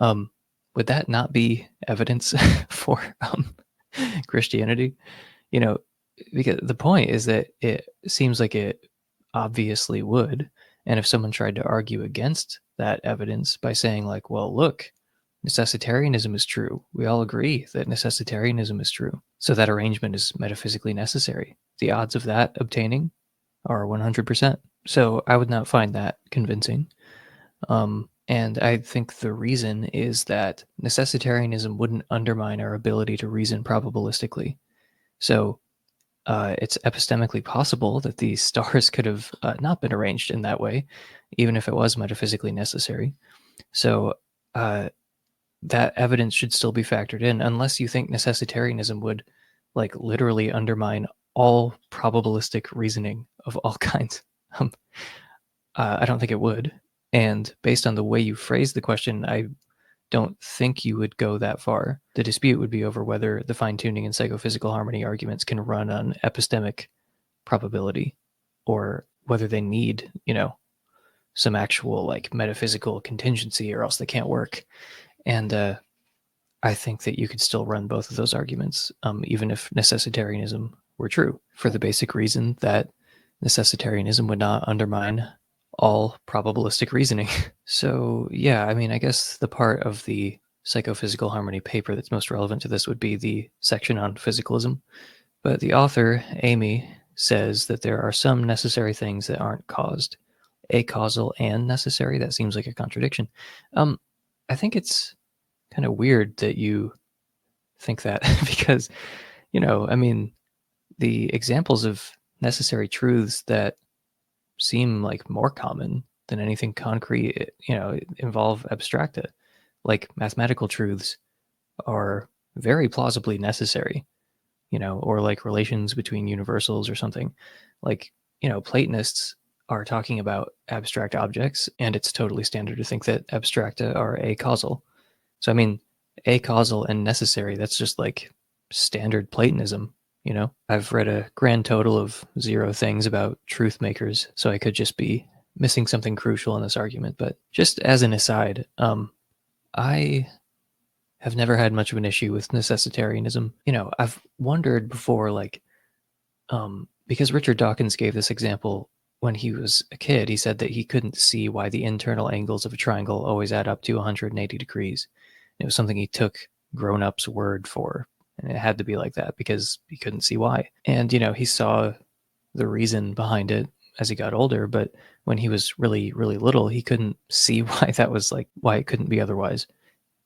Um, would that not be evidence for um, Christianity? You know, because the point is that it seems like it obviously would. And if someone tried to argue against that evidence by saying, like, well, look, necessitarianism is true. We all agree that necessitarianism is true. So that arrangement is metaphysically necessary. The odds of that obtaining are one hundred percent. So I would not find that convincing. Um, and I think the reason is that necessitarianism wouldn't undermine our ability to reason probabilistically. So Uh, it's epistemically possible that these stars could have uh, not been arranged in that way, even if it was metaphysically necessary. So uh, that evidence should still be factored in, unless you think necessitarianism would, like, literally undermine all probabilistic reasoning of all kinds. Um, uh, I don't think it would. And based on the way you phrased the question, I don't think you would go that far. The dispute would be over whether the fine-tuning and psychophysical harmony arguments can run on epistemic probability, or whether they need, you know, some actual like metaphysical contingency, or else they can't work. And uh, I think that you could still run both of those arguments, um, even if necessitarianism were true, for the basic reason that necessitarianism would not undermine all probabilistic reasoning. So yeah, I mean, I guess the part of the Psychophysical Harmony paper that's most relevant to this would be the section on physicalism. But the author, Amy, says that there are some necessary things that aren't caused. Acausal and necessary, that seems like a contradiction. Um, I think it's kind of weird that you think that because, you know, I mean, the examples of necessary truths that seem like more common than anything concrete, you know, involve abstracta. Like mathematical truths are very plausibly necessary, you know, or like relations between universals or something. Like, you know, Platonists are talking about abstract objects, and it's totally standard to think that abstracta are acausal. So, I mean, acausal and necessary, that's just like standard Platonism, you know? I've read a grand total of zero things about truth makers, so I could just be missing something crucial in this argument. But just as an aside, um, I have never had much of an issue with necessitarianism. You know, I've wondered before, like, um, because Richard Dawkins gave this example when he was a kid. He said that he couldn't see why the internal angles of a triangle always add up to one hundred eighty degrees. It was something he took grown-ups' word for, and it had to be like that because he couldn't see why. And, you know, he saw the reason behind it as he got older, but when he was really, really little, he couldn't see why that was like, why it couldn't be otherwise.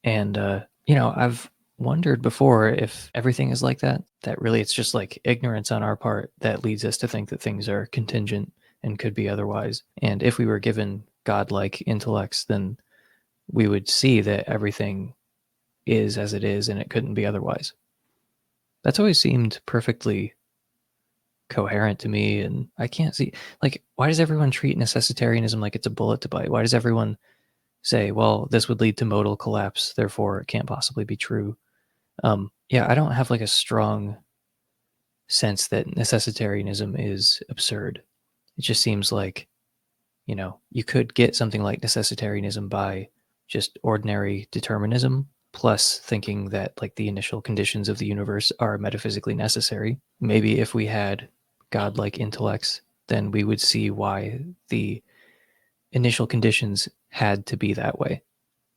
And, uh, you know, I've wondered before if everything is like that, that really it's just like ignorance on our part that leads us to think that things are contingent and could be otherwise. And if we were given godlike intellects, then we would see that everything is as it is and it couldn't be otherwise. That's always seemed perfectly coherent to me, and I can't see, like, why does everyone treat necessitarianism like it's a bullet to bite? Why does everyone say, well, this would lead to modal collapse, therefore it can't possibly be true? Um, yeah, I don't have like a strong sense that necessitarianism is absurd. It just seems like, you know, you could get something like necessitarianism by just ordinary determinism, plus thinking that like the initial conditions of the universe are metaphysically necessary. Maybe if we had godlike intellects, then we would see why the initial conditions had to be that way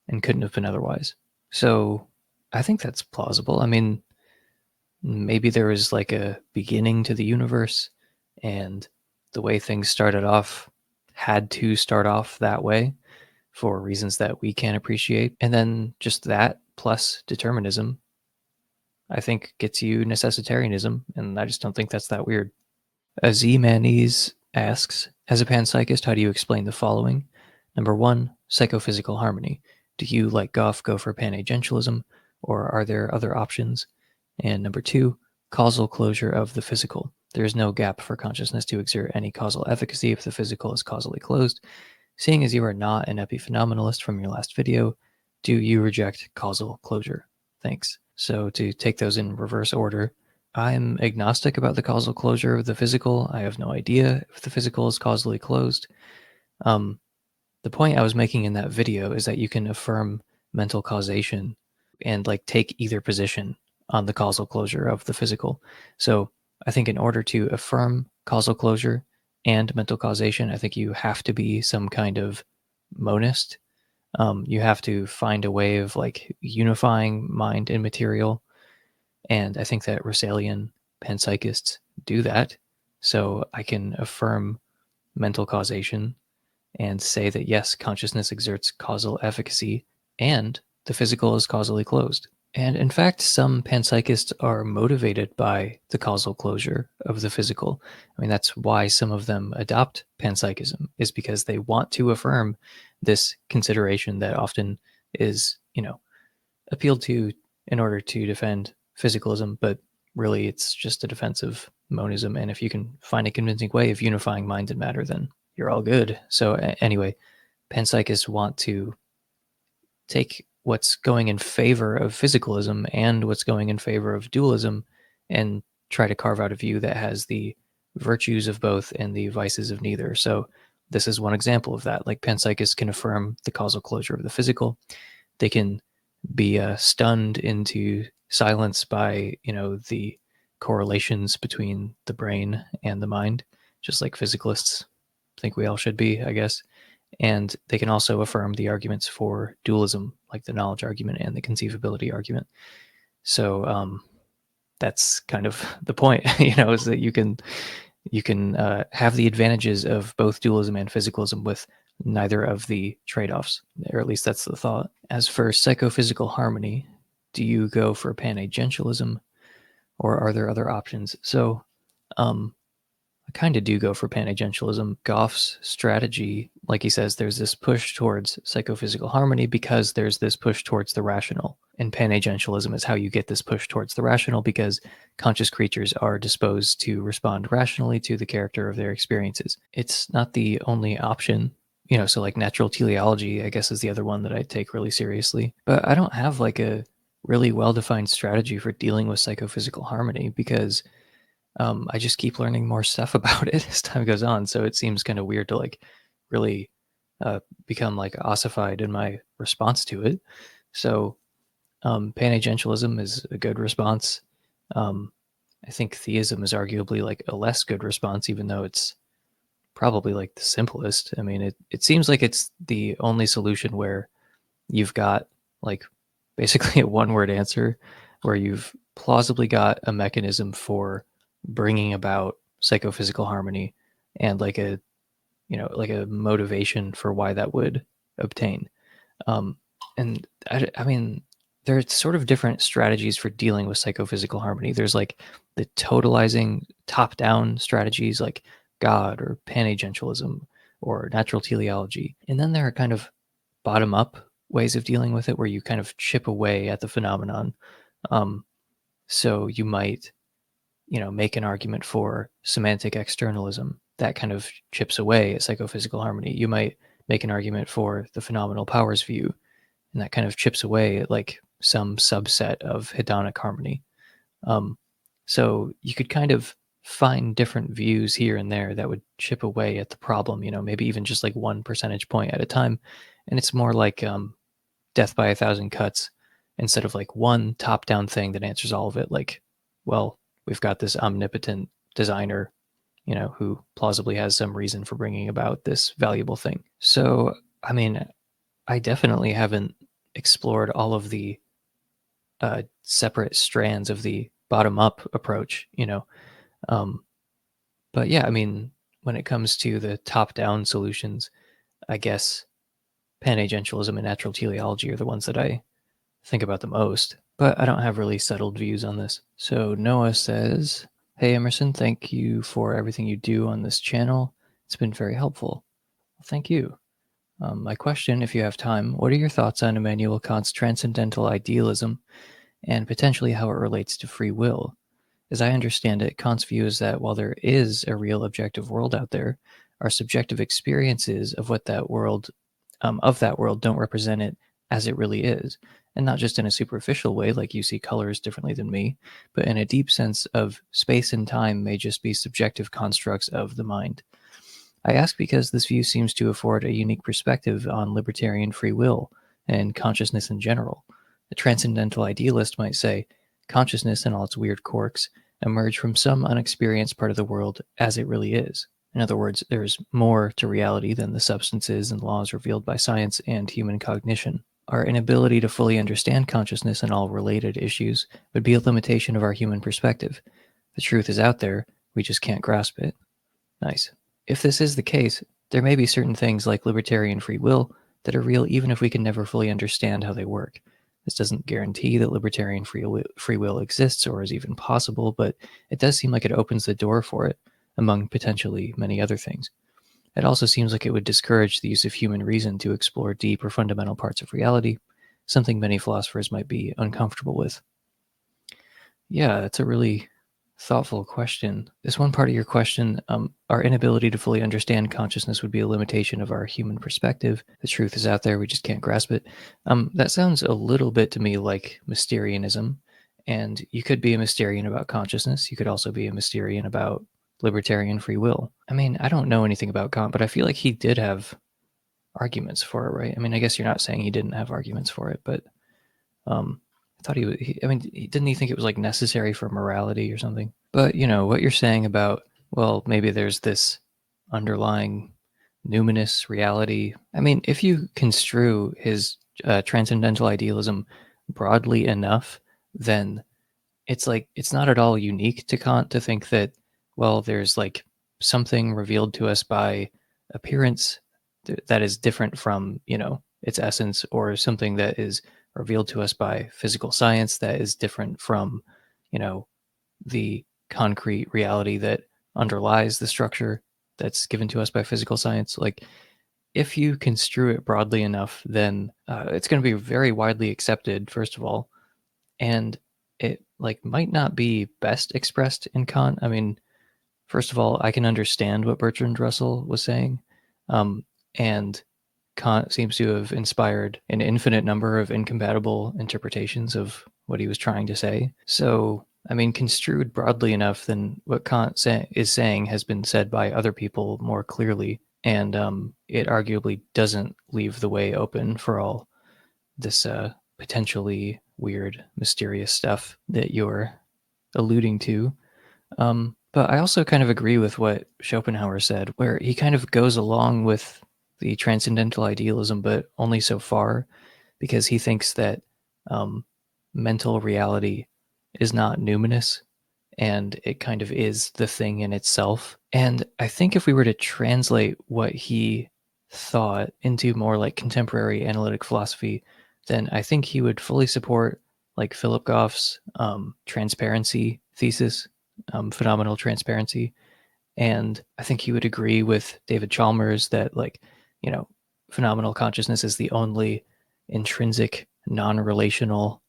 and couldn't have been otherwise. So I think that's plausible. I mean, maybe there was like a beginning to the universe, and the way things started off had to start off that way for reasons that we can't appreciate. And then just that plus determinism, I think, gets you necessitarianism, and I just don't think that's that weird. Aziz Maniz asks, as a panpsychist, how do you explain the following? Number one, psychophysical harmony. Do you, like Goff, go for panagentialism, or are there other options? And number two, causal closure of the physical. There is no gap for consciousness to exert any causal efficacy if the physical is causally closed. Seeing as you are not an epiphenomenalist from your last video, do you reject causal closure? Thanks. So to take those in reverse order, I'm agnostic about the causal closure of the physical. I have no idea if the physical is causally closed. Um, the point I was making in that video is that you can affirm mental causation and like take either position on the causal closure of the physical. So I think in order to affirm causal closure and mental causation, I think you have to be some kind of monist. Um, you have to find a way of like unifying mind and material. And I think that Russellian panpsychists do that. So I can affirm mental causation and say that, yes, consciousness exerts causal efficacy and the physical is causally closed. And in fact, some panpsychists are motivated by the causal closure of the physical. I mean, that's why some of them adopt panpsychism, is because they want to affirm this consideration that often is, you know, appealed to in order to defend physicalism, but really it's just a defense of monism. And if you can find a convincing way of unifying mind and matter, then you're all good. So anyway, panpsychists want to take what's going in favor of physicalism and what's going in favor of dualism and try to carve out a view that has the virtues of both and the vices of neither. So This is one example of that. Like, panpsychists can affirm the causal closure of the physical. They can be uh, stunned into silence by, you know, the correlations between the brain and the mind, just like physicalists think we all should be, I guess. And they can also affirm the arguments for dualism, like the knowledge argument and the conceivability argument. So um, that's kind of the point, you know, is that you can you can uh, have the advantages of both dualism and physicalism with neither of the trade-offs, or at least that's the thought. As for psychophysical harmony, do you go for panagentialism, or are there other options? So um, I kind of do go for panagentialism. Goff's strategy, like he says, there's this push towards psychophysical harmony because there's this push towards the rational. And panagentialism is how you get this push towards the rational, because conscious creatures are disposed to respond rationally to the character of their experiences. It's not the only option. You know, so like natural teleology, I guess, is the other one that I take really seriously. But I don't have like a really well-defined strategy for dealing with psychophysical harmony, because um, I just keep learning more stuff about it as time goes on. So it seems kind of weird to like really uh, become like ossified in my response to it. So um, panagentialism is a good response. Um, I think theism is arguably like a less good response, even though it's probably like the simplest. I mean, it, it seems like it's the only solution where you've got like basically a one-word answer, where you've plausibly got a mechanism for bringing about psychophysical harmony and like a, you know, like a motivation for why that would obtain. Um, and I, I mean, there's sort of different strategies for dealing with psychophysical harmony. There's like the totalizing top-down strategies like God or panagentialism or natural teleology. And then there are kind of bottom-up ways of dealing with it, where you kind of chip away at the phenomenon. Um, so you might, you know, make an argument for semantic externalism. That kind of chips away at psychophysical harmony. You might make an argument for the phenomenal powers view, and that kind of chips away at like some subset of hedonic harmony. Um, so you could kind of find different views here and there that would chip away at the problem, you know, maybe even just like one percentage point at a time. And it's more like um, death by a thousand cuts, instead of like one top-down thing that answers all of it. Like, well, we've got this omnipotent designer, you know, who plausibly has some reason for bringing about this valuable thing. So, I mean, I definitely haven't explored all of the uh, separate strands of the bottom-up approach, you know. Um, but yeah, I mean, when it comes to the top-down solutions, I guess panagentialism and natural teleology are the ones that I think about the most, but I don't have really settled views on this. So Noah says, "Hey Emerson, thank you for everything you do on this channel. It's been very helpful." Well, thank you. Um, my question, if you have time, what are your thoughts on Immanuel Kant's transcendental idealism and potentially how it relates to free will? As I understand it, Kant's view is that while there is a real objective world out there, our subjective experiences of what that world, um, of that world don't represent it as it really is, and not just in a superficial way, like you see colors differently than me, but in a deep sense of space and time may just be subjective constructs of the mind. I ask because this view seems to afford a unique perspective on libertarian free will and consciousness in general. A transcendental idealist might say, consciousness and all its weird quirks emerge from some unexperienced part of the world as it really is. In other words, there is more to reality than the substances and laws revealed by science and human cognition. Our inability to fully understand consciousness and all related issues would be a limitation of our human perspective. The truth is out there, we just can't grasp it. Nice. If this is the case, there may be certain things like libertarian free will that are real even if we can never fully understand how they work. This doesn't guarantee that libertarian free will, free will exists or is even possible, but it does seem like it opens the door for it, among potentially many other things. It also seems like it would discourage the use of human reason to explore deep or fundamental parts of reality, something many philosophers might be uncomfortable with. Yeah, that's a really thoughtful question. This one part of your question, um, our inability to fully understand consciousness would be a limitation of our human perspective. The truth is out there, we just can't grasp it. Um, that sounds a little bit to me like Mysterianism, and you could be a Mysterian about consciousness. You could also be a Mysterian about libertarian free will. I mean, I don't know anything about Kant, but I feel like he did have arguments for it, right? I mean, I guess you're not saying he didn't have arguments for it, but um, I thought he, would, he, I mean, didn't he think it was like necessary for morality or something? But, you know, what you're saying about, well, maybe there's this underlying numinous reality. I mean, if you construe his uh, transcendental idealism broadly enough, then it's like, it's not at all unique to Kant to think that, well, there's like something revealed to us by appearance th- that is different from, you know, its essence, or something that is revealed to us by physical science that is different from, you know, the concrete reality that underlies the structure that's given to us by physical science. Like, if you construe it broadly enough, then uh, it's going to be very widely accepted, first of all, and it like might not be best expressed in Kant. I mean, first of all, I can understand what Bertrand Russell was saying, um, and Kant seems to have inspired an infinite number of incompatible interpretations of what he was trying to say. So, I mean, construed broadly enough, then what Kant say- is saying has been said by other people more clearly, and um, it arguably doesn't leave the way open for all this uh, potentially weird, mysterious stuff that you're alluding to. Um, but I also kind of agree with what Schopenhauer said, where he kind of goes along with the transcendental idealism, but only so far, because he thinks that um, mental reality is not numinous, and it kind of is the thing in itself. And I think if we were to translate what he thought into more like contemporary analytic philosophy, then I think he would fully support like Philip Goff's um, transparency thesis, um, phenomenal transparency. And I think he would agree with David Chalmers that, like, you know, phenomenal consciousness is the only intrinsic, non-relational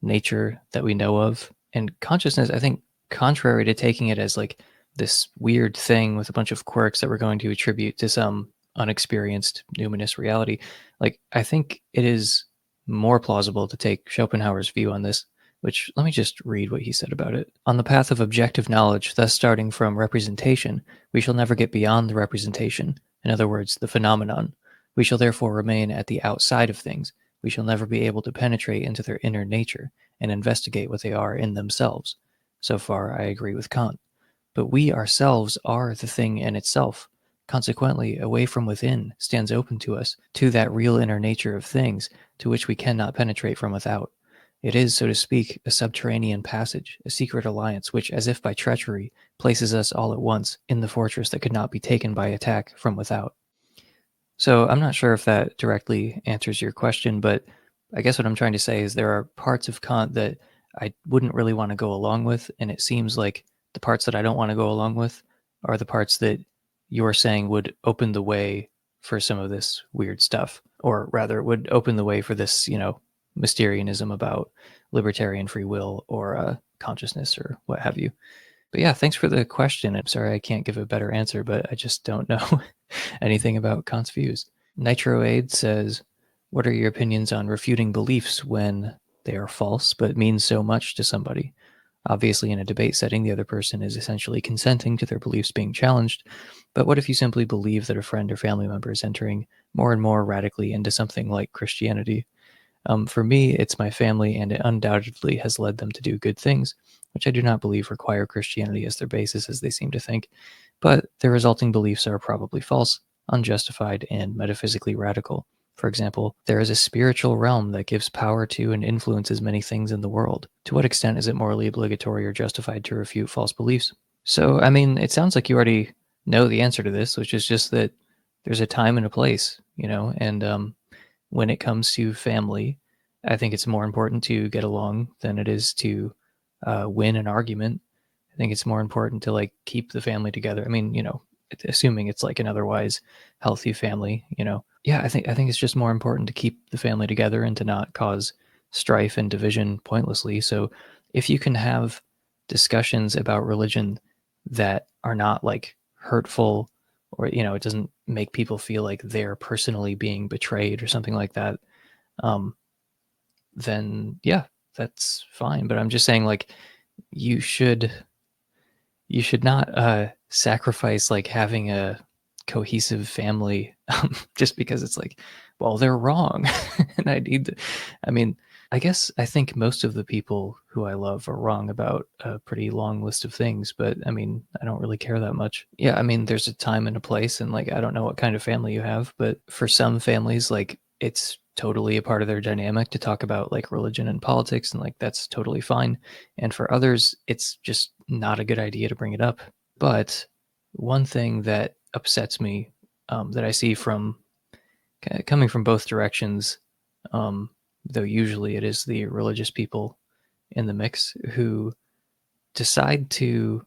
nature that we know of. And consciousness, I think, contrary to taking it as like this weird thing with a bunch of quirks that we're going to attribute to some unexperienced numinous reality, like, I think it is more plausible to take Schopenhauer's view on this, which, let me just read what he said about it. On the path of objective knowledge, thus starting from representation, we shall never get beyond the representation, in other words, the phenomenon. We shall therefore remain at the outside of things. We shall never be able to penetrate into their inner nature and investigate what they are in themselves. So far, I agree with Kant. But we ourselves are the thing in itself. Consequently, away from within stands open to us, to that real inner nature of things to which we cannot penetrate from without. It is, so to speak, a subterranean passage, a secret alliance which, as if by treachery, places us all at once in the fortress that could not be taken by attack from without. So I'm not sure if that directly answers your question, but I guess what I'm trying to say is there are parts of Kant that I wouldn't really want to go along with, and it seems like the parts that I don't want to go along with are the parts that you're saying would open the way for some of this weird stuff, or rather would open the way for this, you know, Mysterianism about libertarian free will or uh, consciousness or what have you. But yeah, thanks for the question. I'm sorry I can't give a better answer, but I just don't know anything about Kant's views. Nitroaid says, what are your opinions on refuting beliefs when they are false but mean so much to somebody? Obviously, in a debate setting, the other person is essentially consenting to their beliefs being challenged, but what if you simply believe that a friend or family member is entering more and more radically into something like Christianity? Um, for me, it's my family, and it undoubtedly has led them to do good things, which I do not believe require Christianity as their basis, as they seem to think, but their resulting beliefs are probably false, unjustified, and metaphysically radical. For example, there is a spiritual realm that gives power to and influences many things in the world. To what extent is it morally obligatory or justified to refute false beliefs? So, I mean, it sounds like you already know the answer to this, which is just that there's a time and a place, you know, and um, when it comes to family, I think it's more important to get along than it is to uh, win an argument. I think it's more important to, like, keep the family together. I mean, you know, assuming it's like an otherwise healthy family, you know. Yeah, I think I think it's just more important to keep the family together and to not cause strife and division pointlessly. So if you can have discussions about religion that are not, like, hurtful, or, you know, it doesn't make people feel like they're personally being betrayed or something like that, um, then yeah, that's fine. But I'm just saying, like, you should, you should not uh, sacrifice like having a cohesive family um, just because it's like, well, they're wrong. And I need to, I mean, I guess I think most of the people who I love are wrong about a pretty long list of things, but I mean, I don't really care that much. Yeah, I mean, there's a time and a place, and like, I don't know what kind of family you have, but for some families, like, it's totally a part of their dynamic to talk about like religion and politics, and like, that's totally fine. And for others, it's just not a good idea to bring it up. But one thing that upsets me um, that I see from coming from both directions, um, though usually it is the religious people in the mix who decide to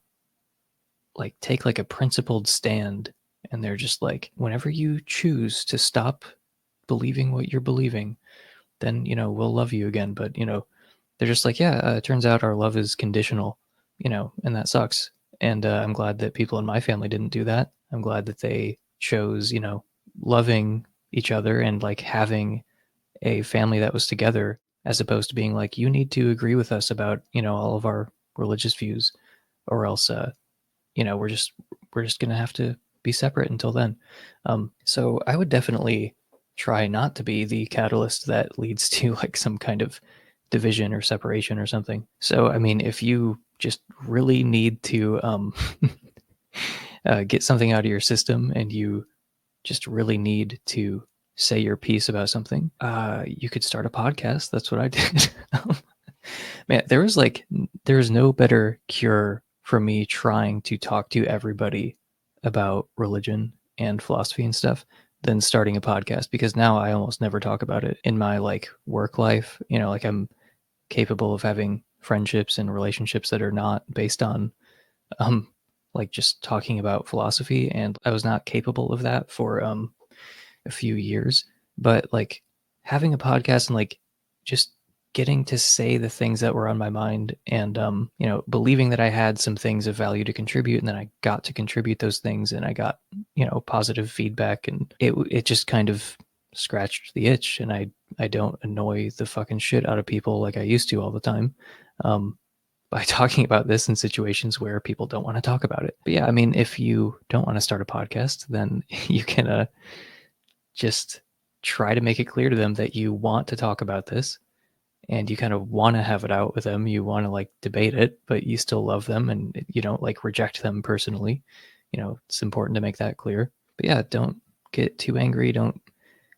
like take like a principled stand, and they're just like, whenever you choose to stop believing what you're believing, then, you know, we'll love you again. But, you know, they're just like, yeah, uh, it turns out our love is conditional, you know, and that sucks. And uh, I'm glad that people in my family didn't do that. I'm glad that they chose, you know, loving each other and like having a family that was together, as opposed to being like, you need to agree with us about, you know, all of our religious views, or else, uh, you know, we're just, we're just going to have to be separate until then. Um, so I would definitely try not to be the catalyst that leads to like some kind of division or separation or something. So, I mean, if you just really need to um, uh, get something out of your system, and you just really need to say your piece about something, uh, you could start a podcast. That's what I did. Man, there was like, there was no better cure for me trying to talk to everybody about religion and philosophy and stuff than starting a podcast, because now I almost never talk about it in my like work life. You know, like I'm capable of having friendships and relationships that are not based on um, like just talking about philosophy. And I was not capable of that for um, a few years, but like having a podcast and like just getting to say the things that were on my mind, and, um, you know, believing that I had some things of value to contribute, and then I got to contribute those things, and I got, you know, positive feedback, and it, it just kind of scratched the itch. And I, I don't annoy the fucking shit out of people like I used to all the time, um, by talking about this in situations where people don't want to talk about it. But yeah, I mean, if you don't want to start a podcast, then you can, uh, just try to make it clear to them that you want to talk about this, and you kind of want to have it out with them. You want to like debate it, but you still love them, and you don't like reject them personally. You know, it's important to make that clear. But yeah, don't get too angry. Don't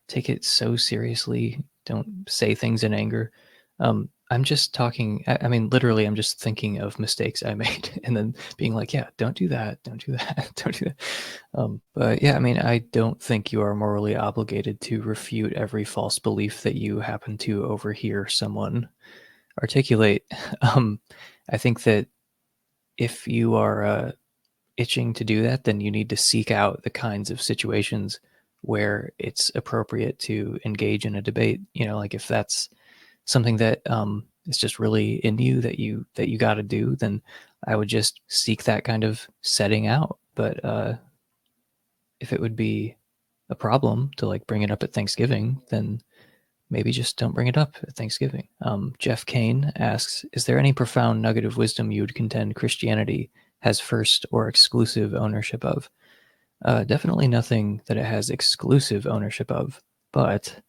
take it so seriously. Don't say things in anger. Um, I'm just talking, I, I mean, literally, I'm just thinking of mistakes I made and then being like, yeah, don't do that. Don't do that. Don't do that. Um, but yeah, I mean, I don't think you are morally obligated to refute every false belief that you happen to overhear someone articulate. Um, I think that if you are uh, itching to do that, then you need to seek out the kinds of situations where it's appropriate to engage in a debate. You know, like if that's something that um, is just really in you that you that you got to do, then I would just seek that kind of setting out. But uh, if it would be a problem to like bring it up at Thanksgiving, then maybe just don't bring it up at Thanksgiving. Um, Jeff Kane asks, is there any profound nugget of wisdom you would contend Christianity has first or exclusive ownership of? Uh, definitely nothing that it has exclusive ownership of, but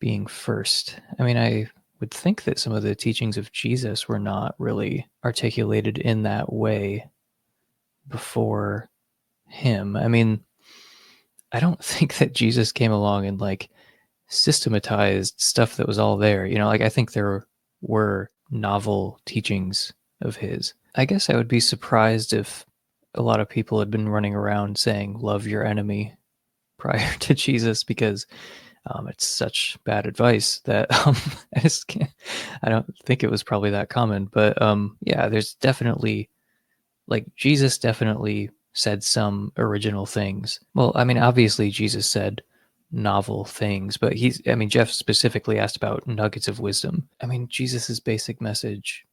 being first. I mean, I would think that some of the teachings of Jesus were not really articulated in that way before him. I mean, I don't think that Jesus came along and like systematized stuff that was all there. You know, like I think there were novel teachings of his. I guess I would be surprised if a lot of people had been running around saying, love your enemy prior to Jesus, because Um, it's such bad advice that um, I just can't, I don't think it was probably that common. But um, yeah, there's definitely, like Jesus definitely said some original things. Well, I mean, obviously Jesus said novel things, but he's, I mean, Jeff specifically asked about nuggets of wisdom. I mean, Jesus's basic message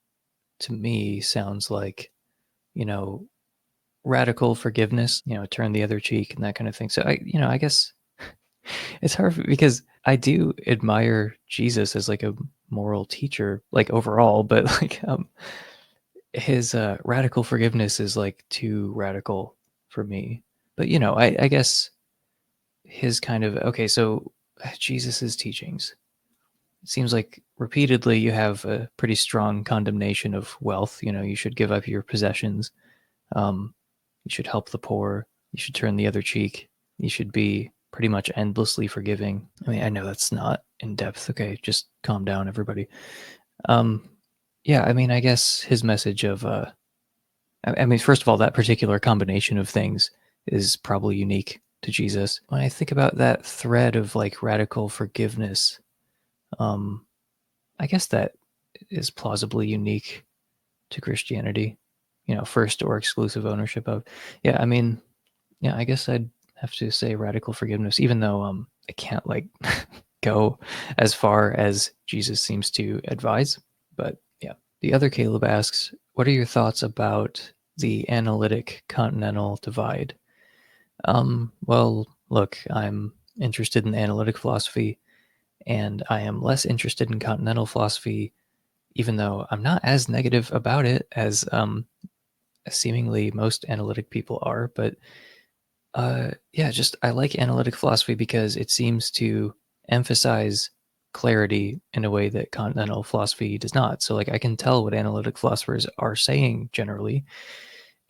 to me sounds like, you know, radical forgiveness, you know, turn the other cheek and that kind of thing. So I, you know, I guess it's hard because I do admire Jesus as like a moral teacher, like overall, but like um, his uh, radical forgiveness is like too radical for me. But, you know, I, I guess his kind of, okay, so Jesus's teachings. It seems like repeatedly you have a pretty strong condemnation of wealth. You know, you should give up your possessions. Um, you should help the poor. You should turn the other cheek. You should be pretty much endlessly forgiving. I mean, I know that's not in depth. Okay, just calm down, everybody. Um, yeah, I mean, I guess his message of, uh, I, I mean, first of all, that particular combination of things is probably unique to Jesus. When I think about that thread of like radical forgiveness, um, I guess that is plausibly unique to Christianity, you know, first or exclusive ownership of. Yeah, I mean, yeah, I guess I'd have to say radical forgiveness, even though um, I can't like go as far as Jesus seems to advise. But yeah, the other Caleb asks, what are your thoughts about the analytic continental divide? Um, well, look, I'm interested in analytic philosophy, and I am less interested in continental philosophy, even though I'm not as negative about it as um, seemingly most analytic people are. But uh, yeah, just I like analytic philosophy because it seems to emphasize clarity in a way that continental philosophy does not. So like I can tell what analytic philosophers are saying generally,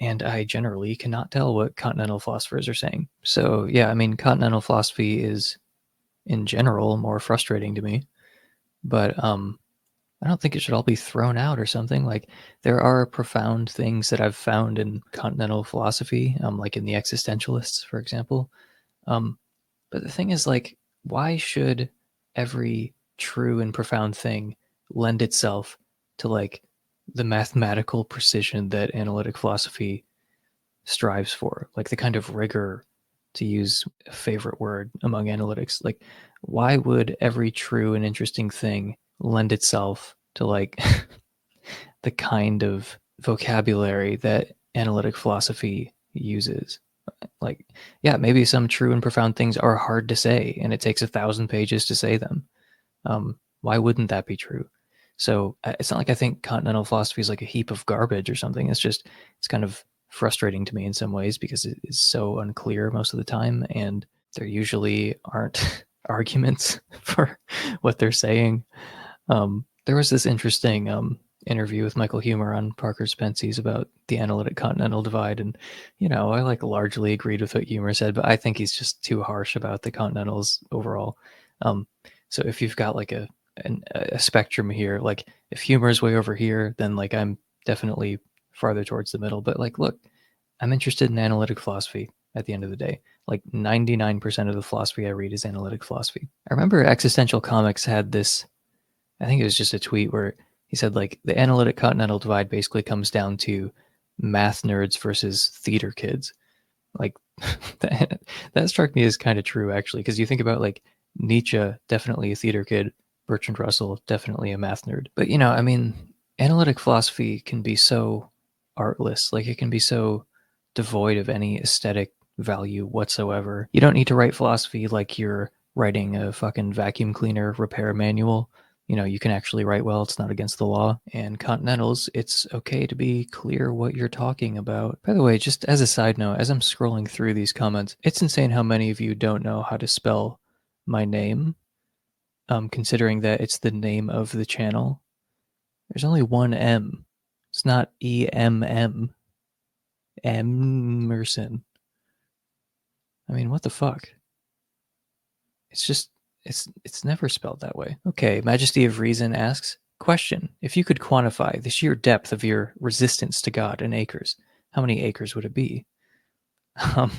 and I generally cannot tell what continental philosophers are saying. So yeah, I mean, continental philosophy is in general more frustrating to me, but um, I don't think it should all be thrown out or something. Like there are profound things that I've found in continental philosophy, um, like in the existentialists, for example. Um, but the thing is, like, why should every true and profound thing lend itself to like the mathematical precision that analytic philosophy strives for, like the kind of rigor, to use a favorite word among analytics? Like, why would every true and interesting thing lend itself to like the kind of vocabulary that analytic philosophy uses? Like, yeah, maybe some true and profound things are hard to say, and it takes a thousand pages to say them. Um, why wouldn't that be true? So it's not like I think continental philosophy is like a heap of garbage or something. It's just, it's kind of frustrating to me in some ways because it is so unclear most of the time, and there usually aren't arguments for what they're saying. Um, there was this interesting um, interview with Michael Huemer on Parker's Pensies about the analytic continental divide, and, you know, I like largely agreed with what Huemer said, but I think he's just too harsh about the continentals overall. Um, so if you've got like a And a spectrum here, like if humor is way over here, then like I'm definitely farther towards the middle. But like, look, I'm interested in analytic philosophy at the end of the day. Like ninety-nine percent of the philosophy I read is analytic philosophy. I remember Existential Comics had this, I think it was just a tweet where he said like the analytic continental divide basically comes down to math nerds versus theater kids. Like that, that struck me as kind of true, actually, because you think about like Nietzsche, definitely a theater kid. Bertrand Russell, definitely a math nerd. But, you know, I mean, analytic philosophy can be so artless. Like, it can be so devoid of any aesthetic value whatsoever. You don't need to write philosophy like you're writing a fucking vacuum cleaner repair manual. You know, you can actually write well. It's not against the law. And continentals, it's okay to be clear what you're talking about. By the way, just as a side note, as I'm scrolling through these comments, it's insane how many of you don't know how to spell my name. Um, considering that it's the name of the channel, there's only one M. It's not E M M. Emerson. I mean, what the fuck? It's just, it's it's never spelled that way. Okay, Majesty of Reason asks, question, if you could quantify the sheer depth of your resistance to God in acres, how many acres would it be? Um...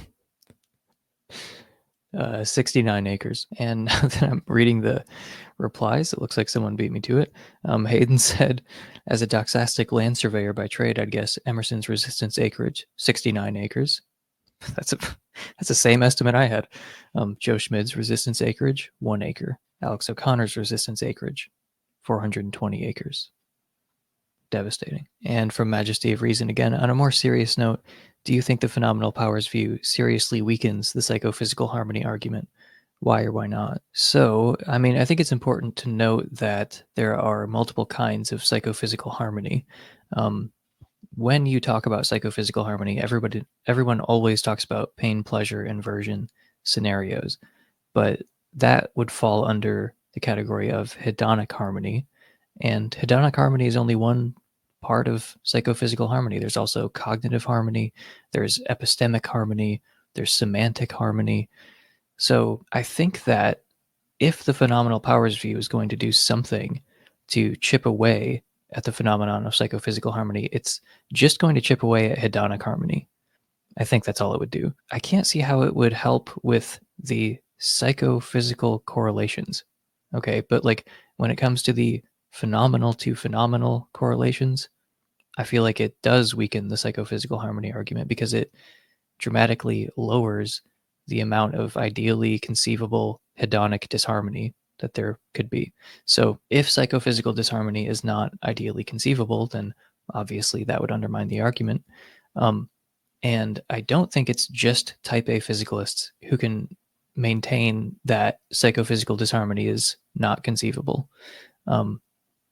Uh, sixty-nine acres. And then I'm reading the replies. It looks like someone beat me to it. Um, Hayden said, as a doxastic land surveyor by trade, I'd guess Emerson's resistance acreage, sixty-nine acres. That's a that's the same estimate I had. Um, Joe Schmid's resistance acreage, one acre. Alex O'Connor's resistance acreage, four hundred twenty acres. Devastating. And from Majesty of Reason again, on a more serious note, do you think the phenomenal powers view seriously weakens the psychophysical harmony argument? Why or why not? So, I mean, I think it's important to note that there are multiple kinds of psychophysical harmony. Um, when you talk about psychophysical harmony, everybody, everyone always talks about pain, pleasure, inversion scenarios, but that would fall under the category of hedonic harmony. And hedonic harmony is only one part of psychophysical harmony. There's also cognitive harmony, there's epistemic harmony, there's semantic harmony. So I think that if the phenomenal powers view is going to do something to chip away at the phenomenon of psychophysical harmony, it's just going to chip away at hedonic harmony. I think that's all it would do. I can't see how it would help with the psychophysical correlations. Okay, but like when it comes to the phenomenal to phenomenal correlations, I feel like it does weaken the psychophysical harmony argument because it dramatically lowers the amount of ideally conceivable hedonic disharmony that there could be. So if psychophysical disharmony is not ideally conceivable, then obviously that would undermine the argument. Um, and I don't think it's just type A physicalists who can maintain that psychophysical disharmony is not conceivable. Um,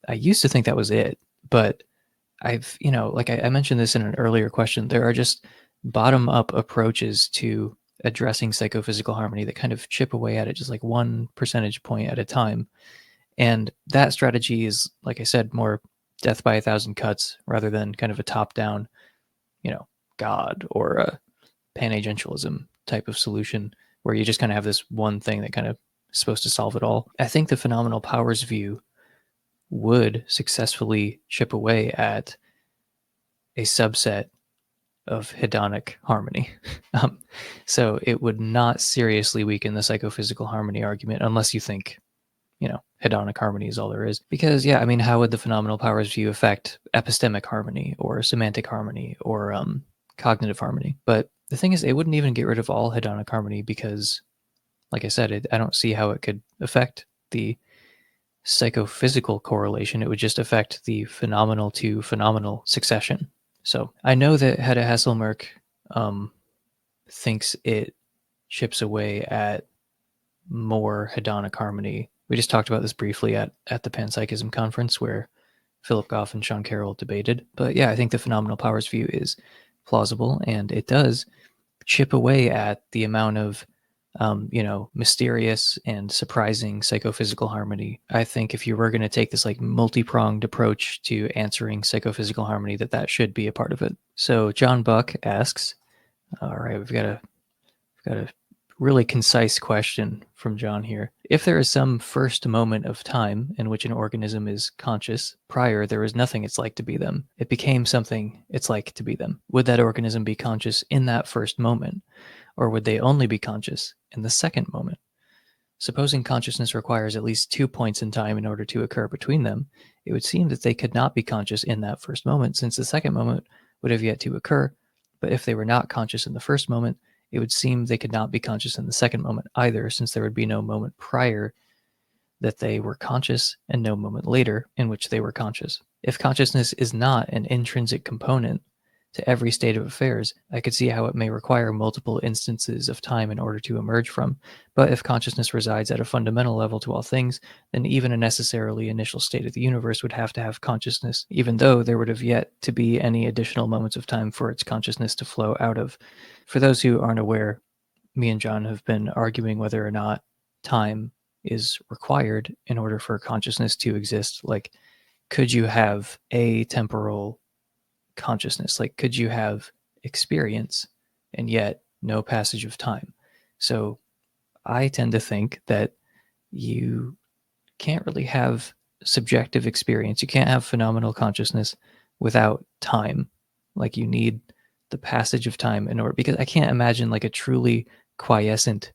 I used to think that was it, but I've, you know, like I, I mentioned this in an earlier question, there are just bottom-up approaches to addressing psychophysical harmony that kind of chip away at it just like one percentage point at a time. And that strategy is, like I said, more death by a thousand cuts rather than kind of a top-down, you know, God or a panagentialism type of solution where you just kind of have this one thing that kind of is supposed to solve it all. I think the phenomenal powers view would successfully chip away at a subset of hedonic harmony. Um, so it would not seriously weaken the psychophysical harmony argument unless you think, you know, hedonic harmony is all there is. Because, yeah, I mean, how would the phenomenal powers view affect epistemic harmony or semantic harmony or um, cognitive harmony? But the thing is, it wouldn't even get rid of all hedonic harmony because, like I said, it, I don't see how it could affect the psychophysical correlation. It would just affect the phenomenal to phenomenal succession. So I know that Hedda Hasselmerk um, thinks it chips away at more hedonic harmony. We just talked about this briefly at, at the Panpsychism conference where Philip Goff and Sean Carroll debated. But yeah, I think the phenomenal powers view is plausible, and it does chip away at the amount of Um, you know, mysterious and surprising psychophysical harmony. I think if you were going to take this like multi-pronged approach to answering psychophysical harmony, that that should be a part of it. So John Buck asks, all right, we've got a, we've got a really concise question from John here. If there is some first moment of time in which an organism is conscious, prior there is nothing it's like to be them. It became something it's like to be them. Would that organism be conscious in that first moment? Or would they only be conscious in the second moment? Supposing consciousness requires at least two points in time in order to occur between them, it would seem that they could not be conscious in that first moment, since the second moment would have yet to occur. But if they were not conscious in the first moment, it would seem they could not be conscious in the second moment either, since there would be no moment prior that they were conscious and no moment later in which they were conscious. If consciousness is not an intrinsic component to every state of affairs, I could see how it may require multiple instances of time in order to emerge from. But if consciousness resides at a fundamental level to all things, then even a necessarily initial state of the universe would have to have consciousness, even though there would have yet to be any additional moments of time for its consciousness to flow out of. For those who aren't aware, me and John have been arguing whether or not time is required in order for consciousness to exist. Like, could you have a temporal consciousness? Like, could you have experience and yet no passage of time? So I tend to think that you can't really have subjective experience. You can't have phenomenal consciousness without time. Like, you need the passage of time in order, because I can't imagine like a truly quiescent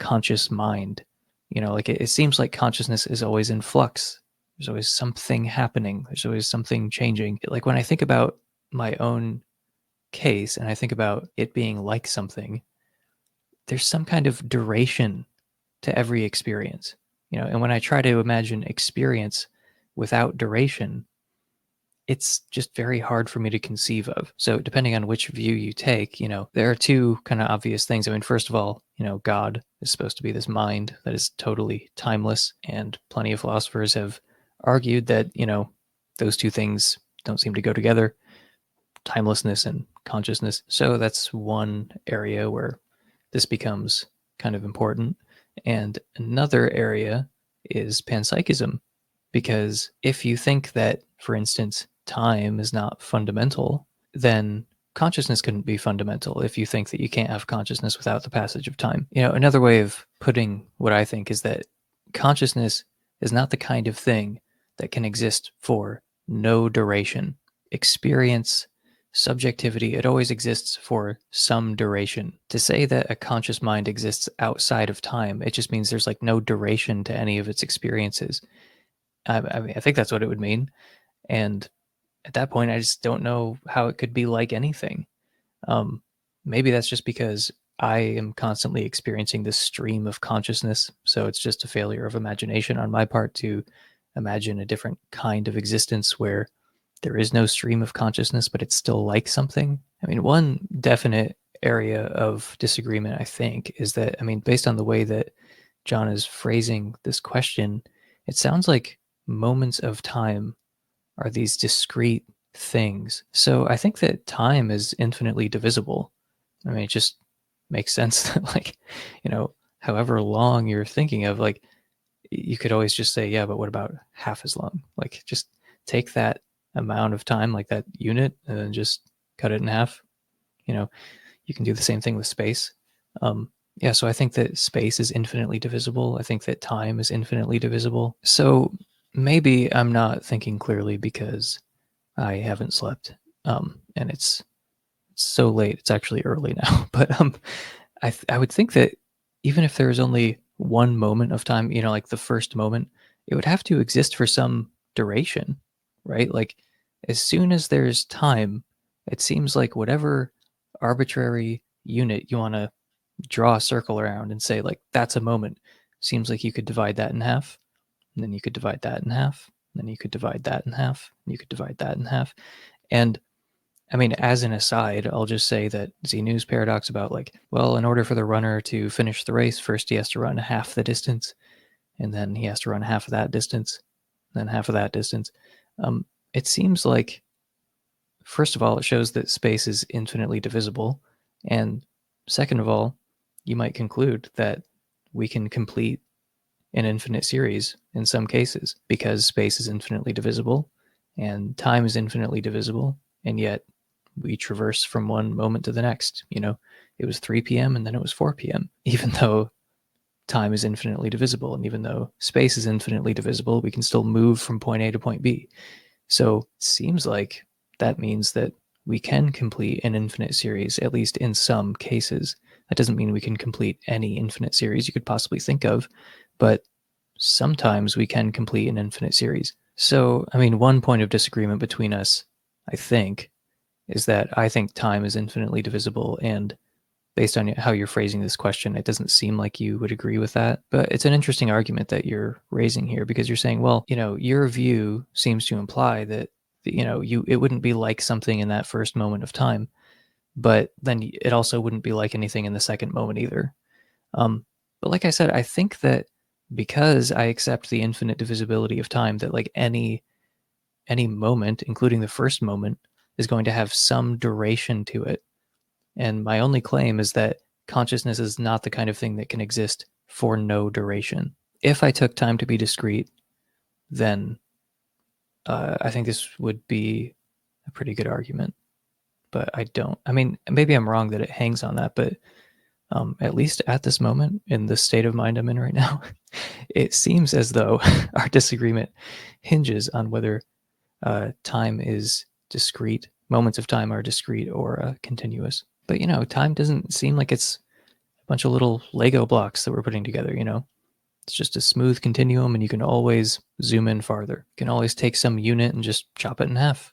conscious mind. You know, like it, it seems like consciousness is always in flux. There's always something happening. There's always something changing. Like, when I think about my own case and I think about it being like something, there's some kind of duration to every experience, you know, and when I try to imagine experience without duration, it's just very hard for me to conceive of. So depending on which view you take, you know, there are two kind of obvious things. I mean, first of all, you know, God is supposed to be this mind that is totally timeless, and plenty of philosophers have argued that, you know, those two things don't seem to go together. timelessness and consciousness. So that's one area where this becomes kind of important. And another area is panpsychism, because if you think that, for instance, time is not fundamental, then consciousness couldn't be fundamental if you think that you can't have consciousness without the passage of time. You know, another way of putting what I think is that consciousness is not the kind of thing that can exist for no duration. Experience, subjectivity, it always exists for some duration. To say that a conscious mind exists outside of time, it just means there's like no duration to any of its experiences. I, I mean, I think that's what it would mean. And at that point, I just don't know how it could be like anything. Um, maybe that's just because I am constantly experiencing this stream of consciousness. So it's just a failure of imagination on my part to imagine a different kind of existence where there is no stream of consciousness, but it's still like something. I mean, one definite area of disagreement, I think, is that, I mean, based on the way that John is phrasing this question, it sounds like moments of time are these discrete things. So I think that time is infinitely divisible. I mean, it just makes sense that, like, you know, however long you're thinking of, like, you could always just say, yeah, but what about half as long? Like, just take that amount of time, like that unit, and then just cut it in half. You know, you can do the same thing with space. Um, yeah, so I think that space is infinitely divisible. I think that time is infinitely divisible. So maybe I'm not thinking clearly because I haven't slept, um, and it's, it's so late. It's actually early now, but um, I th- I would think that even if there is only one moment of time, you know, like the first moment, it would have to exist for some duration, right? Like as soon as there's time, it seems like whatever arbitrary unit you want to draw a circle around and say like that's a moment, seems like you could divide that in half. And then you could divide that in half. And then you could divide that in half. And you could divide that in half. And I mean, as an aside, I'll just say that Zenew's paradox about like, well, in order for the runner to finish the race, first he has to run half the distance. And then he has to run half of that distance. And then half of that distance. Um, it seems like, first of all, it shows that space is infinitely divisible. And second of all, you might conclude that we can complete an infinite series in some cases because space is infinitely divisible and time is infinitely divisible, and yet we traverse from one moment to the next. You know, it was three p.m. and then it was four p.m. even though time is infinitely divisible, and even though space is infinitely divisible, we can still move from point A to point B. So it seems like that means that we can complete an infinite series, at least in some cases. That doesn't mean we can complete any infinite series you could possibly think of, but sometimes we can complete an infinite series. So, I mean, one point of disagreement between us, I think, is that I think time is infinitely divisible, and based on how you're phrasing this question, it doesn't seem like you would agree with that. But it's an interesting argument that you're raising here, because you're saying, well, you know, your view seems to imply that, you know, you it wouldn't be like something in that first moment of time, but then it also wouldn't be like anything in the second moment either. Um, but like I said, I think that because I accept the infinite divisibility of time, that like any any moment, including the first moment, is going to have some duration to it. And my only claim is that consciousness is not the kind of thing that can exist for no duration. If I took time to be discrete, then uh, I think this would be a pretty good argument. But I don't. I mean, maybe I'm wrong that it hangs on that, but um, at least at this moment, in the state of mind I'm in right now, it seems as though our disagreement hinges on whether uh, time is discrete, moments of time are discrete or uh, continuous. But, you know, time doesn't seem like it's a bunch of little Lego blocks that we're putting together, you know? It's just a smooth continuum, and you can always zoom in farther. You can always take some unit and just chop it in half.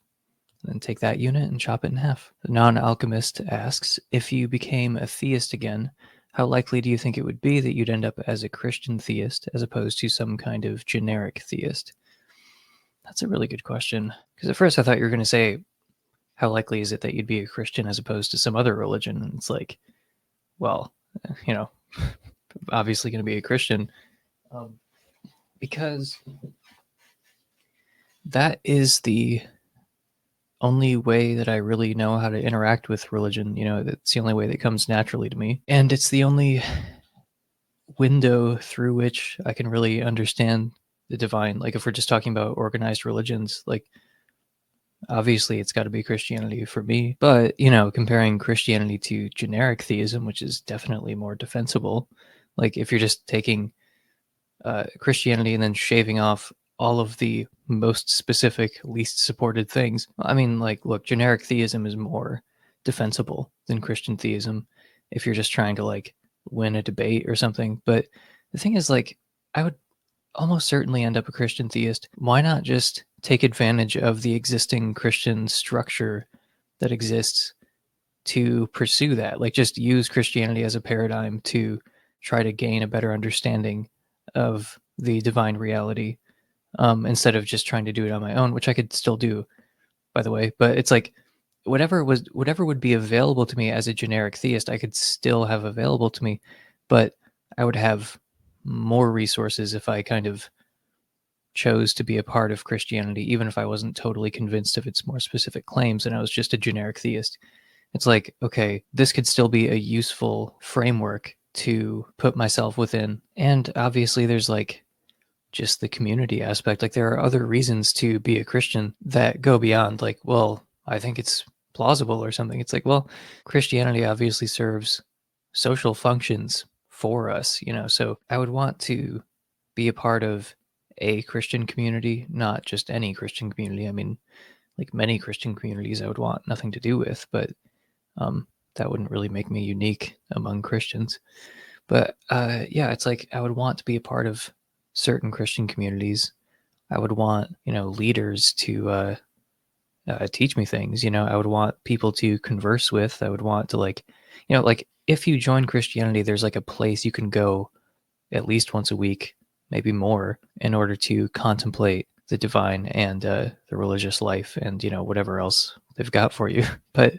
And then take that unit and chop it in half. The Non-Alchemist asks, if you became a theist again, how likely do you think it would be that you'd end up as a Christian theist as opposed to some kind of generic theist? That's a really good question. Because at first I thought you were going to say, how likely is it that you'd be a Christian as opposed to some other religion? And it's like, well, you know, obviously going to be a Christian. Um, because that is the only way that I really know how to interact with religion. You know, it's the only way that comes naturally to me. And it's the only window through which I can really understand the divine. Like if we're just talking about organized religions, like obviously it's got to be Christianity for me. But, you know, comparing Christianity to generic theism, which is definitely more defensible, like if you're just taking uh, Christianity and then shaving off all of the most specific, least supported things. I mean, like, look, generic theism is more defensible than Christian theism if you're just trying to, like, win a debate or something. But the thing is, like, I would almost certainly end up a Christian theist. Why not just take advantage of the existing Christian structure that exists to pursue that? Like, just use Christianity as a paradigm to try to gain a better understanding of the divine reality. Um, instead of just trying to do it on my own, which I could still do, by the way. But it's like whatever was, whatever would be available to me as a generic theist, I could still have available to me, but I would have more resources if I kind of chose to be a part of Christianity, even if I wasn't totally convinced of its more specific claims and I was just a generic theist. It's like, okay, this could still be a useful framework to put myself within. And obviously there's like just the community aspect. Like there are other reasons to be a Christian that go beyond like, well, I think it's plausible or something. It's like, well, Christianity obviously serves social functions for us, you know, so I would want to be a part of a Christian community, not just any Christian community. I mean, like many Christian communities I would want nothing to do with, but um, that wouldn't really make me unique among Christians. But uh, yeah, it's like I would want to be a part of certain Christian communities. I would want, you know, leaders to uh, uh, teach me things, you know, I would want people to converse with. I would want to like, you know, like if you join Christianity, there's like a place you can go at least once a week, maybe more, in order to contemplate the divine and uh, the religious life and, you know, whatever else they've got for you. But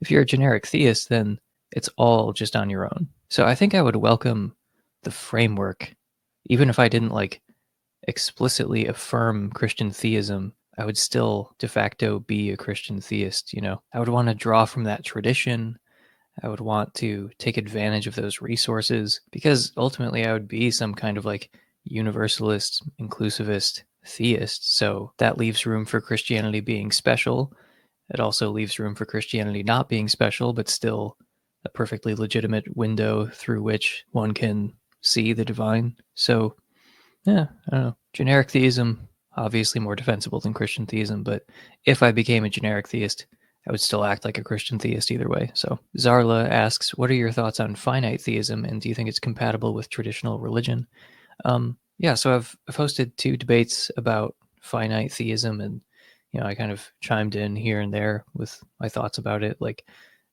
if you're a generic theist, then it's all just on your own. So I think I would welcome the framework. Even if I didn't like explicitly affirm Christian theism, I would still de facto be a Christian theist, you know. I would want to draw from that tradition. I would want to take advantage of those resources because ultimately I would be some kind of like universalist, inclusivist theist. So that leaves room for Christianity being special. It also leaves room for Christianity not being special, but still a perfectly legitimate window through which one can see the divine. So yeah, I don't know. Generic theism, obviously more defensible than Christian theism, but if I became a generic theist, I would still act like a Christian theist either way. So Zarla asks, what are your thoughts on finite theism and do you think it's compatible with traditional religion? Um, yeah, so I've, I've hosted two debates about finite theism and, you know, I kind of chimed in here and there with my thoughts about it. Like,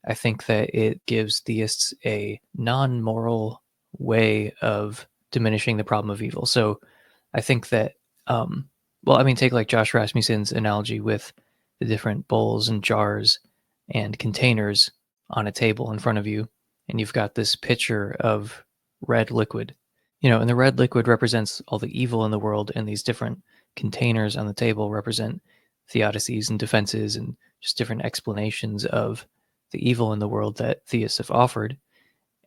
I think that it gives theists a non-moral way of diminishing the problem of evil. So I think that, um, well, I mean, take like Josh Rasmussen's analogy with the different bowls and jars and containers on a table in front of you, and you've got this pitcher of red liquid, you know, and the red liquid represents all the evil in the world, and these different containers on the table represent theodicies and defenses and just different explanations of the evil in the world that theists have offered.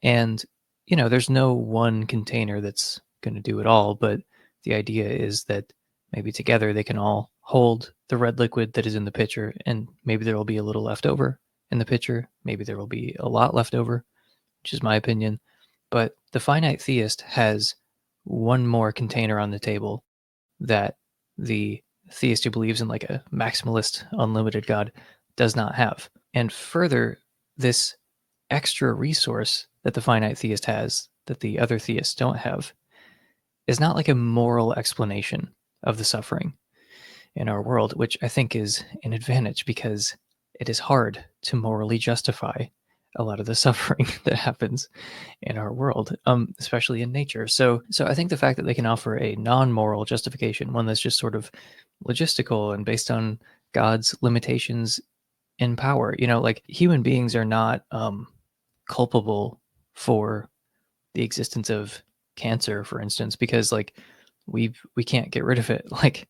And you know, there's no one container that's going to do it all, but the idea is that maybe together they can all hold the red liquid that is in the pitcher, and maybe there will be a little left over in the pitcher. Maybe there will be a lot left over, which is my opinion. But the finite theist has one more container on the table that the theist who believes in like a maximalist, unlimited God does not have. And further, this extra resource that the finite theist has that the other theists don't have is not like a moral explanation of the suffering in our world, which I think is an advantage because it is hard to morally justify a lot of the suffering that happens in our world, um, especially in nature. So, so I think the fact that they can offer a non-moral justification, one that's just sort of logistical and based on God's limitations in power, you know, like human beings are not um, culpable for the existence of cancer, for instance, because like we we can't get rid of it. Like,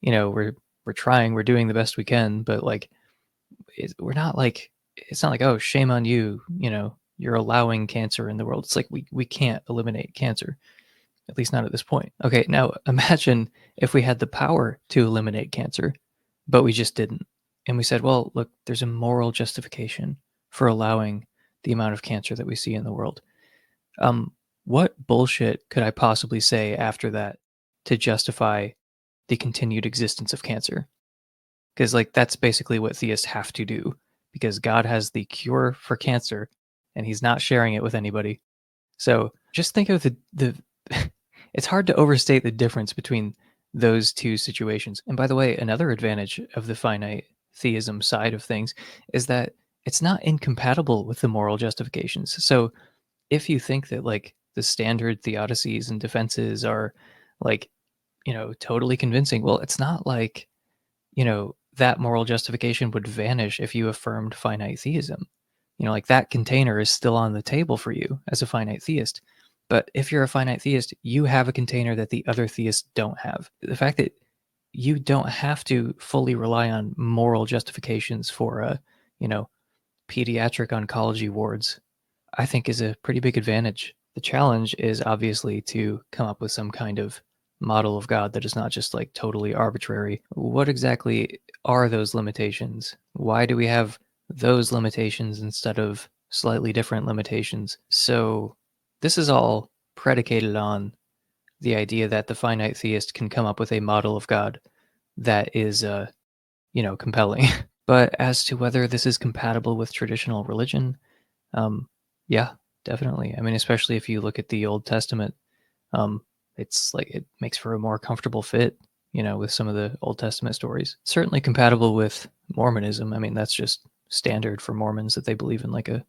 you know, we're we're trying, we're doing the best we can, but like it's, we're not like, it's not like, oh, shame on you, you know, you're allowing cancer in the world. It's like, we, we can't eliminate cancer, at least not at this point. Okay, now imagine if we had the power to eliminate cancer, but we just didn't. And we said, well, look, there's a moral justification for allowing the amount of cancer that we see in the world. Um, what bullshit could I possibly say after that to justify the continued existence of cancer? Because like, that's basically what theists have to do, because God has the cure for cancer and he's not sharing it with anybody. So just think of the, the it's hard to overstate the difference between those two situations. And by the way, another advantage of the finite theism side of things is that it's not incompatible with the moral justifications. So if you think that like the standard theodicies and defenses are like, you know, totally convincing, well, it's not like, you know, that moral justification would vanish if you affirmed finite theism. You know, like that container is still on the table for you as a finite theist. But if you're a finite theist, you have a container that the other theists don't have. The fact that you don't have to fully rely on moral justifications for, uh, you know, pediatric oncology wards, I think is a pretty big advantage. The challenge is obviously to come up with some kind of model of God that is not just like totally arbitrary. What exactly are those limitations? Why do we have those limitations instead of slightly different limitations? So this is all predicated on the idea that the finite theist can come up with a model of God that is, uh, you know, compelling. But as to whether this is compatible with traditional religion, um, yeah, definitely. I mean, especially if you look at the Old Testament, um, it's like it makes for a more comfortable fit, you know, with some of the Old Testament stories. Certainly compatible with Mormonism. I mean, that's just standard for Mormons that they believe in like a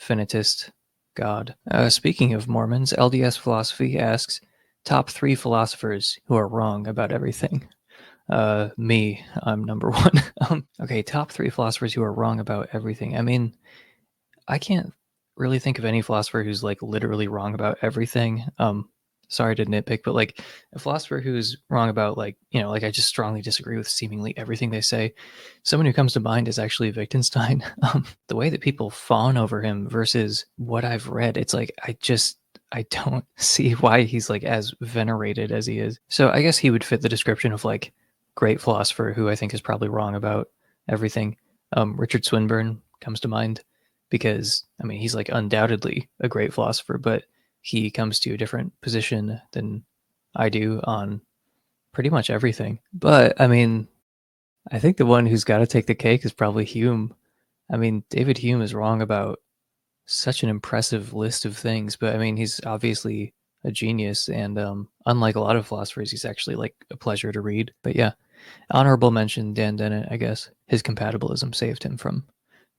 finitist God. Uh, speaking of Mormons, L D S Philosophy asks, top three philosophers who are wrong about everything. Uh, me, I'm number one. um, okay, top three philosophers who are wrong about everything. I mean, I can't really think of any philosopher who's like literally wrong about everything. Um, sorry to nitpick, but like a philosopher who's wrong about like, you know, like I just strongly disagree with seemingly everything they say. Someone who comes to mind is actually Wittgenstein. Um, the way that people fawn over him versus what I've read, it's like, I just, I don't see why he's like as venerated as he is. So I guess he would fit the description of like great philosopher who I think is probably wrong about everything. Um, Richard Swinburne comes to mind because, I mean, he's like undoubtedly a great philosopher, but he comes to a different position than I do on pretty much everything. But I mean, I think the one who's got to take the cake is probably Hume. I mean, David Hume is wrong about such an impressive list of things, but I mean, he's obviously a genius, and um, unlike a lot of philosophers, he's actually like a pleasure to read. But yeah, honorable mention, Dan Dennett, I guess. His compatibilism saved him from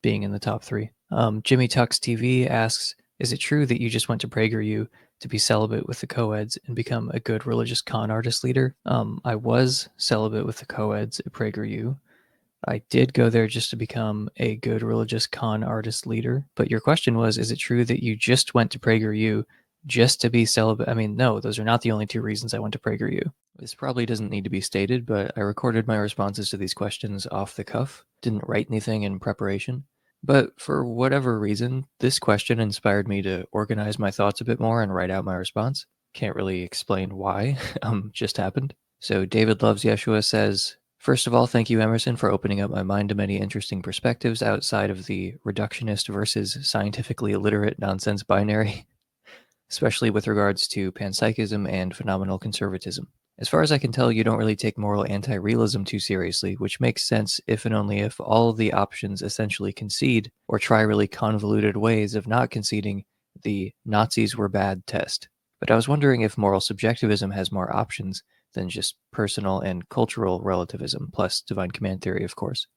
being in the top three. Um, Jimmy Tux T V asks, is it true that you just went to PragerU to be celibate with the co-eds and become a good religious con artist leader? Um, I was celibate with the co-eds at PragerU. I did go there just to become a good religious con artist leader. But your question was, is it true that you just went to PragerU just to be celibate? I mean, no, those are not the only two reasons I went to PragerU. This probably doesn't need to be stated, but I recorded my responses to these questions off the cuff. Didn't write anything in preparation. But for whatever reason, this question inspired me to organize my thoughts a bit more and write out my response. Can't really explain why. um, just happened. So David Loves Yeshua says, first of all, thank you, Emerson, for opening up my mind to many interesting perspectives outside of the reductionist versus scientifically illiterate nonsense binary, especially with regards to panpsychism and phenomenal conservatism. As far as I can tell, you don't really take moral anti-realism too seriously, which makes sense if and only if all of the options essentially concede or try really convoluted ways of not conceding the Nazis were bad test. But I was wondering if moral subjectivism has more options than just personal and cultural relativism, plus divine command theory, of course.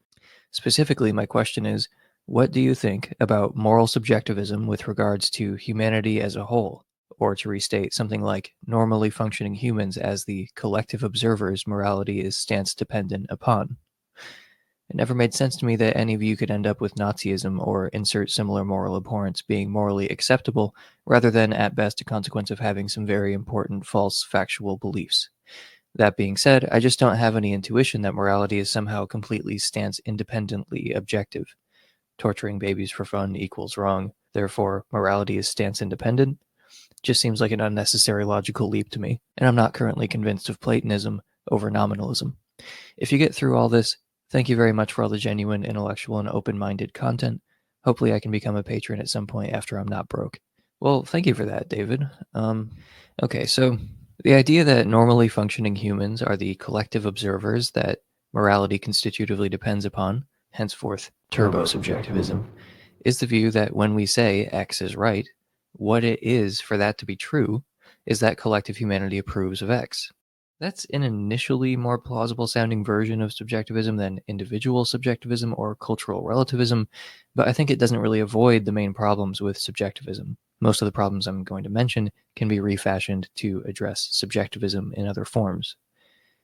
Specifically, my question is, what do you think about moral subjectivism with regards to humanity as a whole? Or to restate something like normally functioning humans as the collective observers morality is stance dependent upon. It never made sense to me that any of you could end up with Nazism or insert similar moral abhorrence being morally acceptable rather than at best a consequence of having some very important false factual beliefs. That being said, I just don't have any intuition that morality is somehow completely stands independently objective. Torturing babies for fun equals wrong. Therefore, morality is stance independent. Just seems like an unnecessary logical leap to me, and I'm not currently convinced of Platonism over nominalism. If you get through all this, thank you very much for all the genuine, intellectual, and open-minded content. Hopefully I can become a patron at some point after I'm not broke. Well, thank you for that, David. Um, okay, so the idea that normally functioning humans are the collective observers that morality constitutively depends upon, henceforth turbo-subjectivism, is the view that when we say X is right, what it is for that to be true is that collective humanity approves of X. That's an initially more plausible-sounding version of subjectivism than individual subjectivism or cultural relativism, but I think it doesn't really avoid the main problems with subjectivism. Most of the problems I'm going to mention can be refashioned to address subjectivism in other forms.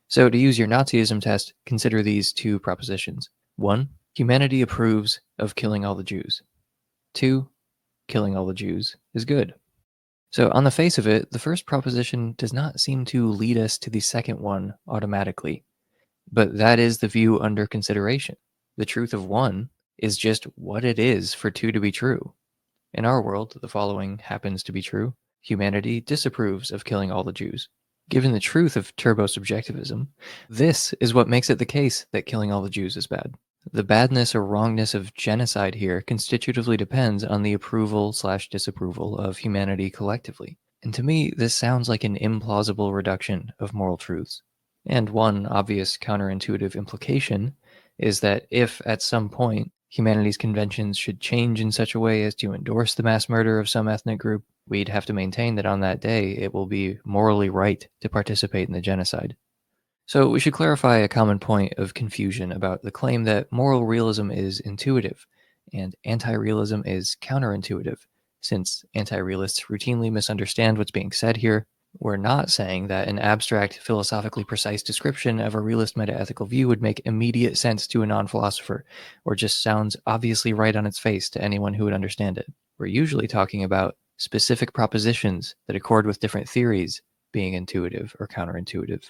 So to use your Nazism test, consider these two propositions. One, humanity approves of killing all the Jews. Two, killing all the Jews is good. So on the face of it, the first proposition does not seem to lead us to the second one automatically. But that is the view under consideration. The truth of one is just what it is for two to be true. In our world, the following happens to be true. Humanity disapproves of killing all the Jews. Given the truth of turbo-subjectivism, this is what makes it the case that killing all the Jews is bad. The badness or wrongness of genocide here constitutively depends on the approval slash disapproval of humanity collectively. And to me, this sounds like an implausible reduction of moral truths. And one obvious counterintuitive implication is that if at some point humanity's conventions should change in such a way as to endorse the mass murder of some ethnic group, we'd have to maintain that on that day it will be morally right to participate in the genocide. So we should clarify a common point of confusion about the claim that moral realism is intuitive and anti-realism is counterintuitive, since anti-realists routinely misunderstand what's being said here. We're not saying that an abstract, philosophically precise description of a realist metaethical view would make immediate sense to a non-philosopher, or just sounds obviously right on its face to anyone who would understand it. We're usually talking about specific propositions that accord with different theories being intuitive or counterintuitive.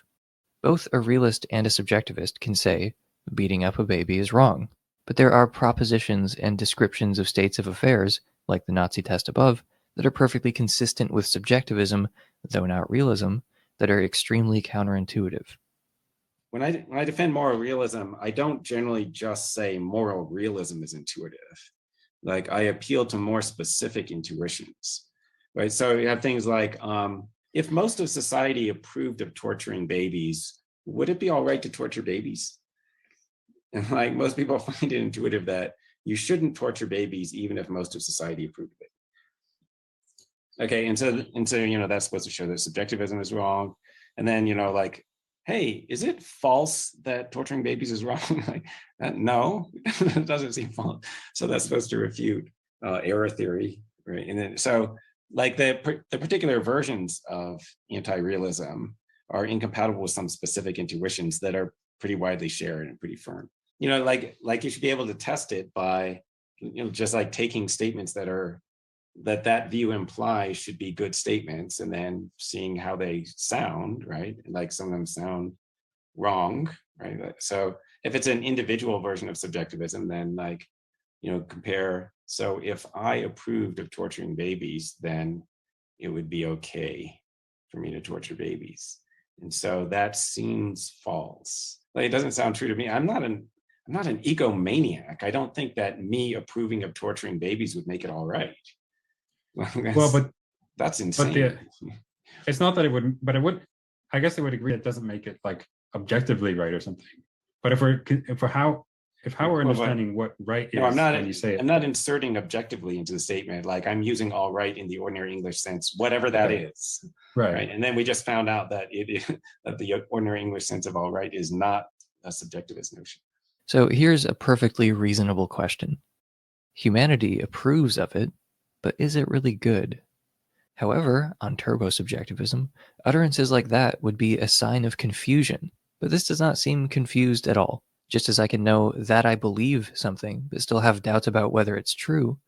Both a realist and a subjectivist can say, beating up a baby is wrong. But there are propositions and descriptions of states of affairs, like the Nazi test above, that are perfectly consistent with subjectivism, though not realism, that are extremely counterintuitive. When I, when I defend moral realism, I don't generally just say moral realism is intuitive. Like, I appeal to more specific intuitions, right? So you have things like, um, if most of society approved of torturing babies, would it be all right to torture babies? And like, most people find it intuitive that you shouldn't torture babies, even if most of society approved of it. Okay, and so, and so, you know, that's supposed to show that subjectivism is wrong. And then, you know, like, hey, is it false that torturing babies is wrong? Like, uh, no, it doesn't seem false. So that's supposed to refute uh, error theory, right? And then, so, like the, the particular versions of anti-realism are incompatible with some specific intuitions that are pretty widely shared and pretty firm. You know, like, like you should be able to test it by, you know, just like taking statements that are, that that view implies should be good statements, and then seeing how they sound, right? Like, some of them sound wrong, right? So if it's an individual version of subjectivism, then like, you know, compare, so if I approved of torturing babies, then it would be okay for me to torture babies. And so that seems false. Like, it doesn't sound true to me. I'm not an I'm not an egomaniac. I don't think that me approving of torturing babies would make it all right. Well, but that's insane. But the, it's not that it would, but it would, I guess I would agree it doesn't make it like objectively right or something. But if we're, if we're how, If how we're understanding well, what right is, no, I'm not, when you say it. I'm not inserting objectively into the statement. Like, I'm using all right in the ordinary English sense, whatever that right. is. Right. right. And then we just found out that it is, that the ordinary English sense of all right is not a subjectivist notion. So here's a perfectly reasonable question. Humanity approves of it, but is it really good? However, on turbo-subjectivism, utterances like that would be a sign of confusion. But this does not seem confused at all. Just as I can know that I believe something, but still have doubts about whether it's true,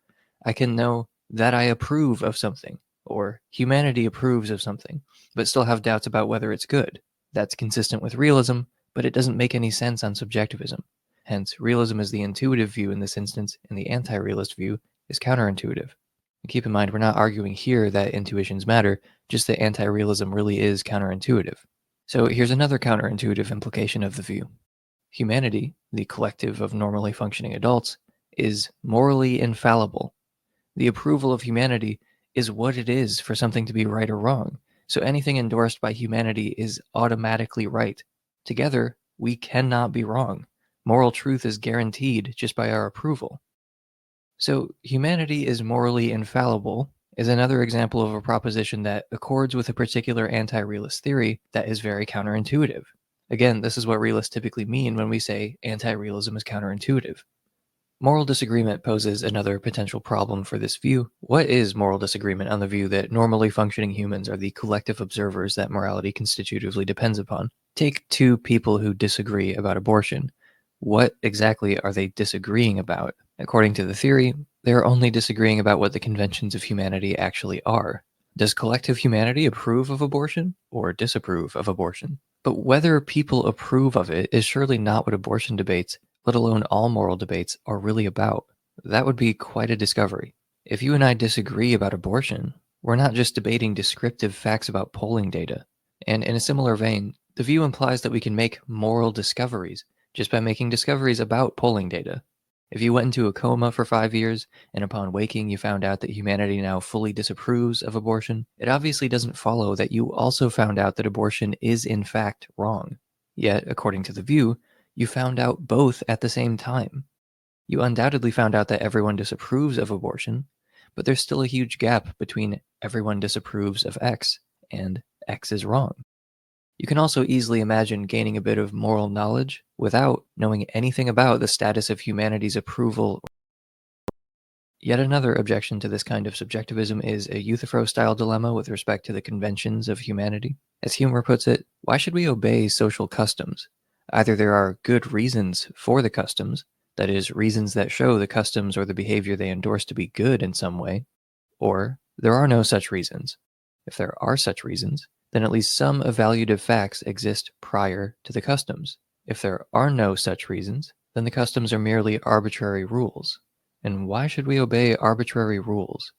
I can know that I approve of something, or humanity approves of something, but still have doubts about whether it's good. That's consistent with realism, but it doesn't make any sense on subjectivism. Hence, realism is the intuitive view in this instance, and the anti-realist view is counterintuitive. And keep in mind, we're not arguing here that intuitions matter, just that anti-realism really is counterintuitive. So here's another counterintuitive implication of the view. Humanity, the collective of normally functioning adults, is morally infallible. The approval of humanity is what it is for something to be right or wrong, so anything endorsed by humanity is automatically right. Together, we cannot be wrong. Moral truth is guaranteed just by our approval. So, humanity is morally infallible is another example of a proposition that accords with a particular anti-realist theory that is very counterintuitive. Again, this is what realists typically mean when we say anti-realism is counterintuitive. Moral disagreement poses another potential problem for this view. What is moral disagreement on the view that normally functioning humans are the collective observers that morality constitutively depends upon? Take two people who disagree about abortion. What exactly are they disagreeing about? According to the theory, they're only disagreeing about what the conventions of humanity actually are. Does collective humanity approve of abortion or disapprove of abortion? But whether people approve of it is surely not what abortion debates, let alone all moral debates, are really about. That would be quite a discovery. If you and I disagree about abortion, we're not just debating descriptive facts about polling data. And in a similar vein, the view implies that we can make moral discoveries just by making discoveries about polling data. If you went into a coma for five years, and upon waking you found out that humanity now fully disapproves of abortion, it obviously doesn't follow that you also found out that abortion is in fact wrong. Yet, according to the view, you found out both at the same time. You undoubtedly found out that everyone disapproves of abortion, but there's still a huge gap between everyone disapproves of X and X is wrong. You can also easily imagine gaining a bit of moral knowledge without knowing anything about the status of humanity's approval. Yet another objection to this kind of subjectivism is a Euthyphro-style dilemma with respect to the conventions of humanity. As Huemer puts it, why should we obey social customs? Either there are good reasons for the customs, that is, reasons that show the customs or the behavior they endorse to be good in some way, or there are no such reasons. If there are such reasons, then at least some evaluative facts exist prior to the customs. If there are no such reasons, then the customs are merely arbitrary rules. And why should we obey arbitrary rules?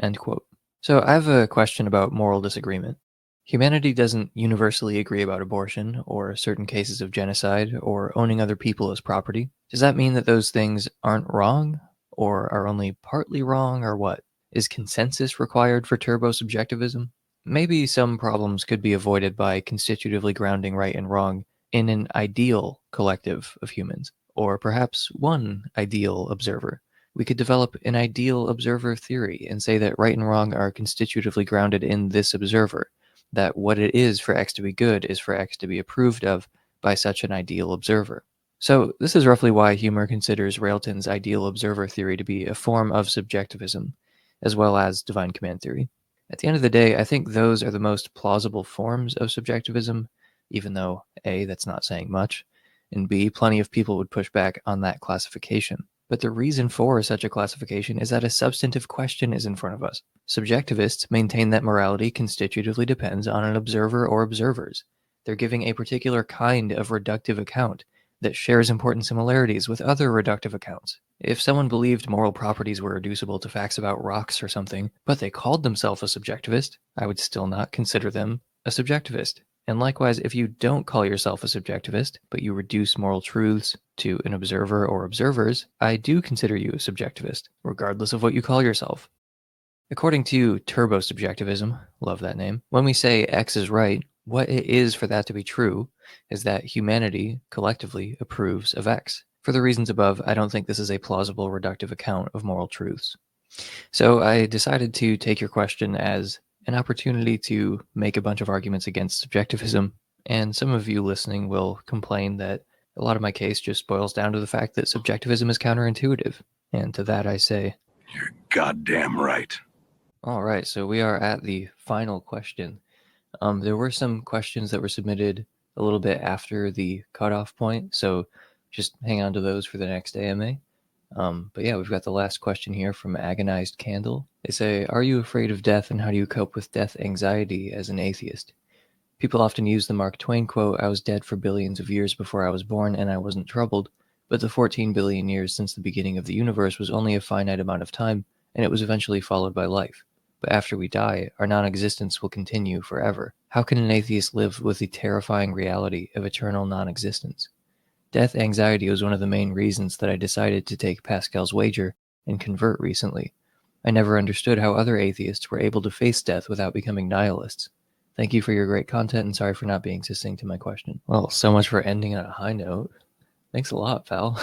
End quote. So I have a question about moral disagreement. Humanity doesn't universally agree about abortion, or certain cases of genocide, or owning other people as property. Does that mean that those things aren't wrong, or are only partly wrong, or what? Is consensus required for turbo-subjectivism? Maybe some problems could be avoided by constitutively grounding right and wrong in an ideal collective of humans, or perhaps one ideal observer. We could develop an ideal observer theory and say that right and wrong are constitutively grounded in this observer, that what it is for X to be good is for X to be approved of by such an ideal observer. So this is roughly why Huemer considers Railton's ideal observer theory to be a form of subjectivism, as well as divine command theory. At the end of the day, I think those are the most plausible forms of subjectivism, even though A, that's not saying much, and B, plenty of people would push back on that classification. But the reason for such a classification is that a substantive question is in front of us. Subjectivists maintain that morality constitutively depends on an observer or observers. They're giving a particular kind of reductive account that shares important similarities with other reductive accounts. If someone believed moral properties were reducible to facts about rocks or something, but they called themselves a subjectivist, I would still not consider them a subjectivist. And likewise, if you don't call yourself a subjectivist, but you reduce moral truths to an observer or observers, I do consider you a subjectivist, regardless of what you call yourself. According to turbo-subjectivism, love that name, when we say X is right, what it is for that to be true is that humanity collectively approves of X. For the reasons above, I don't think this is a plausible reductive account of moral truths. So I decided to take your question as an opportunity to make a bunch of arguments against subjectivism, and some of you listening will complain that a lot of my case just boils down to the fact that subjectivism is counterintuitive, and to that I say, you're goddamn right. All right, so we are at the final question. Um, there were some questions that were submitted a little bit after the cutoff point, so just hang on to those for the next A M A. Um, but yeah, we've got the last question here from Agonized Candle. They say, are you afraid of death, and how do you cope with death anxiety as an atheist? People often use the Mark Twain quote, "I was dead for billions of years before I was born, and I wasn't troubled," but the fourteen billion years since the beginning of the universe was only a finite amount of time, and it was eventually followed by life. But after we die, our non-existence will continue forever. How can an atheist live with the terrifying reality of eternal non-existence? Death anxiety was one of the main reasons that I decided to take Pascal's wager and convert recently. I never understood how other atheists were able to face death without becoming nihilists. Thank you for your great content, and sorry for not being succinct to my question. Well, so much for ending on a high note. Thanks a lot, pal.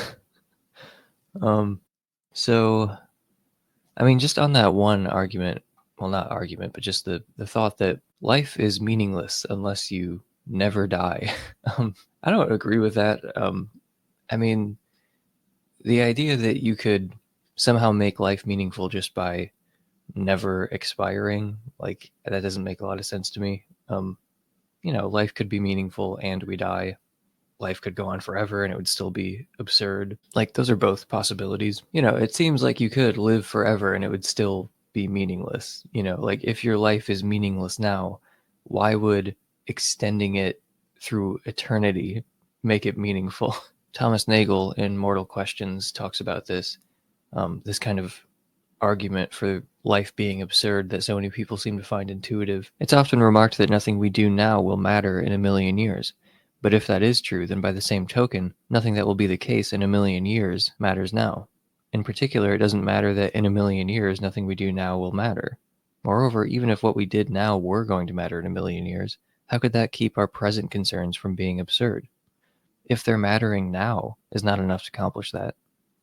um, so, I mean, just on that one argument, well, not argument, but just the, the thought that life is meaningless unless you never die. um, I don't agree with that. Um, I mean, the idea that you could somehow make life meaningful just by never expiring, like, that doesn't make a lot of sense to me. Um you know, life could be meaningful and we die. Life could go on forever and it would still be absurd. Like, those are both possibilities. You know, it seems like you could live forever and it would still be meaningless. You know, like, if your life is meaningless now, why would extending it through eternity make it meaningful? Thomas Nagel in Mortal Questions talks about this um this kind of argument for life being absurd that so many people seem to find intuitive. It's often remarked that nothing we do now will matter in a million years. But if that is true, then by the same token, nothing that will be the case in a million years matters now. In particular, it doesn't matter that in a million years, nothing we do now will matter. Moreover, even if what we did now were going to matter in a million years, how could that keep our present concerns from being absurd? If their mattering now is not enough to accomplish that,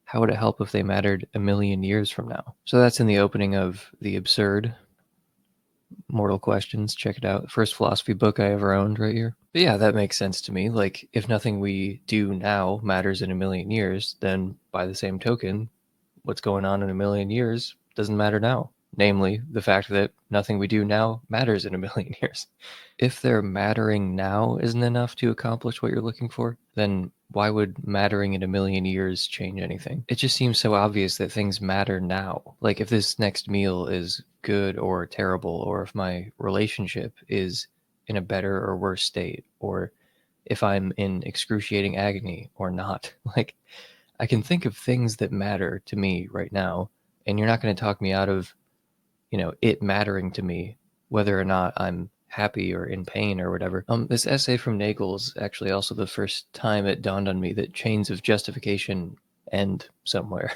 how would it help if they mattered a million years from now? So that's in the opening of The Absurd, Mortal Questions. Check it out. First philosophy book I ever owned right here. But yeah, that makes sense to me. Like, if nothing we do now matters in a million years, then by the same token, what's going on in a million years doesn't matter now. Namely, the fact that nothing we do now matters in a million years. If their mattering now isn't enough to accomplish what you're looking for, then why would mattering in a million years change anything? It just seems so obvious that things matter now. Like, if this next meal is good or terrible, or if my relationship is in a better or worse state, or if I'm in excruciating agony or not. Like, I can think of things that matter to me right now, and you're not going to talk me out of, you know, it mattering to me, whether or not I'm happy or in pain or whatever. Um, this essay from Nagel is actually also the first time it dawned on me that chains of justification end somewhere,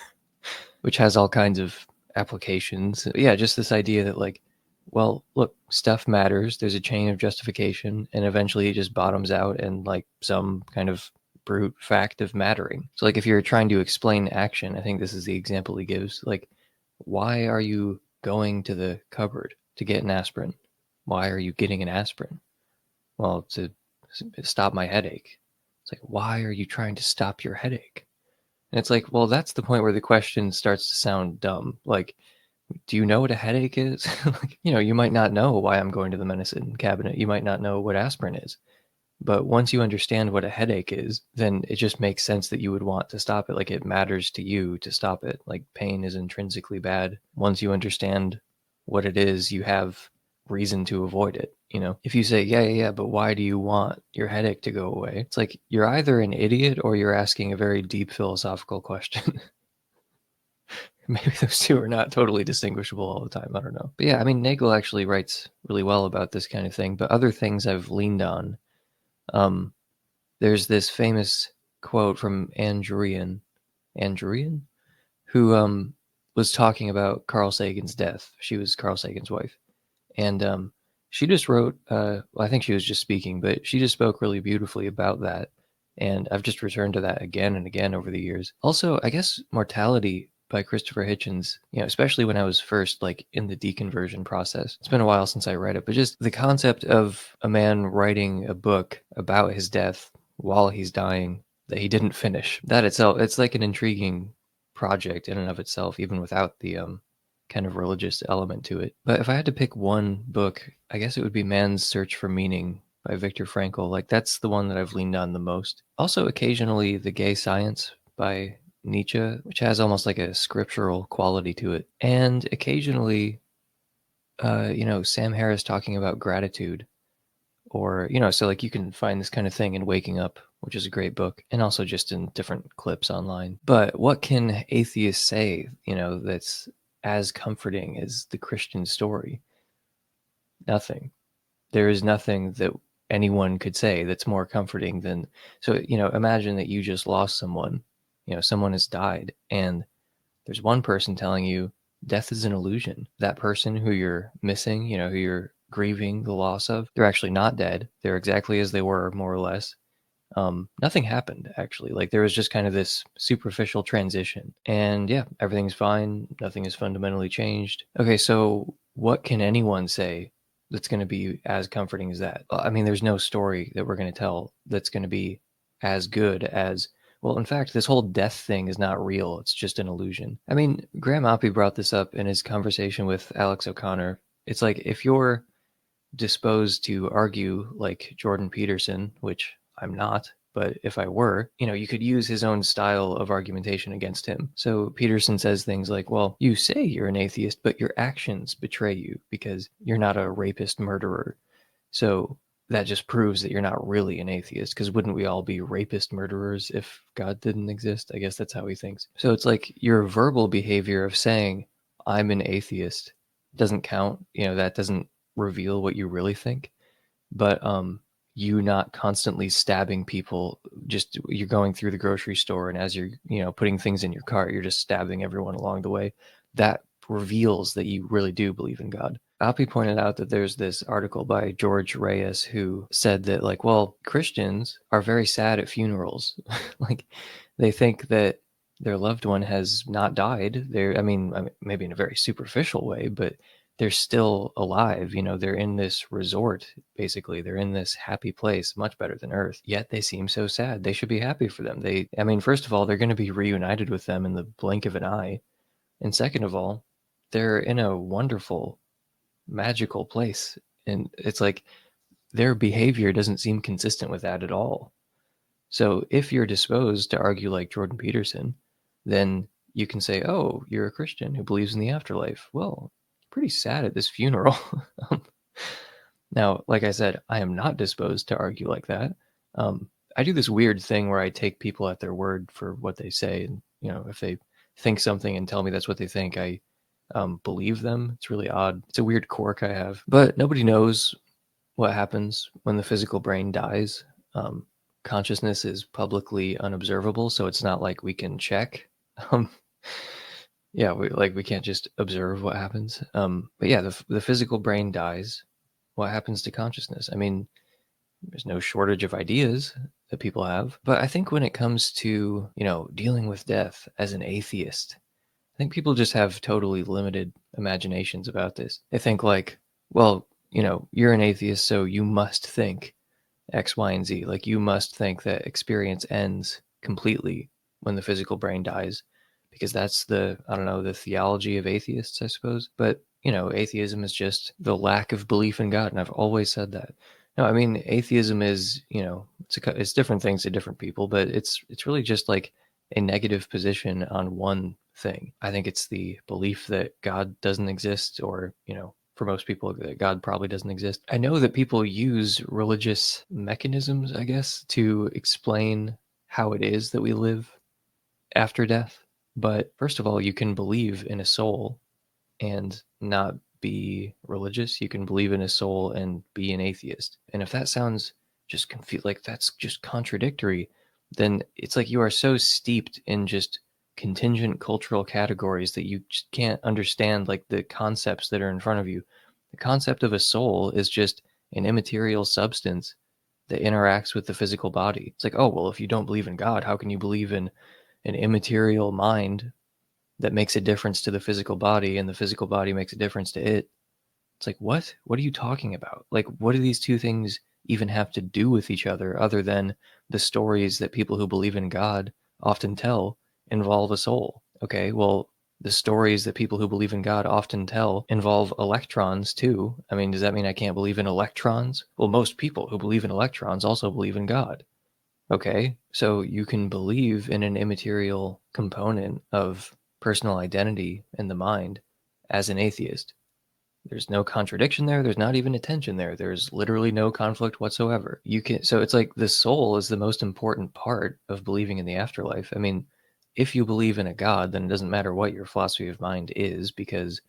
which has all kinds of applications. Yeah, just this idea that, like, well, look, stuff matters, there's a chain of justification, and eventually it just bottoms out in, like, some kind of brute fact of mattering. So, like, if you're trying to explain action, I think this is the example he gives, like, why are you going to the cupboard to get an aspirin? Why are you getting an aspirin? Well, to stop my headache. It's like, why are you trying to stop your headache? And it's like, well, that's the point where the question starts to sound dumb. Like, do you know what a headache is? Like, you know, you might not know why I'm going to the medicine cabinet. You might not know what aspirin is. But once you understand what a headache is, then it just makes sense that you would want to stop it. Like, it matters to you to stop it. Like, pain is intrinsically bad. Once you understand what it is, you have reason to avoid it. You know, if you say, yeah, yeah, yeah, but why do you want your headache to go away? It's like, you're either an idiot or you're asking a very deep philosophical question. Maybe those two are not totally distinguishable all the time. I don't know. But yeah, I mean, Nagel actually writes really well about this kind of thing. But other things I've leaned on, um, there's this famous quote from Andrean, Andrean, who um, was talking about Carl Sagan's death. She was Carl Sagan's wife. And um, she just wrote, uh, well, I think she was just speaking, but she just spoke really beautifully about that. And I've just returned to that again and again over the years. Also, I guess Mortality by Christopher Hitchens, you know, especially when I was first, like, in the deconversion process. It's been a while since I read it, but just the concept of a man writing a book about his death while he's dying that he didn't finish. That itself, it's like an intriguing project in and of itself, even without the um, kind of religious element to it. But if I had to pick one book, I guess it would be Man's Search for Meaning by Viktor Frankl. Like, that's the one that I've leaned on the most. Also, occasionally, The Gay Science by Nietzsche, which has almost like a scriptural quality to it. And occasionally, uh, you know, Sam Harris talking about gratitude, or, you know, so like you can find this kind of thing in Waking Up, which is a great book, and also just in different clips online. But what can atheists say, you know, that's as comforting as the Christian story? Nothing. There is nothing that anyone could say that's more comforting than, so, you know, imagine that you just lost someone, you know, someone has died, and there's one person telling you death is an illusion. That person who you're missing, you know, who you're grieving the loss of, they're actually not dead. They're exactly as they were, more or less. Um, nothing happened, actually. Like, there was just kind of this superficial transition. And yeah, everything's fine. Nothing has fundamentally changed. Okay, so what can anyone say that's going to be as comforting as that? I mean, there's no story that we're going to tell that's going to be as good as, well, in fact, this whole death thing is not real. It's just an illusion. I mean, Graham Oppy brought this up in his conversation with Alex O'Connor. It's like, if you're disposed to argue like Jordan Peterson, which I'm not, but if I were, you know, you could use his own style of argumentation against him. So Peterson says things like, well, you say you're an atheist, but your actions betray you because you're not a rapist murderer. So that just proves that you're not really an atheist, because wouldn't we all be rapist murderers if God didn't exist? I guess that's how he thinks. So it's like your verbal behavior of saying, I'm an atheist, doesn't count. You know, that doesn't reveal what you really think. But um, you not constantly stabbing people, just you're going through the grocery store, and as you're, you know, putting things in your cart, you're just stabbing everyone along the way. That reveals that you really do believe in God. Oppy pointed out that there's this article by George Reyes who said that, like, well, Christians are very sad at funerals. Like, they think that their loved one has not died. They're, I mean, I mean, maybe in a very superficial way, but they're still alive. You know, they're in this resort, basically. They're in this happy place, much better than Earth. Yet they seem so sad. They should be happy for them. They, I mean, first of all, they're going to be reunited with them in the blink of an eye. And second of all, they're in a wonderful, magical place. And it's like their behavior doesn't seem consistent with that at all. So if you're disposed to argue like Jordan Peterson, then you can say, oh, you're a Christian who believes in the afterlife. Well, pretty sad at this funeral. Now, like I said, I am not disposed to argue like that. Um, I do this weird thing where I take people at their word for what they say. And, you know, if they think something and tell me that's what they think, I um, believe them. It's really odd. It's a weird quirk I have. But nobody knows what happens when the physical brain dies. Um, consciousness is publicly unobservable, so it's not like we can check. Um Yeah, we, like we can't just observe what happens. Um, but yeah, the the physical brain dies. What happens to consciousness? I mean, there's no shortage of ideas that people have. But I think when it comes to, you know, dealing with death as an atheist, I think people just have totally limited imaginations about this. They think like, well, you know, you're an atheist, so you must think X, Y, and Z. Like, you must think that experience ends completely when the physical brain dies, because that's the, I don't know, the theology of atheists, I suppose. But, you know, atheism is just the lack of belief in God, and I've always said that. No, I mean, atheism is, you know, it's a, it's different things to different people, but it's it's really just like a negative position on one thing. I think it's the belief that God doesn't exist, or, you know, for most people, that God probably doesn't exist. I know that people use religious mechanisms, I guess, to explain how it is that we live after death. But first of all, you can believe in a soul and not be religious. You can believe in a soul and be an atheist. And if that sounds just confu- like that's just contradictory, then it's like you are so steeped in just contingent cultural categories that you just can't understand like the concepts that are in front of you. The concept of a soul is just an immaterial substance that interacts with the physical body. It's like, oh, well, if you don't believe in God, how can you believe in an immaterial mind that makes a difference to the physical body, and the physical body makes a difference to it? It's like, what? What are you talking about? Like, what do these two things even have to do with each other, other than the stories that people who believe in God often tell involve a soul? Okay, well, the stories that people who believe in God often tell involve electrons too. I mean, does that mean I can't believe in electrons? Well, most people who believe in electrons also believe in God. Okay, so you can believe in an immaterial component of personal identity in the mind as an atheist. There's no contradiction there. There's not even a tension there. There's literally no conflict whatsoever. You can, so it's like the soul is the most important part of believing in the afterlife. I mean, if you believe in a God, then it doesn't matter what your philosophy of mind is, because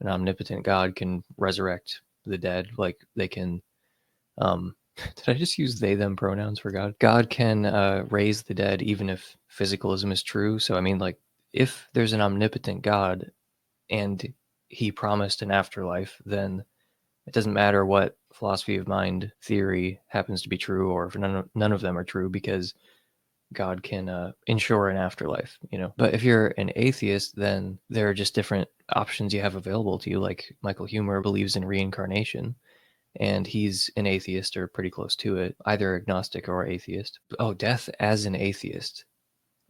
an omnipotent God can resurrect the dead. Like they can, um, did I just use they, them pronouns for God? God can uh, raise the dead, even if physicalism is true. So, I mean, like if there's an omnipotent God and he promised an afterlife, then it doesn't matter what philosophy of mind theory happens to be true, or if none of, none of them are true, because God can uh, ensure an afterlife, you know. But if you're an atheist, then there are just different options you have available to you. Like Michael Huemer believes in reincarnation, and he's an atheist or pretty close to it, either agnostic or atheist. Oh, death as an atheist.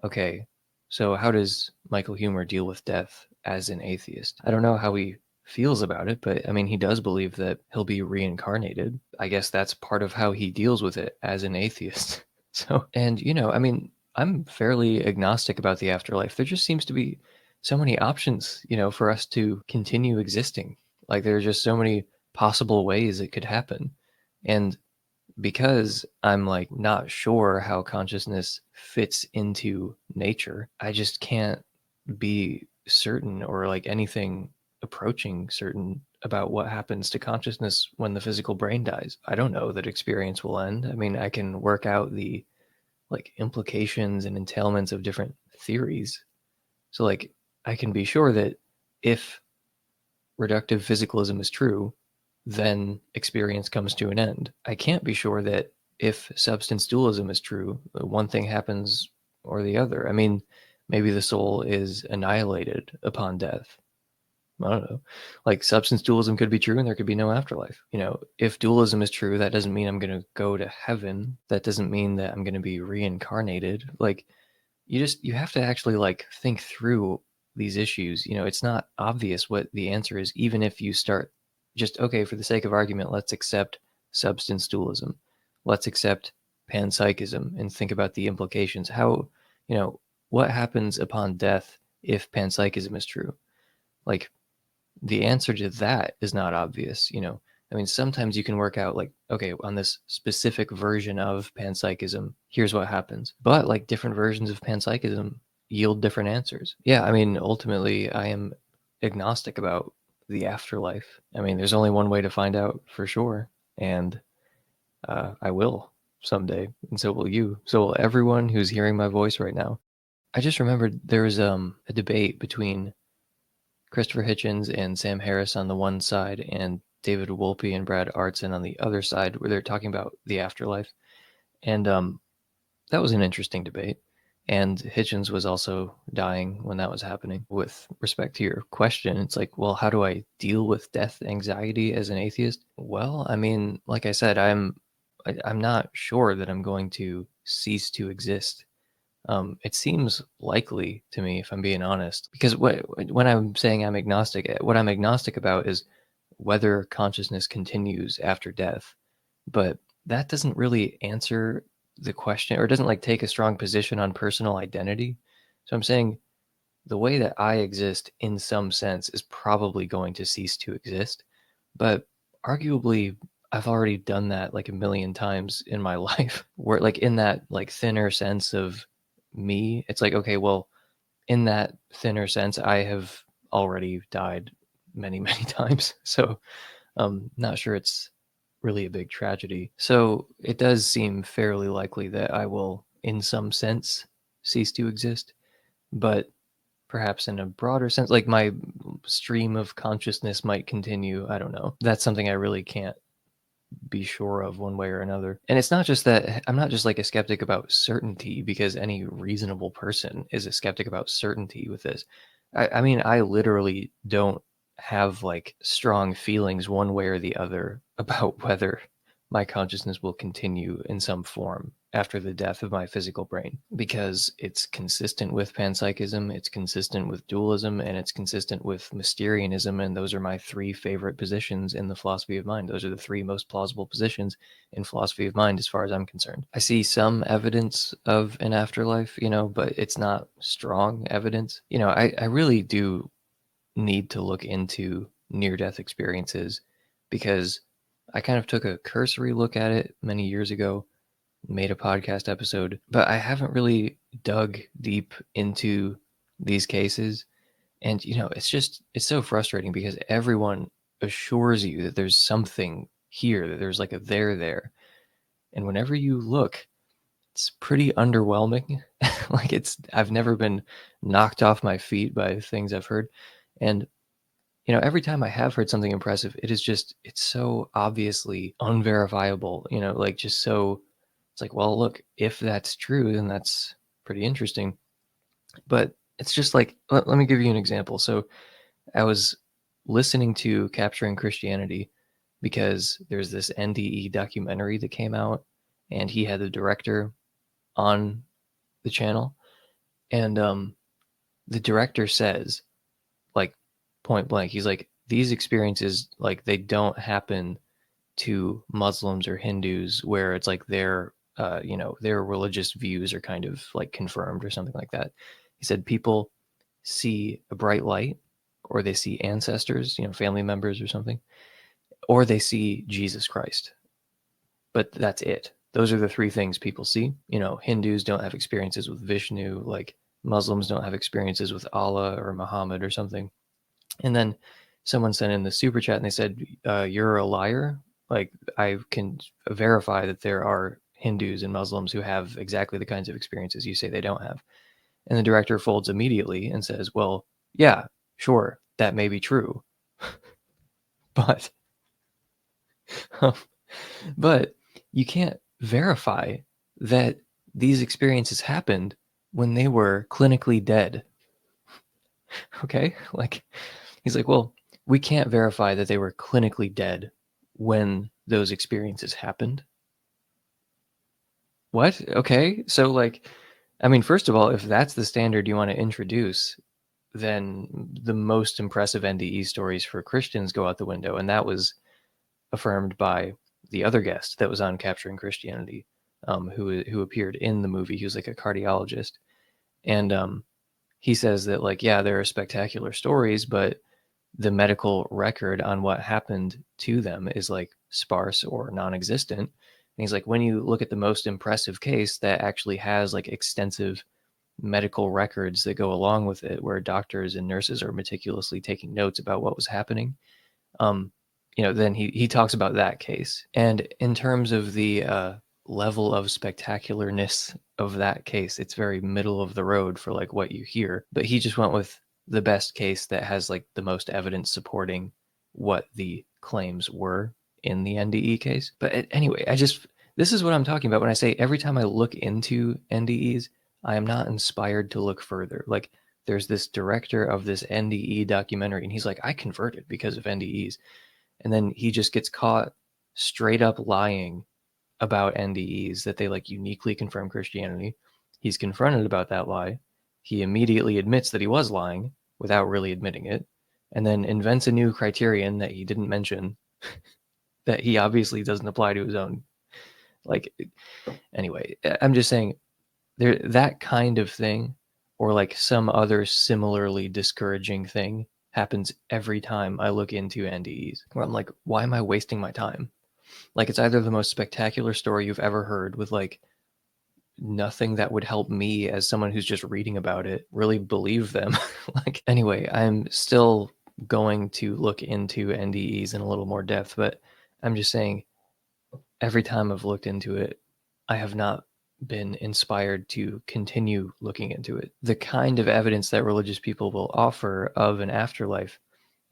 Okay, so how does Michael Huemer deal with death as an atheist? I don't know how he feels about it, but I mean, he does believe that he'll be reincarnated. I guess that's part of how he deals with it as an atheist. So, and you know, I mean, I'm fairly agnostic about the afterlife. There just seems to be so many options, you know, for us to continue existing. Like there are just so many possible ways it could happen. And because I'm like not sure how consciousness fits into nature, I just can't be certain or like anything approaching certain about what happens to consciousness when the physical brain dies. I don't know that experience will end. I mean, I can work out the like implications and entailments of different theories. So like I can be sure that if reductive physicalism is true, then experience comes to an end. I can't be sure that if substance dualism is true, one thing happens or the other. I mean, maybe the soul is annihilated upon death. I don't know. Like substance dualism could be true and there could be no afterlife. You know, if dualism is true, that doesn't mean I'm going to go to heaven. That doesn't mean that I'm going to be reincarnated. Like you just, you have to actually like think through these issues. You know, it's not obvious what the answer is, even if you start just, okay, for the sake of argument, let's accept substance dualism. Let's accept panpsychism and think about the implications. How, you know, what happens upon death if panpsychism is true? Like the answer to that is not obvious, you know. I mean, sometimes you can work out like, okay, on this specific version of panpsychism, here's what happens. But like different versions of panpsychism yield different answers. Yeah, I mean, ultimately, I am agnostic about the afterlife. I mean, there's only one way to find out for sure. And uh, I will someday. And so will you. So will everyone who's hearing my voice right now. I just remembered there was um, a debate between Christopher Hitchens and Sam Harris on the one side and David Wolpe and Brad Artson on the other side, where they're talking about the afterlife. And um, that was an interesting debate. And Hitchens was also dying when that was happening. With respect to your question, it's like, well, how do I deal with death anxiety as an atheist? Well, I mean, like I said, I'm I, I'm not sure that I'm going to cease to exist. Um, it seems likely to me, if I'm being honest, because what, when I'm saying I'm agnostic, what I'm agnostic about is whether consciousness continues after death. But that doesn't really answer the question, or doesn't like take a strong position on personal identity. So I'm saying the way that I exist in some sense is probably going to cease to exist. But arguably, I've already done that like a million times in my life, where like in that like thinner sense of me, it's like, okay, well, in that thinner sense, I have already died many, many times. So um, not sure it's really a big tragedy. So it does seem fairly likely that I will, in some sense, cease to exist, but perhaps in a broader sense, like my stream of consciousness might continue. I don't know. That's something I really can't be sure of one way or another. And it's not just that I'm not just like a skeptic about certainty, because any reasonable person is a skeptic about certainty with this. I, I mean, I literally don't have like strong feelings one way or the other about whether my consciousness will continue in some form after the death of my physical brain, because it's consistent with panpsychism, it's consistent with dualism, and it's consistent with Mysterianism. And those are my three favorite positions in the philosophy of mind. Those are the three most plausible positions in philosophy of mind, as far as I'm concerned. I see some evidence of an afterlife, you know, but it's not strong evidence. You know, I, I really do need to look into near-death experiences, because I kind of took a cursory look at it many years ago, made a podcast episode, but I haven't really dug deep into these cases. And, you know, it's just, it's so frustrating because everyone assures you that there's something here, that there's like a there there. And whenever you look, it's pretty underwhelming. Like it's, I've never been knocked off my feet by things I've heard. And, you know, every time I have heard something impressive, it is just, it's so obviously unverifiable, you know, like just so, it's like, well, look, if that's true, then that's pretty interesting. But it's just like, let, let me give you an example. So I was listening to Capturing Christianity because there's this N D E documentary that came out, and he had the director on the channel. And um, the director says, like, point blank, he's like, these experiences, like, they don't happen to Muslims or Hindus where it's like they're, Uh, you know, their religious views are kind of like confirmed or something like that. He said people see a bright light, or they see ancestors, you know, family members or something, or they see Jesus Christ. But that's it. Those are the three things people see. You know, Hindus don't have experiences with Vishnu, like Muslims don't have experiences with Allah or Muhammad or something. And then someone sent in the super chat and they said, uh, you're a liar. Like I can verify that there are Hindus and Muslims who have exactly the kinds of experiences you say they don't have. And the director folds immediately and says, well, yeah, sure, that may be true. but um, but you can't verify that these experiences happened when they were clinically dead. Okay? Like, he's like, well, we can't verify that they were clinically dead when those experiences happened. What? Okay. So like, I mean, first of all, if that's the standard you want to introduce, then the most impressive N D E stories for Christians go out the window. And that was affirmed by the other guest that was on Capturing Christianity, um, who, who appeared in the movie. He was like a cardiologist. And um, he says that like, yeah, there are spectacular stories, but the medical record on what happened to them is like sparse or non-existent. And he's like, when you look at the most impressive case that actually has like extensive medical records that go along with it, where doctors and nurses are meticulously taking notes about what was happening, um, you know, then he, he talks about that case. And in terms of the uh, level of spectacularness of that case, it's very middle of the road for like what you hear. But he just went with the best case that has like the most evidence supporting what the claims were in the N D E case. But anyway, I just, this is what I'm talking about when I say every time I look into N D Es, I am not inspired to look further. Like there's this director of this N D E documentary and he's like, I converted because of N D Es. And then he just gets caught straight up lying about N D Es that they like uniquely confirm Christianity. He's confronted about that lie. He immediately admits that he was lying without really admitting it, and then invents a new criterion that he didn't mention that he obviously doesn't apply to his own. Like, anyway, I'm just saying there, that kind of thing, or like some other similarly discouraging thing, happens every time I look into N D Es, where I'm like, why am I wasting my time? Like, it's either the most spectacular story you've ever heard with like nothing that would help me as someone who's just reading about it really believe them. Like, anyway, I'm still going to look into N D Es in a little more depth, but I'm just saying every time I've looked into it, I have not been inspired to continue looking into it. The kind of evidence that religious people will offer of an afterlife,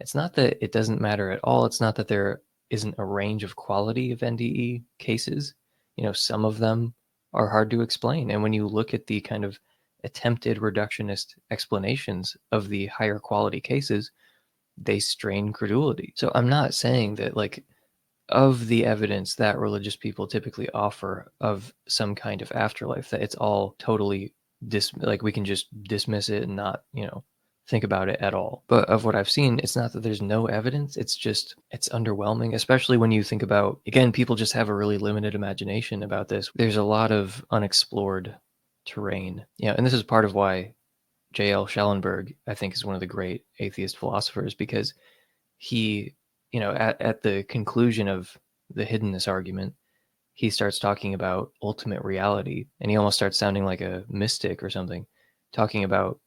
it's not that it doesn't matter at all. It's not that there isn't a range of quality of N D E cases. You know, some of them are hard to explain. And when you look at the kind of attempted reductionist explanations of the higher quality cases, they strain credulity. So I'm not saying that like, of the evidence that religious people typically offer of some kind of afterlife, that it's all totally dis- like we can just dismiss it and not, you know, think about it at all. But of what I've seen, it's not that there's no evidence. It's just, it's underwhelming, especially when you think about, again, people just have a really limited imagination about this. There's a lot of unexplored terrain. Yeah. And this is part of why J L Schellenberg, I think, is one of the great atheist philosophers, because he, you know, at, at the conclusion of the hiddenness argument, he starts talking about ultimate reality, and he almost starts sounding like a mystic or something, talking about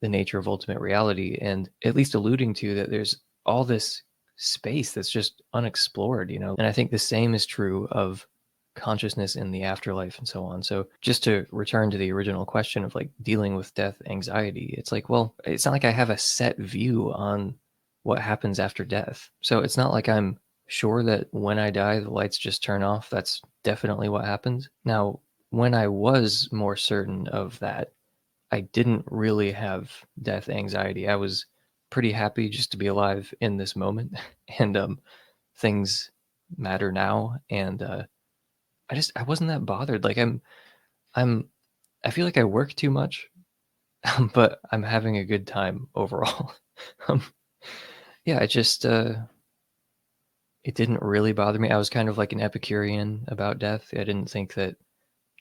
the nature of ultimate reality, and at least alluding to that there's all this space that's just unexplored, you know. And I think the same is true of consciousness in the afterlife and so on. So just to return to the original question of like dealing with death anxiety, it's like, well, it's not like I have a set view on what happens after death. So it's not like I'm sure that when I die, the lights just turn off. That's definitely what happens. Now, when I was more certain of that, I didn't really have death anxiety. I was pretty happy just to be alive in this moment. And um, things matter now. And uh, I just, I wasn't that bothered. Like I'm, I'm, I feel like I work too much, but I'm having a good time overall. um, yeah, I just, uh, it didn't really bother me. I was kind of like an Epicurean about death. I didn't think that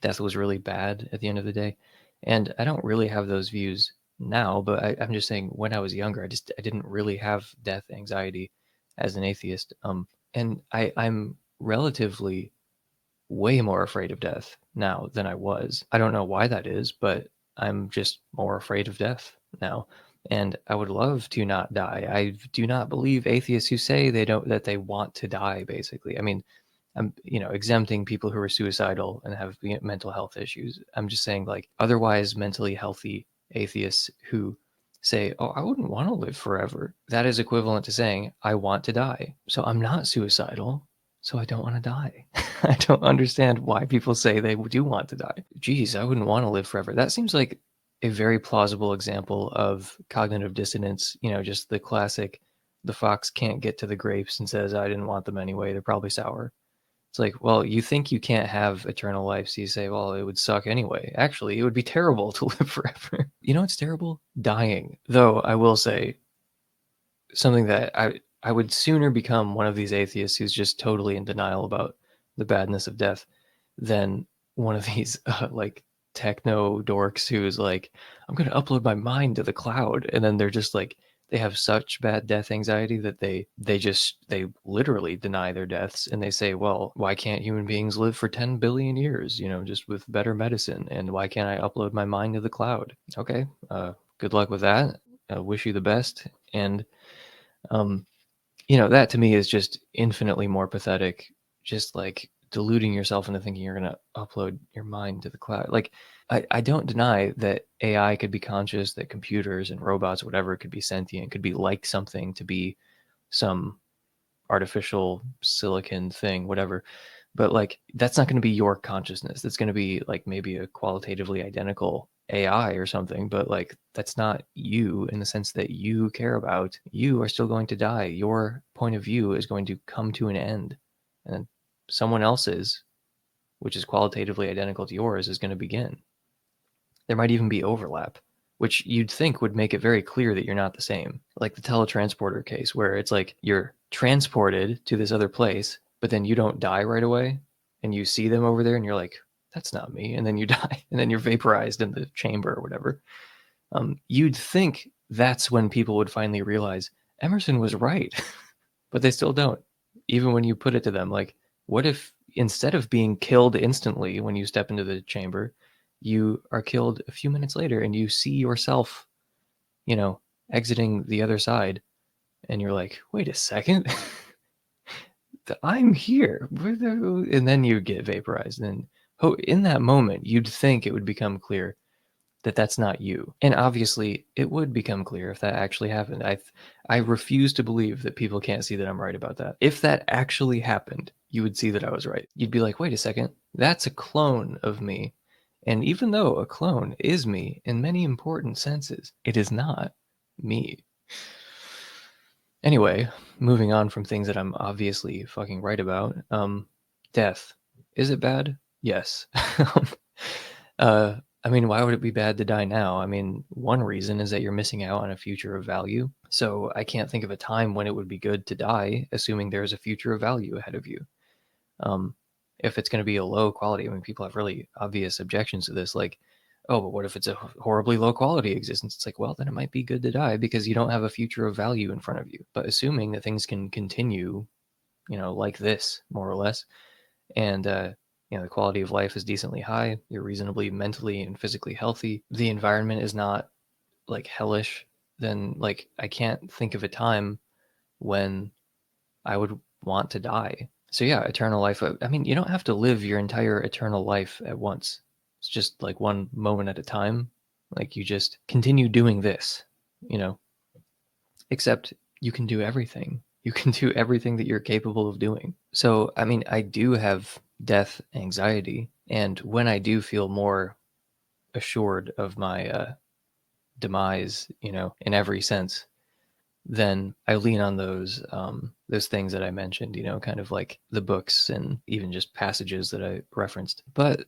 death was really bad at the end of the day. And I don't really have those views now, but I, I'm just saying when I was younger, I just, I didn't really have death anxiety as an atheist. Um, and I, I'm relatively way more afraid of death now than I was. I don't know why that is, but I'm just more afraid of death now. And I would love to not die. I do not believe atheists who say they don't, that they want to die, basically. I mean, I'm, you know, exempting people who are suicidal and have mental health issues. I'm just saying like otherwise mentally healthy atheists who say, oh, I wouldn't want to live forever. That is equivalent to saying I want to die. So I'm not suicidal. So I don't want to die. I don't understand why people say they do want to die. Geez, I wouldn't want to live forever. That seems like a very plausible example of cognitive dissonance. You know, just the classic, the fox can't get to the grapes and says, I didn't want them anyway. They're probably sour. It's like, well, you think you can't have eternal life. So you say, well, it would suck anyway. Actually, it would be terrible to live forever. You know what's terrible? Dying. Though I will say something that I, I would sooner become one of these atheists who's just totally in denial about the badness of death than one of these uh, like techno dorks who's like, I'm going to upload my mind to the cloud. And then they're just like, they have such bad death anxiety that they they just, they literally deny their deaths. And they say, well, why can't human beings live for ten billion years, you know, just with better medicine? And why can't I upload my mind to the cloud? Okay, uh, good luck with that. I wish you the best. And, um, you know, that to me is just infinitely more pathetic, just like deluding yourself into thinking you're going to upload your mind to the cloud. Like, I, I don't deny that A I could be conscious, that computers and robots, whatever, could be sentient, could be like something, to be some artificial silicon thing, whatever. But like, that's not going to be your consciousness. That's going to be like maybe a qualitatively identical A I or something. But like, that's not you in the sense that you care about. You are still going to die. Your point of view is going to come to an end. And someone else's, which is qualitatively identical to yours, is going to begin. There might even be overlap, which you'd think would make it very clear that you're not the same. Like the teletransporter case, where it's like you're transported to this other place, but then you don't die right away, and you see them over there, and you're like, that's not me, and then you die, and then you're vaporized in the chamber or whatever. Um, you'd think that's when people would finally realize Emerson was right, but they still don't, even when you put it to them. Like, what if instead of being killed instantly when you step into the chamber, you are killed a few minutes later and you see yourself, you know, exiting the other side, and you're like, wait a second, I'm here. And then you get vaporized. And in that moment, you'd think it would become clear that that's not you. And obviously it would become clear if that actually happened. I, I refuse to believe that people can't see that I'm right about that. If that actually happened, you would see that I was right. You'd be like, wait a second, that's a clone of me. And even though a clone is me in many important senses, it is not me. Anyway, moving on from things that I'm obviously fucking right about. Um, death. Is it bad? Yes. uh, I mean, why would it be bad to die now? I mean, one reason is that you're missing out on a future of value. So I can't think of a time when it would be good to die, assuming there's a future of value ahead of you. Um, if it's going to be a low quality, I mean, people have really obvious objections to this, like, oh, but what if it's a horribly low quality existence? It's like, well, then it might be good to die because you don't have a future of value in front of you. But assuming that things can continue, you know, like this, more or less, and, uh, you know, the quality of life is decently high, you're reasonably mentally and physically healthy, the environment is not like hellish, then like I can't think of a time when I would want to die. So yeah, eternal life. I mean, you don't have to live your entire eternal life at once. It's just like one moment at a time. Like you just continue doing this, you know, except you can do everything. You can do everything that you're capable of doing. So, I mean, I do have death anxiety. And when I do feel more assured of my uh, demise, you know, in every sense, then I lean on those um, those things that I mentioned, you know, kind of like the books and even just passages that I referenced. But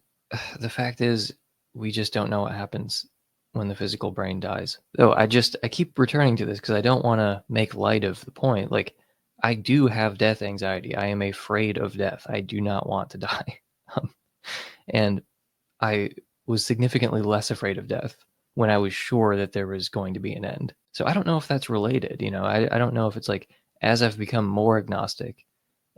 the fact is, we just don't know what happens when the physical brain dies. So I just, I keep returning to this because I don't want to make light of the point. Like, I do have death anxiety. I am afraid of death. I do not want to die. Um, and I was significantly less afraid of death when I was sure that there was going to be an end. So I don't know if that's related. You know, I, I don't know if it's like, as I've become more agnostic,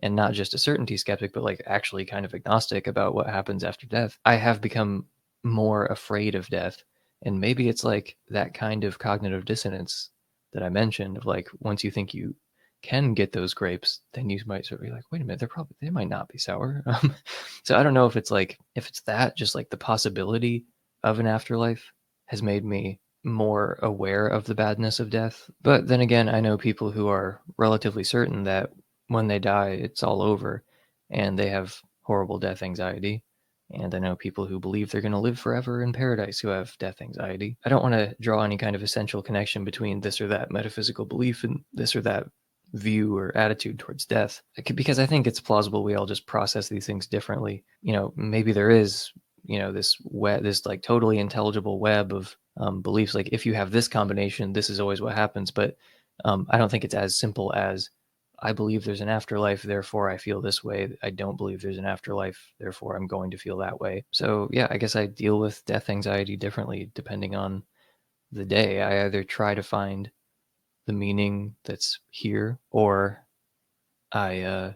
and not just a certainty skeptic, but like actually kind of agnostic about what happens after death, I have become more afraid of death. And maybe it's like that kind of cognitive dissonance that I mentioned of like, once you think you can get those grapes, then you might sort of be like, wait a minute, they're probably, they might not be sour. Um, so I don't know if it's like, if it's that, just like the possibility of an afterlife has made me more aware of the badness of death. But then again, I know people who are relatively certain that when they die, it's all over and they have horrible death anxiety. And I know people who believe they're going to live forever in paradise who have death anxiety. I don't want to draw any kind of essential connection between this or that metaphysical belief and this or that view or attitude towards death, because I think it's plausible we all just process these things differently. You know, maybe there is, you know, this web, this like totally intelligible web of um, beliefs. Like if you have this combination, this is always what happens. But um, I don't think it's as simple as I believe there's an afterlife, therefore I feel this way. I don't believe there's an afterlife, therefore I'm going to feel that way. So yeah, I guess I deal with death anxiety differently depending on the day. I either try to find the meaning that's here, or I uh,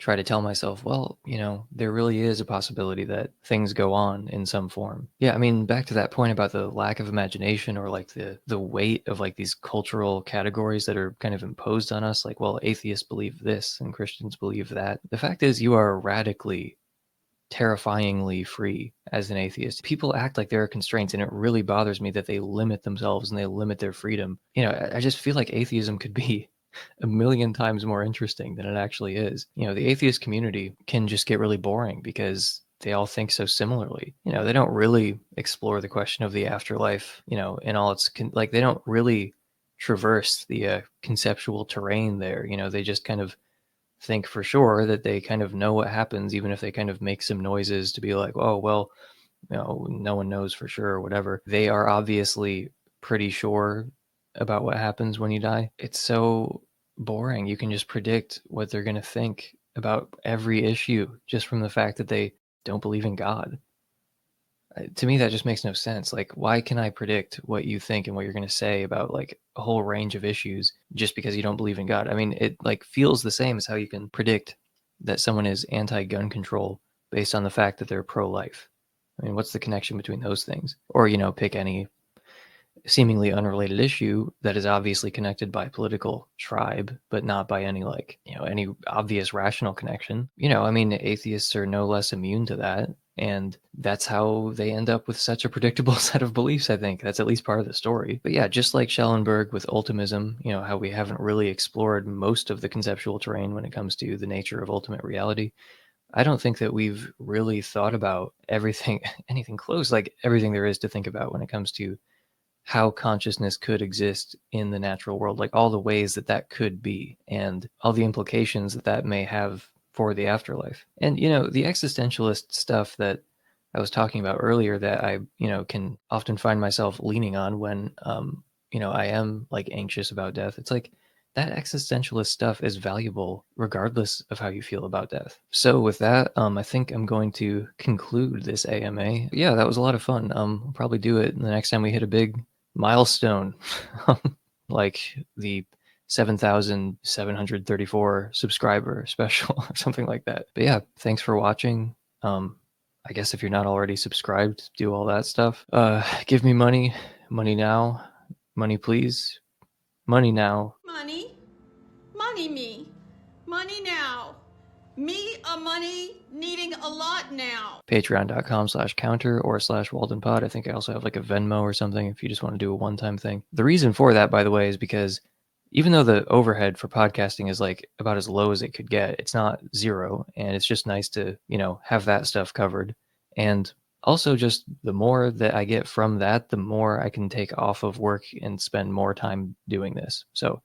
try to tell myself, well, you know, there really is a possibility that things go on in some form. Yeah, I mean, back to that point about the lack of imagination, or like the the weight of like these cultural categories that are kind of imposed on us, like, well, atheists believe this and Christians believe that. The fact is, you are radically, terrifyingly free as an atheist. People act like there are constraints, and it really bothers me that they limit themselves and they limit their freedom. You know, I just feel like atheism could be a million times more interesting than it actually is. You know, the atheist community can just get really boring because they all think so similarly. You know, they don't really explore the question of the afterlife, you know, in all its con- like they don't really traverse the uh, conceptual terrain there. You know, they just kind of think for sure that they kind of know what happens, even if they kind of make some noises to be like, oh, well, you know, no one knows for sure or whatever. They are obviously pretty sure about what happens when you die. It's so boring. You can just predict what they're going to think about every issue just from the fact that they don't believe in God. To me, that just makes no sense. Like, why can I predict what you think and what you're going to say about like a whole range of issues just because you don't believe in God? I mean, it like feels the same as how you can predict that someone is anti-gun control based on the fact that they're pro-life. I mean, what's the connection between those things? Or, you know, pick any seemingly unrelated issue that is obviously connected by political tribe, but not by any like, you know, any obvious rational connection. You know, I mean, atheists are no less immune to that. And that's how they end up with such a predictable set of beliefs, I think. That's at least part of the story. But yeah, just like Schellenberg with ultimism, you know, how we haven't really explored most of the conceptual terrain when it comes to the nature of ultimate reality. I don't think that we've really thought about everything, anything close, like everything there is to think about when it comes to how consciousness could exist in the natural world, like all the ways that that could be and all the implications that that may have for the afterlife. And, you know, the existentialist stuff that I was talking about earlier that I, you know, can often find myself leaning on when, um, you know, I am like anxious about death. It's like, that existentialist stuff is valuable regardless of how you feel about death. So with that, um, I think I'm going to conclude this A M A. Yeah, that was a lot of fun. Um, we'll probably do it the next time we hit a big milestone, like the seven thousand seven hundred thirty-four subscriber special or something like that. But yeah, thanks for watching. Um, I guess if you're not already subscribed, do all that stuff. Uh, give me money, money now, money please, money now. Money, money me, money now. Me a money needing a lot now. Patreon.com slash counter or slash Walden Pod. I think I also have like a Venmo or something if you just want to do a one-time thing. The reason for that, by the way, is because even though the overhead for podcasting is like about as low as it could get, it's not zero. And it's just nice to, you know, have that stuff covered. And also just the more that I get from that, the more I can take off of work and spend more time doing this. So,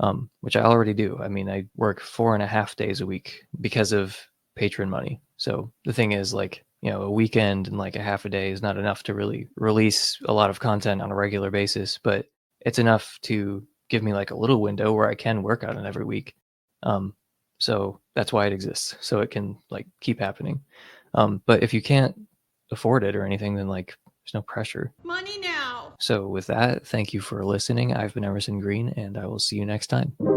um, which I already do. I mean, I work four and a half days a week because of patron money. So the thing is, like, you know, a weekend and like a half a day is not enough to really release a lot of content on a regular basis, but it's enough to give me like a little window where I can work on it every week. Um, so that's why it exists. So it can like keep happening. Um, but if you can't afford it or anything, then like there's no pressure. Money now. So with that, thank you for listening. I've been Emerson Green, and I will see you next time.